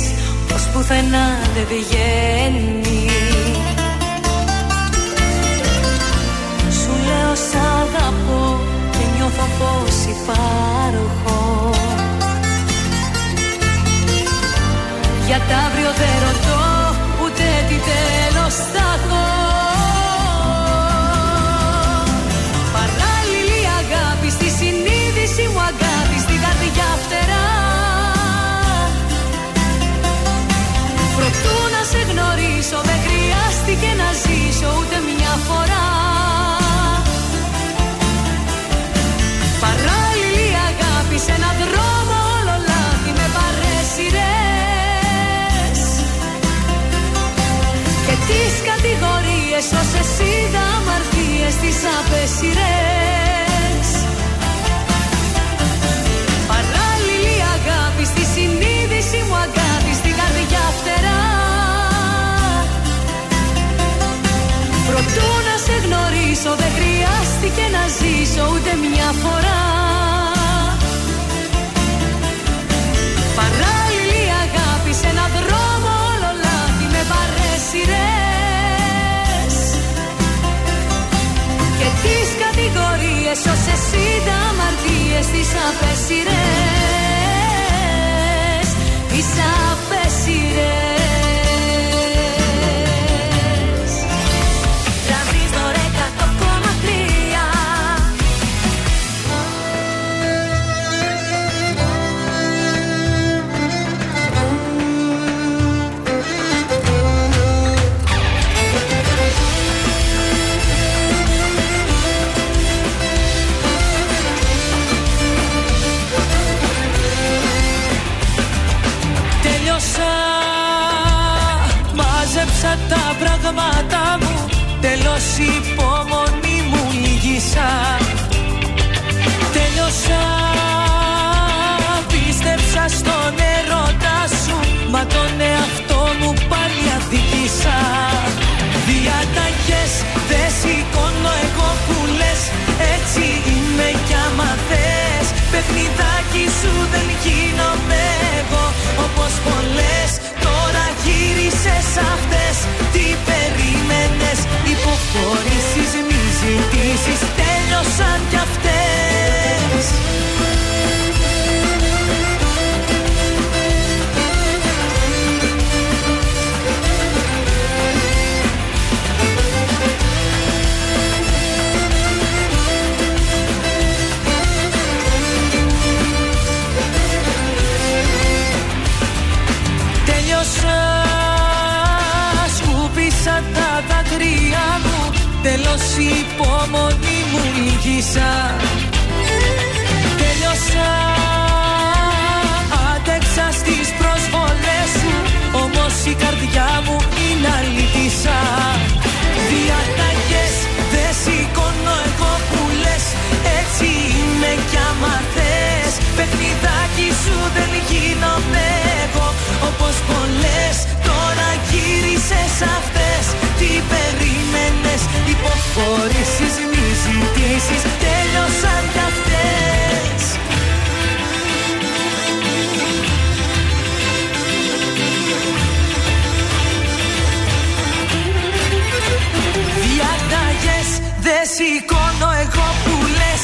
πως πουθενά δεν βγαίνει. Σου λέω σ' αγαπώ και νιώθω πως υπάρχω. Για τ' αύριο δεν ρωτώ ούτε τι τέλος θα έχω. Στη συνείδηση μου αγάπη, στην καρδιά φτερά. Προτού να σε γνωρίσω, δεν χρειάστηκε να ζήσω ούτε μια φορά. Παράλληλη αγάπη, σε έναν δρόμο όλο λάθη με παρέσιρες και τις κατηγορίες, όσες είδα αμαρτίες, τις απέσιρες. στις απέσιρες, τις απέσιρες. Τρανζίστορ 100,3. Τελειώσα, μάζεψα τα πράγματα μου, τέλος η υπομονή μου λυγίσα. Τέλειωσα, πίστεψα στον ερώτα σου, μα τον εαυτό μου πάλι αδικήσα. Διαταγές δεν σηκώνω εγώ που λες, έτσι είμαι κι άμα θες, παιχνιδάκι σου δεν γίνομαι εγώ όπως πολλές. Τώρα γύρισες αυτές, τι περίμενες, υποχωρήσεις μη ζητήσεις, τέλειωσαν κι αυτές. Σκούπισα τα δάκρυα μου, τέλος η υπομονή μου λυγίσα. Τέλειωσα, άντεξα στις προσβολές σου, όμως η καρδιά μου είναι αλήτησα. Διαταγές δεν σηκώνω εγώ που λες, έτσι είμαι κι άμα θες, παιχνιδάκι σου δεν γίνομαι εγώ όπως πολλές. Τώρα γύρισες αυτές, τι περίμενες, υποχωρήσεις μη ζητήσεις, τέλειωσαν κι αυτές. Διαταγές δεν σηκώνω εγώ που λες,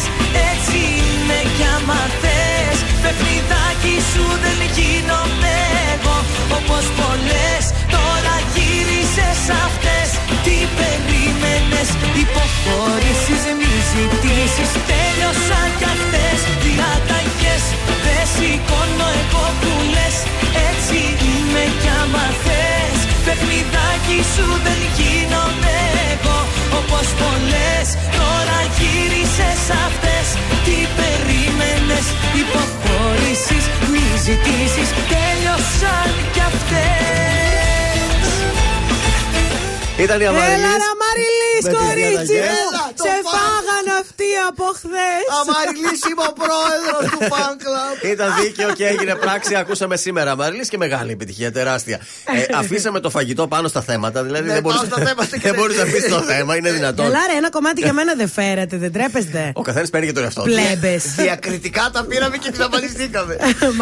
έτσι είμαι κι άμα θες, παιχνιδάκι σου δεν γίνομαι εγώ όπως πολλές. Τώρα γύρισες αυτές, τι περίμενες, υποχωρήσεις μη ζητήσεις, τέλειωσαν κι αυτές. Διαταγές δεν σηκώνω εγώ που λες, έτσι είμαι κι άμα θες, παιχνιδάκι σου δεν γίνομαι εγώ όπως πολλές. Τώρα γύρισες αυτές, τι περίμενες, υποχωρήσεις μη ζητήσεις, τέλειωσαν κι αυτές. Ήταν η Αμαριλής. Έλα ρε Αμαριλής, κορίτσι μου, σε φάγανε αυτοί από χθες. Αμαριλής, είμαι ο πρόεδρος του fan club. Ήταν δίκαιο και έγινε πράξη. Ακούσαμε σήμερα Αμαριλής και μεγάλη επιτυχία, τεράστια. Αφήσαμε το φαγητό πάνω στα θέματα. Δηλαδή δεν μπορείς να αφήσεις το θέμα, είναι δυνατόν. Ελά ρε, ένα κομμάτι για μένα δεν φέρατε, δεν τρέπεστε. Ο καθένας παίρνει και τον εαυτό του. Πλέμπες. Διακριτικά τα πήραμε και φιναμαλιστήκαμε.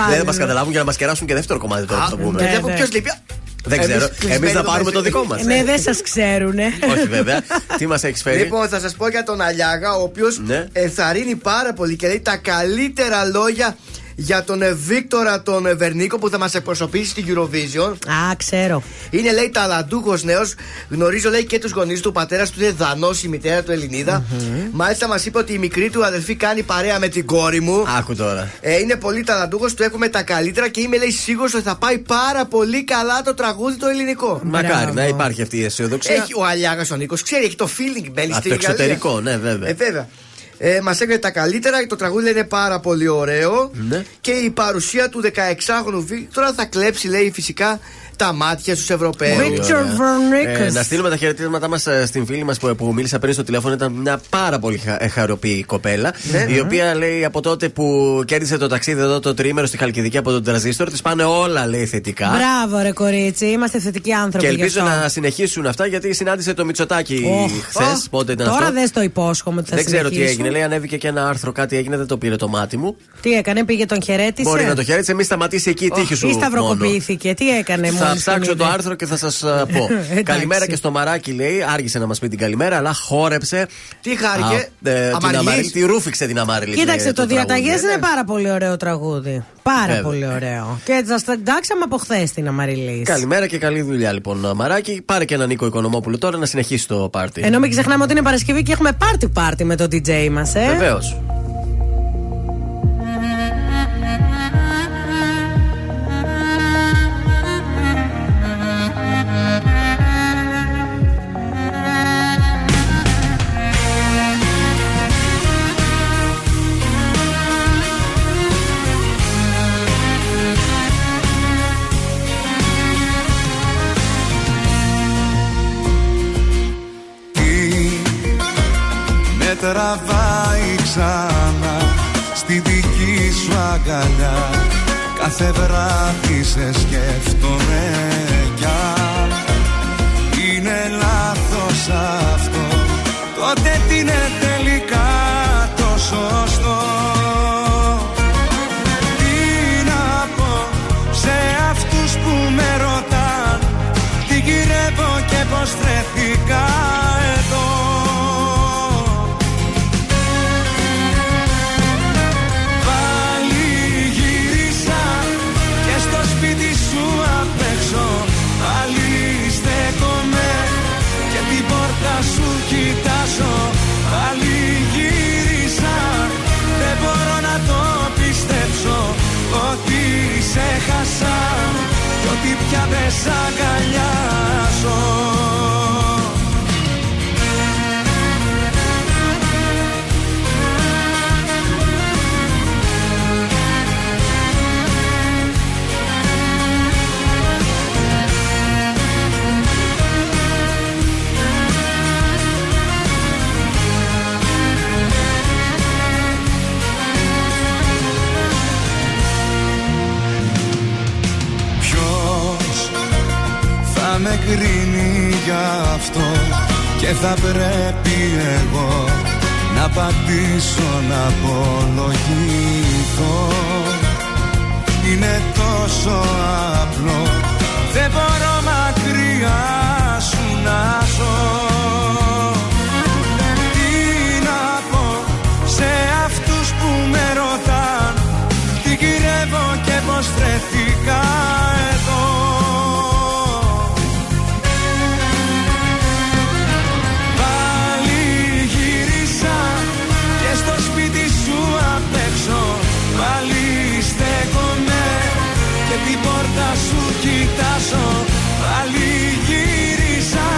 Δεν μας καταλάβουν για να μας κεράσουν και δεύτερο κομμάτι τώρα που το πούμε. Δεν έχω ποιος λείπει. Δεν ξέρω. Εμείς θα πάρουμε το δικό μας. Ναι, δεν σας ξέρουνε. Όχι, βέβαια. Τι μας έχεις φέρει? Λοιπόν, θα σας πω για τον Αλιάγα, ο οποίος ενθαρρύνει πάρα πολύ και λέει τα καλύτερα λόγια για τον Βίκτορα τον Βερνίκο που θα μας εκπροσωπήσει στην Eurovision. Α, ξέρω. Είναι, λέει, ταλαντούχος νέος. Γνωρίζω, λέει, και τους γονείς του. Ο πατέρας του είναι Δανός, η μητέρα του Ελληνίδα. Mm-hmm. Μάλιστα, μας είπε ότι η μικρή του αδελφή κάνει παρέα με την κόρη μου. Άκου τώρα. Είναι πολύ ταλαντούχος, του έχουμε τα καλύτερα και είμαι, λέει, σίγουρος ότι θα πάει πάρα πολύ καλά το τραγούδι το ελληνικό. Μακάρι να υπάρχει αυτή η αισιοδοξία. Έχει ο Αλιάγας ο Νίκος, ξέρει, έχει το feeling μπαίνει στην Γαλλία. Το εξωτερικό, ναι, βέβαια. Βέβαια. Μας έκανε τα καλύτερα, το τραγούδι είναι πάρα πολύ ωραίο, ναι. Και η παρουσία του 16χρονου Βίκτορα θα κλέψει, λέει, φυσικά τα μάτια στους Ευρωπαίους. Να στείλουμε τα χαιρετίσματά μας στην φίλη μας που μίλησα πριν στο τηλέφωνο. Ήταν μια πάρα πολύ χαροπή κοπέλα, η οποία, λέει, από τότε που κέρδισε το ταξίδι εδώ το τριήμερο στη Χαλκιδική από τον Τρανζίστορ, της πάνε όλα, λέει, θετικά. Μπράβο ρε κορίτσι, είμαστε θετικοί άνθρωποι. Και ελπίζω να συνεχίσουν αυτά, γιατί συνάντησε το Μητσοτάκη χθες. Τώρα δεν το υπόσχομαι ότι θα συνεχίσουν. Δεν ξέρω τι έγινε έγινε. Λέει, ανέβηκε και ένα άρθρο, κάτι έγινε, δεν το πήρε το μάτι μου. Τι έκανε, πήγε, τον χαιρέτησε. Μπορεί να το χαιρέτησε, μη σταματήσει εκεί η τύχη σου. Ή σταυροκοπήθηκε, τι έκανε. Θα ψάξω το άρθρο και θα σας πω. Καλημέρα και στο Μαράκι, λέει, άργησε να μας πει την καλημέρα, αλλά χόρεψε. Τι χάρηκε, τη ρούφηξε την Αμαριλή. Κοίταξε, το Διαταγές είναι πάρα πολύ ωραίο τραγούδι. Πάρα πολύ ωραίο. Και τα εντάξαμε από χθες την Αμαριλή. Καλημέρα και καλή δουλειά, λοιπόν, Μαράκι. Πάρε και έναν Νίκο Οικονομόπουλο τώρα να συνεχίσει το πάρτι. Ενώ μην ξεχνάμε ότι είναι Παρασκευή και έχουμε πάρτι με τον DJ μας, Βεβαίως. Τραβάει ξανά στη δική σου αγκαλιά. Κάθε βράδυ σε σκέφτομαι κι αν είναι λάθος αυτό, τότε τι είναι τελικά το σωστό. Τι να πω σε αυτούς που με ρωτάν τι γυρεύω και πως βρέθηκα εδώ. Πάλι γύρισα, δεν μπορώ να το πιστέψω ότι σε χάσα κι ότι πια δεν σ' αγκαλιάζω. Με κρίνει γι' αυτό και θα πρέπει εγώ να απαντήσω, να απολογηθώ. Είναι τόσο απλό, δεν μπορώ μακριά σου να ζω. Τι να πω σε αυτούς που με ρωτάν τι γυρεύω και πως βρέθηκα εδώ. Κοιτάζω, πάλι γύρισα,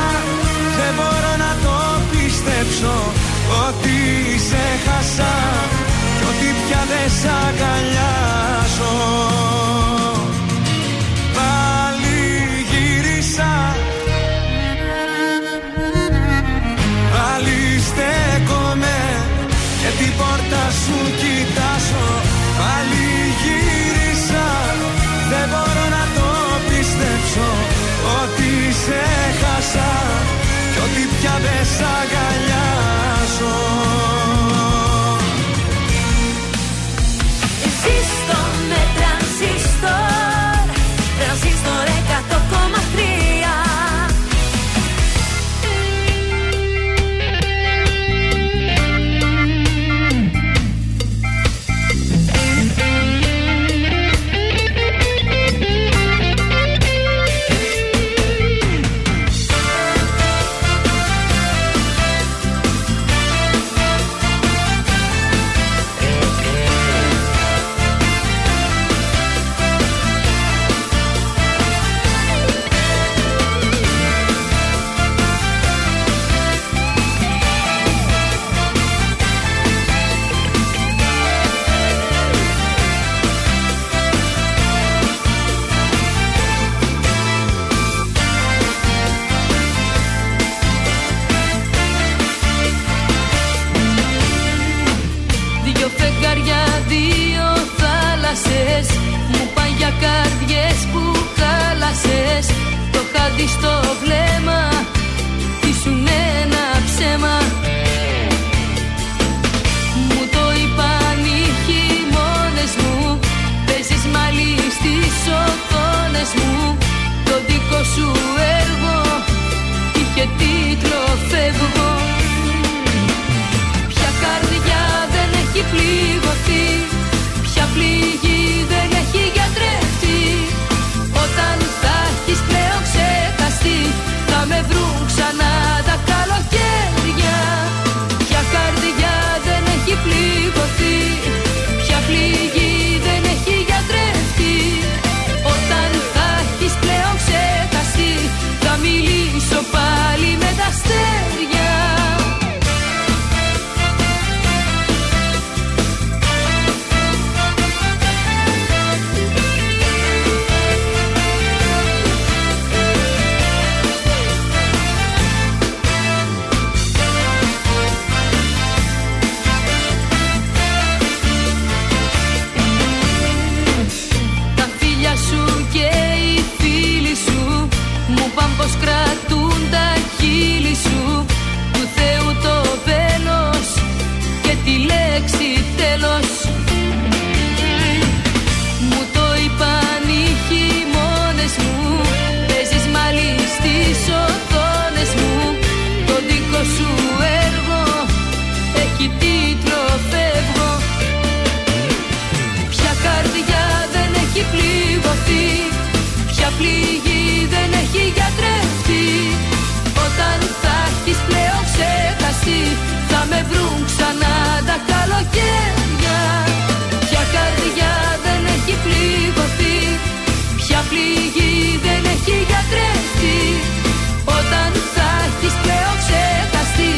δεν μπορώ να το πιστέψω ότι σε χάσα κι ότι πια δεν σ' αγκαλιάζω. Πάλι γύρισα, πάλι στέκομαι και την πόρτα σου κοιτάζω. Πάλι γύρισα, δεν μπορώ να το πιστέψω ότι σε χάσα κι ότι πια δεν σ' αγκαλιάζω. Ζήστο με τρανζίστορ, τρανζίστορ 100,3. Μου πάνε για καρδιές που χάλασες. Το χάδι στο βλέμμα ήσουν ένα ψέμα. αιώνες μου, το δικό σου έργο είχε τίτλο «Φεύγω». Ποια καρδιά δεν έχει πληγωθεί, ποια πληγή δεν έχει γιατρευτεί. Όταν θα έχεις πλέον ξεχαστεί, θα με βρουν ξανά τα καλοκαίρια. Ποια καρδιά δεν έχει πληγωθεί, ποια πληγή δεν έχει γιατρευτεί. Όταν θα έχεις πλέον ξεχαστεί, θα μιλήσω πάλι με τα αστέρια. Πως κρατούν τα χείλη σου, του Θεού το βέλος και τη λέξη τέλος. Μου το είπαν οι χειμώνες μου, παίζεις μάλι στις οθόνες μου. Το δικό σου έργο έχει τίτλο «Φεύγω». Ποια καρδιά δεν έχει πληγωθεί, ποια πληγή δεν έχει γιατρευτεί. Όταν θα έχεις πλέον ξεχαστεί, θα με βρουν ξανά τα καλοκαίρια. Ποια καρδιά δεν έχει πληγωθεί, ποια πληγή δεν έχει γιατρευτεί. Όταν θα έχεις πλέον ξεχαστεί,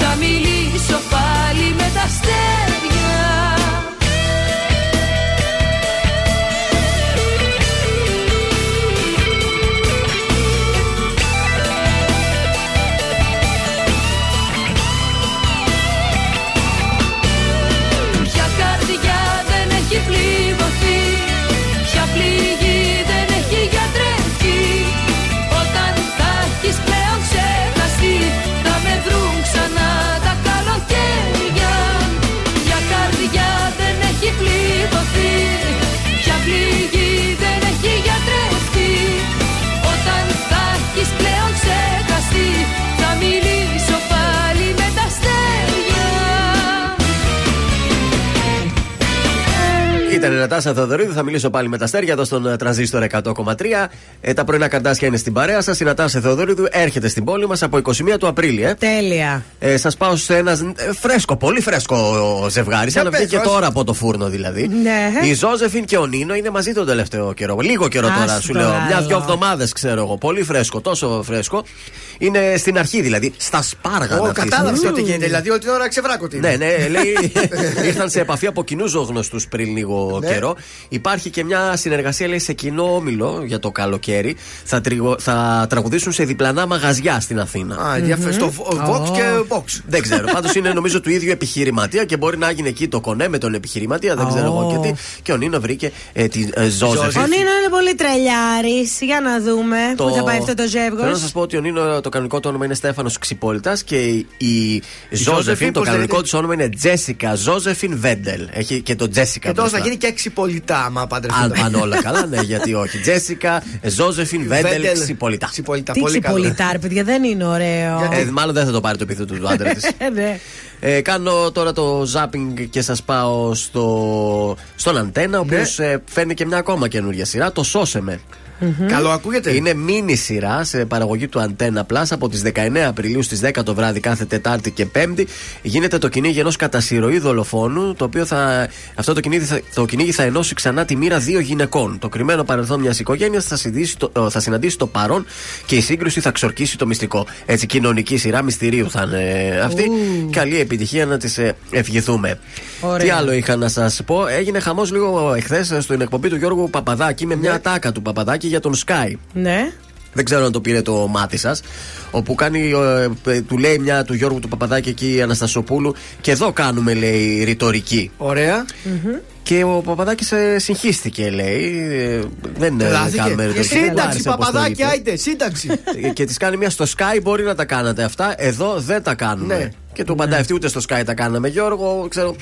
θα μιλήσω πάλι με τα αστέρια. Ήταν η Νατάσα Θοδωρίδου, θα μιλήσω πάλι με τα αστέρια εδώ στον Τρανζίστορ 100,3. Τα πρωινά Καρντάσια είναι στην παρέα σας. Η Νατάσα Θοδωρίδου έρχεται στην πόλη μας από 21 του Απρίλη. Τέλεια. Σας πάω σε ένα φρέσκο, πολύ φρέσκο ζευγάρι. Σαν να βγήκε τώρα από το φούρνο δηλαδή. Ναι. Η Ζόζεφιν και ο Νίνο είναι μαζί τον τελευταίο καιρό. Λίγο καιρό τώρα σου λέω. Μια-δυο εβδομάδες ξέρω εγώ. Πολύ φρέσκο, τόσο φρέσκο. Είναι στην αρχή δηλαδή. Στα σπάργανα. Κατάλαβε ότι γίνεται. Δηλαδή όλη την ώρα ξεβράκωτη. Ναι, ναι, λέει. Ήρθαν σε επαφή από κοινού γνωστού πριν λίγο. Ναι. Καιρό. Υπάρχει και μια συνεργασία λέει, σε κοινό όμιλο για το καλοκαίρι. Θα τραγουδήσουν σε διπλανά μαγαζιά στην Αθήνα. Στο Vox και Box. Δεν ξέρω. Πάντως είναι νομίζω του ίδιου επιχειρηματία και μπορεί να γίνει εκεί το κονέ με τον επιχειρηματία. Δεν ξέρω εγώ και τι. Και ο Νίνο βρήκε τη Ζόζεφιν. Ο Νίνο είναι πολύ τρελιάρης. Για να δούμε πού θα πάει αυτό το ζεύγος. Θέλω να σας πω ότι ο Νίνο το κανονικό του όνομα είναι Στέφανος Ξυπόλυτας και η Ζόζεφιν το κανονικό της όνομα είναι Τζέσικα Ζόζεφιν Βέντελ. Έχει και το Τζέσικα και Ξυπολιτά, άμα παντρευτεί. Αν πάνε όλα καλά, ναι, γιατί όχι. Τζέσικα, Ζόζεφιν, Βέντελ, Ξυπολιτά. Τι Ξυπολιτά, ρε παιδιά, δεν είναι ωραίο. Μάλλον δεν θα το πάρει το επίθετο του άντρα της. Κάνω τώρα το ζάπινγκ και σας πάω στον Αντένα, ο οποίος φέρνει και μια ακόμα καινούργια σειρά, το Σώσε Με. Καλό ακούγεται. Είναι μίνι σειρά σε παραγωγή του Antenna Plus από τις 19 Απριλίου στις 10 το βράδυ κάθε Τετάρτη και Πέμπτη. Γίνεται το κυνήγι ενός κατασυρωή δολοφόνου. Αυτό το κυνήγι θα ενώσει ξανά τη μοίρα δύο γυναικών. Το κρυμμένο παρελθόν μιας οικογένειας θα συναντήσει το παρόν και η σύγκρουση θα ξορκίσει το μυστικό. Έτσι, κοινωνική σειρά μυστηρίου θα είναι αυτή. Καλή επιτυχία να τις ευχηθούμε. Ωραία. Τι άλλο είχα να σας πω. Έγινε χαμός λίγο εχθές στην εκπομπή του Γιώργου Παπαδάκη με μια ατάκα του Παπαδάκη για τον Sky. Ναι. Δεν ξέρω αν το πήρε το μάτι σας. Όπου του λέει μια του Γιώργου του Παπαδάκη εκεί Αναστασοπούλου. Και εδώ κάνουμε λέει ρητορική. Ωραία. Και ο Παπαδάκης συγχύστηκε, λέει. Δεν κάνουμε ερώτηση. Σύνταξη, Παπαδάκη, άιτε, σύνταξη. Και τη κάνει μια στο Sky. Μπορεί να τα κάνατε αυτά. Εδώ δεν τα κάνουμε. Ναι. Και του παντάει αυτή, ούτε στο Sky τα κάναμε, Γιώργο. Ξέρω,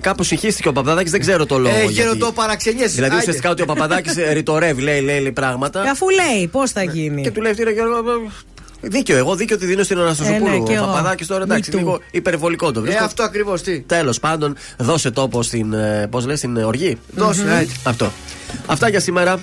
κάπως συγχύστηκε ο Παπαδάκης, δεν ξέρω το λόγο. Χειροτοπαραξενιές. Δηλαδή ουσιαστικά ότι ο Παπαδάκης ρητορεύει, λέει πράγματα. Και αφού λέει, πώς θα γίνει. Και του λέει αυτή, Γιώργο. Δίκιο, εγώ δίκιο ότι δίνω στην Αναστασοπούλου. Ο Παπαδάκης τώρα, εντάξει, λίγο υπερβολικό το βρίσκω. Αυτό ακριβώς, τι. Τέλος πάντων, δώσε τόπο στην. Πώς λες, στην οργή. Δώσε, αυτό. Αυτά για σήμερα.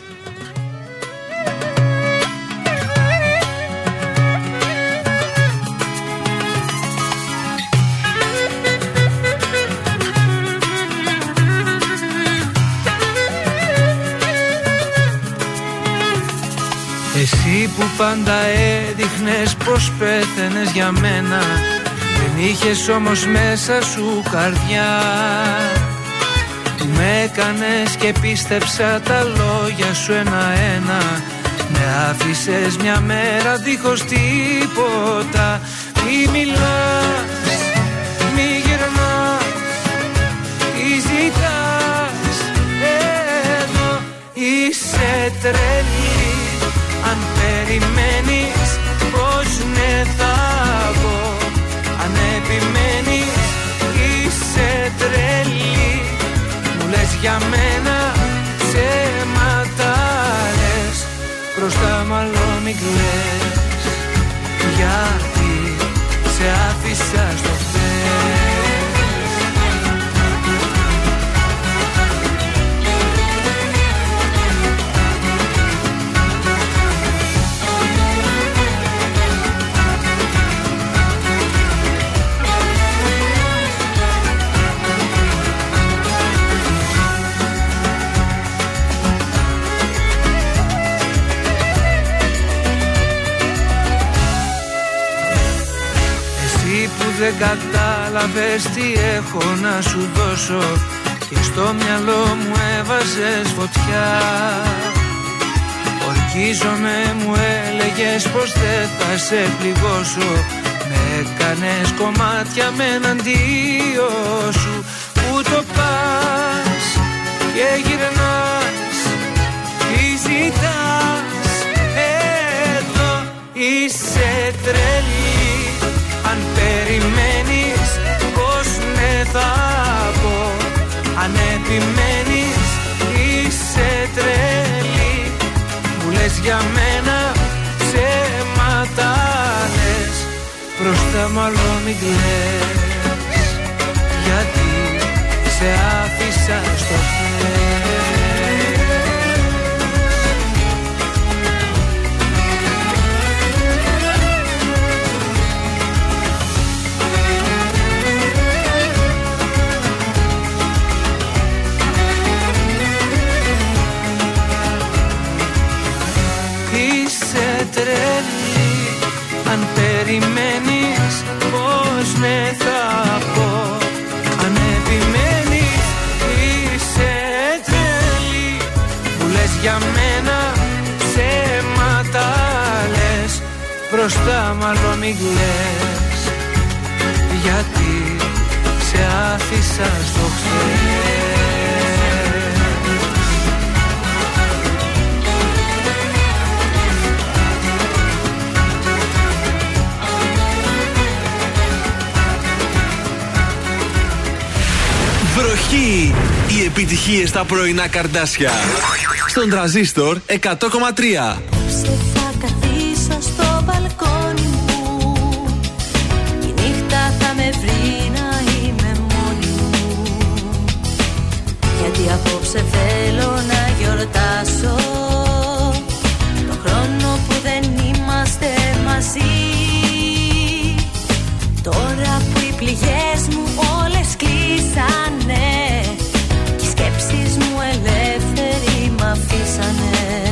Εσύ που πάντα έδειχνες πως πέθαινες για μένα, δεν είχες όμως μέσα σου καρδιά. Με έκανες και πίστεψα τα λόγια σου ένα-ένα. Με άφησες μια μέρα δίχως τίποτα. Μη μιλάς, μη γυρνάς, τι ζητάς εδώ, είσαι τρελή. Αν περιμένεις πως ναι θα πω, αν επιμένεις είσαι τρελή. Μου λες για μένα ψέματα λες, μπροστά μου άλλο μην κλαις, γιατί σε άφησα στο χθες. Δεν κατάλαβες τι έχω να σου δώσω και στο μυαλό μου έβαζες φωτιά. Ορκίζομαι, μου έλεγες πως δεν θα σε πληγώσω. Με έκανες κομμάτια με εναντίο σου. Πού το πας και γυρνάς, τι ζητάς εδώ, είσαι τρελή. Αν περιμένεις πως ναι θα πω, αν επιμένεις είσαι τρελή. Μου λες για μένα ψέματα λες, μπροστά μου άλλο μην κλαις, γιατί σε άφησα στο χθες. Τρελή, αν περιμένεις πως ναι θα πω, αν επιμένεις είσαι τρελή. Μου λες για μένα ψέματα λες, μπροστά μάλλον μην κλαις, γιατί σε άφησα στο χθες. Βροχή! Οι επιτυχίες στα πρωινά Καρντάσια. Στον Τρανζίστορ 100,3. Σε θα καθίσω στο μπαλκόνι μου, η νύχτα θα με βρει να είμαι μόνη μου. Γιατί απόψε θέλω να γιορτάσω το χρόνο που δεν είμαστε μαζί. Τώρα που οι πληγές μου όλες κλείσανε, οι σκέψεις μου ελεύθεροι μ' αφήσανε.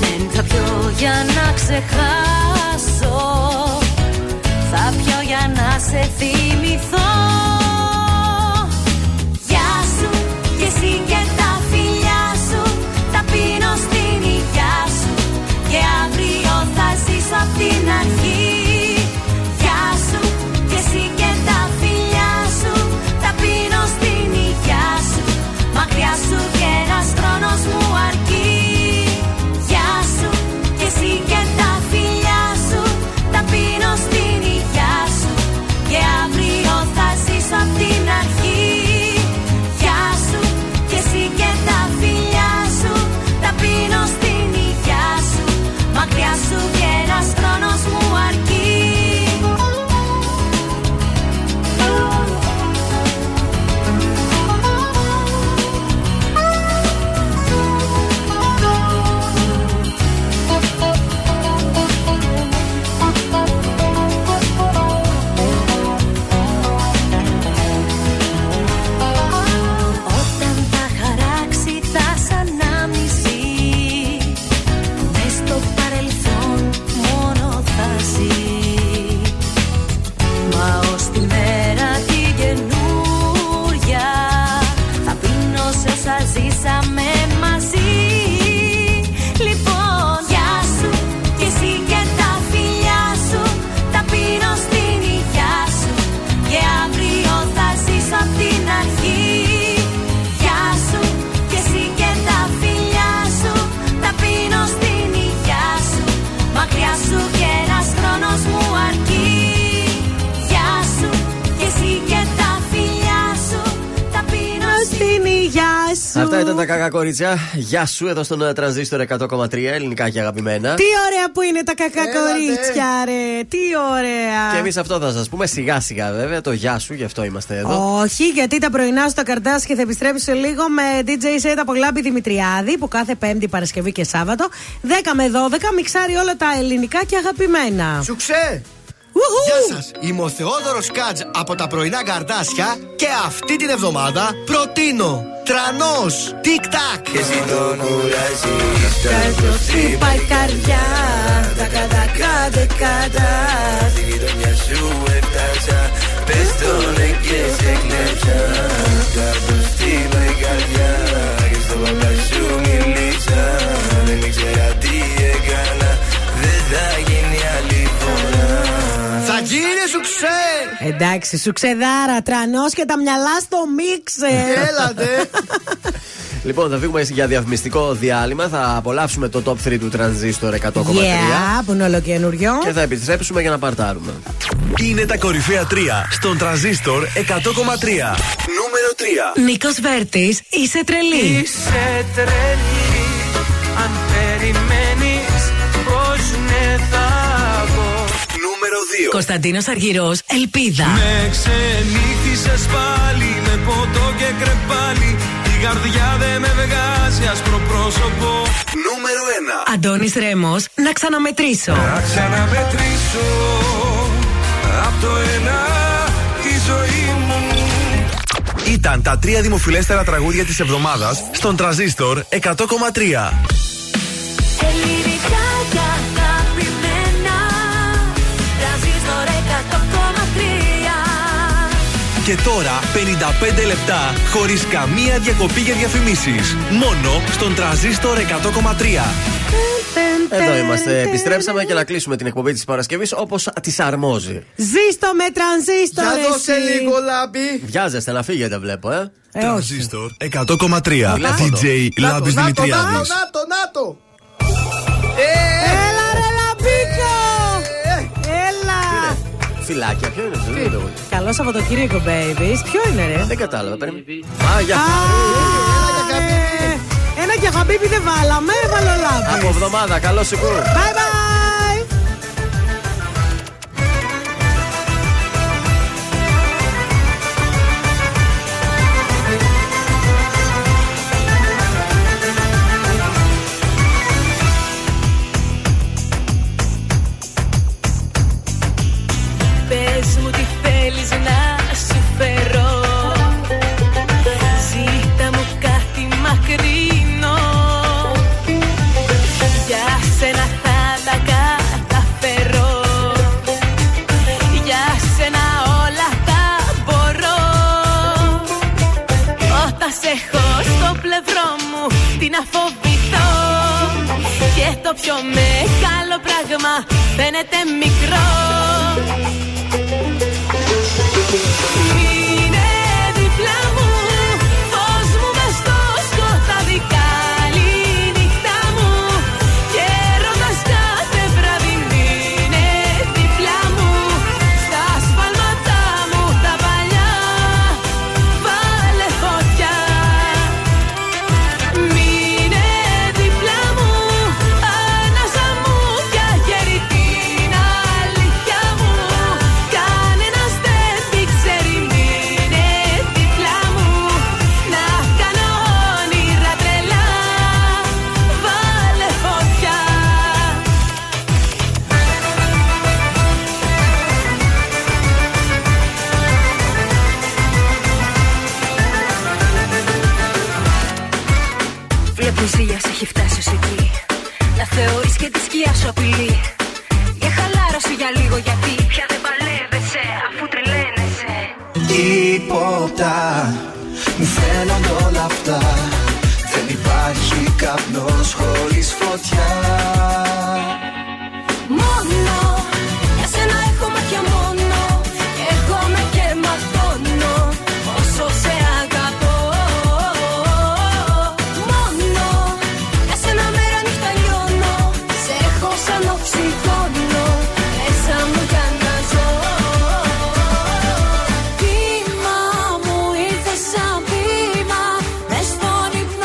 Δεν θα πιω για να ξεχάσω, θα πιω για να σε θυμηθώ. Γεια σου και εσύ και τα φιλιά σου, τα πίνω στην υγειά σου και αύριο θα ζήσω απ' την αρχή. Γεια σου και εσύ και τα φιλιά σου, τα πίνω στην υγεία Αυτά ήταν τα κακά κορίτσια. Γεια σου, εδώ στον Τρανζίστορ 100,3, ελληνικά και αγαπημένα. Τι ωραία που είναι τα κακά κορίτσια, ρε! Τι ωραία! Και εμείς αυτό θα σας πούμε σιγά-σιγά, βέβαια. Το γεια σου, γι' αυτό είμαστε εδώ. Όχι, γιατί τα πρωινά στο Καρντάσια και θα επιστρέψω λίγο με DJ Set από Λάμπη Δημητριάδη, που κάθε Πέμπτη, Παρασκευή και Σάββατο, 10 με 12, μιξάρει όλα τα ελληνικά και αγαπημένα. Σουξέ! Γεια σας, είμαι ο Θοδωρής Σκατζ από τα πρωινά Καρντάσια και αυτή την εβδομάδα προτείνω τρανός, τικ-τακ. Και εσύ το κουράζει, τρανός, τρύπα η καρδιά, τα κατακά, δεκατά, στην γειτονιά σου έφτασα, πες τόνε και σε κλέψα, τρανός, τρύπα η καρδιά, και στο παπά σου μιλήσα, δεν ήξερα τι έκανα, δεν θα γίνει άλλη φορά. Θα γίνει σουξέ! Εντάξει, σουξεδάρα, τρανός και τα μυαλά στο μίξερ. Έλατε! Λοιπόν, θα φύγουμε για διαφημιστικό διάλειμμα. Θα απολαύσουμε το top 3 του Transistor 100,3. Που είναι ολοκαινούριο. Και θα επιστρέψουμε για να παρτάρουμε. Είναι τα κορυφαία 3 στον Transistor 100,3. Νούμερο 3. Νίκος Βέρτης, είσαι τρελή. Είσαι τρελή. Αν περιμένεις, πώς ναι θα. Κωνσταντίνος Αργυρός, Ελπίδα. Με ξενύχτησες πάλι με ποτό και κρεπάλι. Η καρδιά δε με βγάζει άσπρο πρόσωπο. Νούμερο 1. Αντώνης Ρέμος, να ξαναμετρήσω. Να ξαναμετρήσω απ' το ένα τη ζωή μου. Ήταν τα 3 δημοφιλέστερα τραγούδια της εβδομάδας στον Τρανζίστορ 100,3. Και τώρα 55 λεπτά χωρίς καμία διακοπή για διαφημίσεις. Μόνο στον Τρανζίστορ 100,3. Εδώ είμαστε. Επιστρέψαμε και να κλείσουμε την εκπομπή της Παρασκευής όπως της αρμόζει. Ζήστο με Τρανζίστορ. Για δώσε λίγο λάμπη. Βιάζεστε να φύγετε, βλέπω, Τρανζίστορ 100,3. DJ Λάμπης Δημητριάδης. Νάτο. Έλα ρε λαμπίκο. Φιλάκια, ποιο είναι αυτό? Καλό Σαββατοκύριακο, babies. Ποιο είναι, ρε? Δεν κατάλαβα. Ένα για χαμπίπι δεν βάλαμε. Βάλω λάμπη. Από εβδομάδα, καλό σου. Bye bye. Πες μου τι θέλεις να σου φέρω. Ζήτα μου κάτι μακρινό. Για σένα θα τα καταφέρω. Για σένα όλα τα μπορώ. Όταν σε έχω στο πλευρό μου, τι να φοβηθώ? Και το πιο μεγάλο πράγμα φαίνεται μικρό. Είναι δίπλα μου, φως μου μες στο σκοτάδι, καλή νύχτα μου, καίροντας κάθε βράδυ. Είναι δίπλα μου, στα σφάλματά μου τα παλιά, βάλε φωτιά. Είναι δίπλα μου, ανάσα μου πια χέρι, την αλήθεια μου, κανένας δεν τη ξέρει. Είναι δίπλα μου, να κάνω όνειρα τρελά, βάλε φωτιά. Βλέπω ζήλιας έχει φτάσει ως εκεί, να θεωρείς και τη σκιά σου απειλή. Για χαλάρωση για λίγο, γιατί πια δεν παλεύεσαι αφού τρελαίνεσαι. Τίποτα μου φαίνονται όλα αυτά. Δεν υπάρχει καπνός χωρίς φωτιά. Μόνο για σένα έχω μάτια μόνο. Εγώ με και μαθαίνω όσο σε αγαπώ. Μόνο για σένα μέρα νύχτα λιώνω. Σε έχω σαν οξυγόνο. Μέσα μου για να ζω. Πήμα μου ήρθε σαν πήμα. Μες στον ύπνο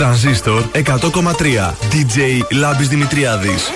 Transistor 100,3. DJ Λάμπης Δημητριάδης.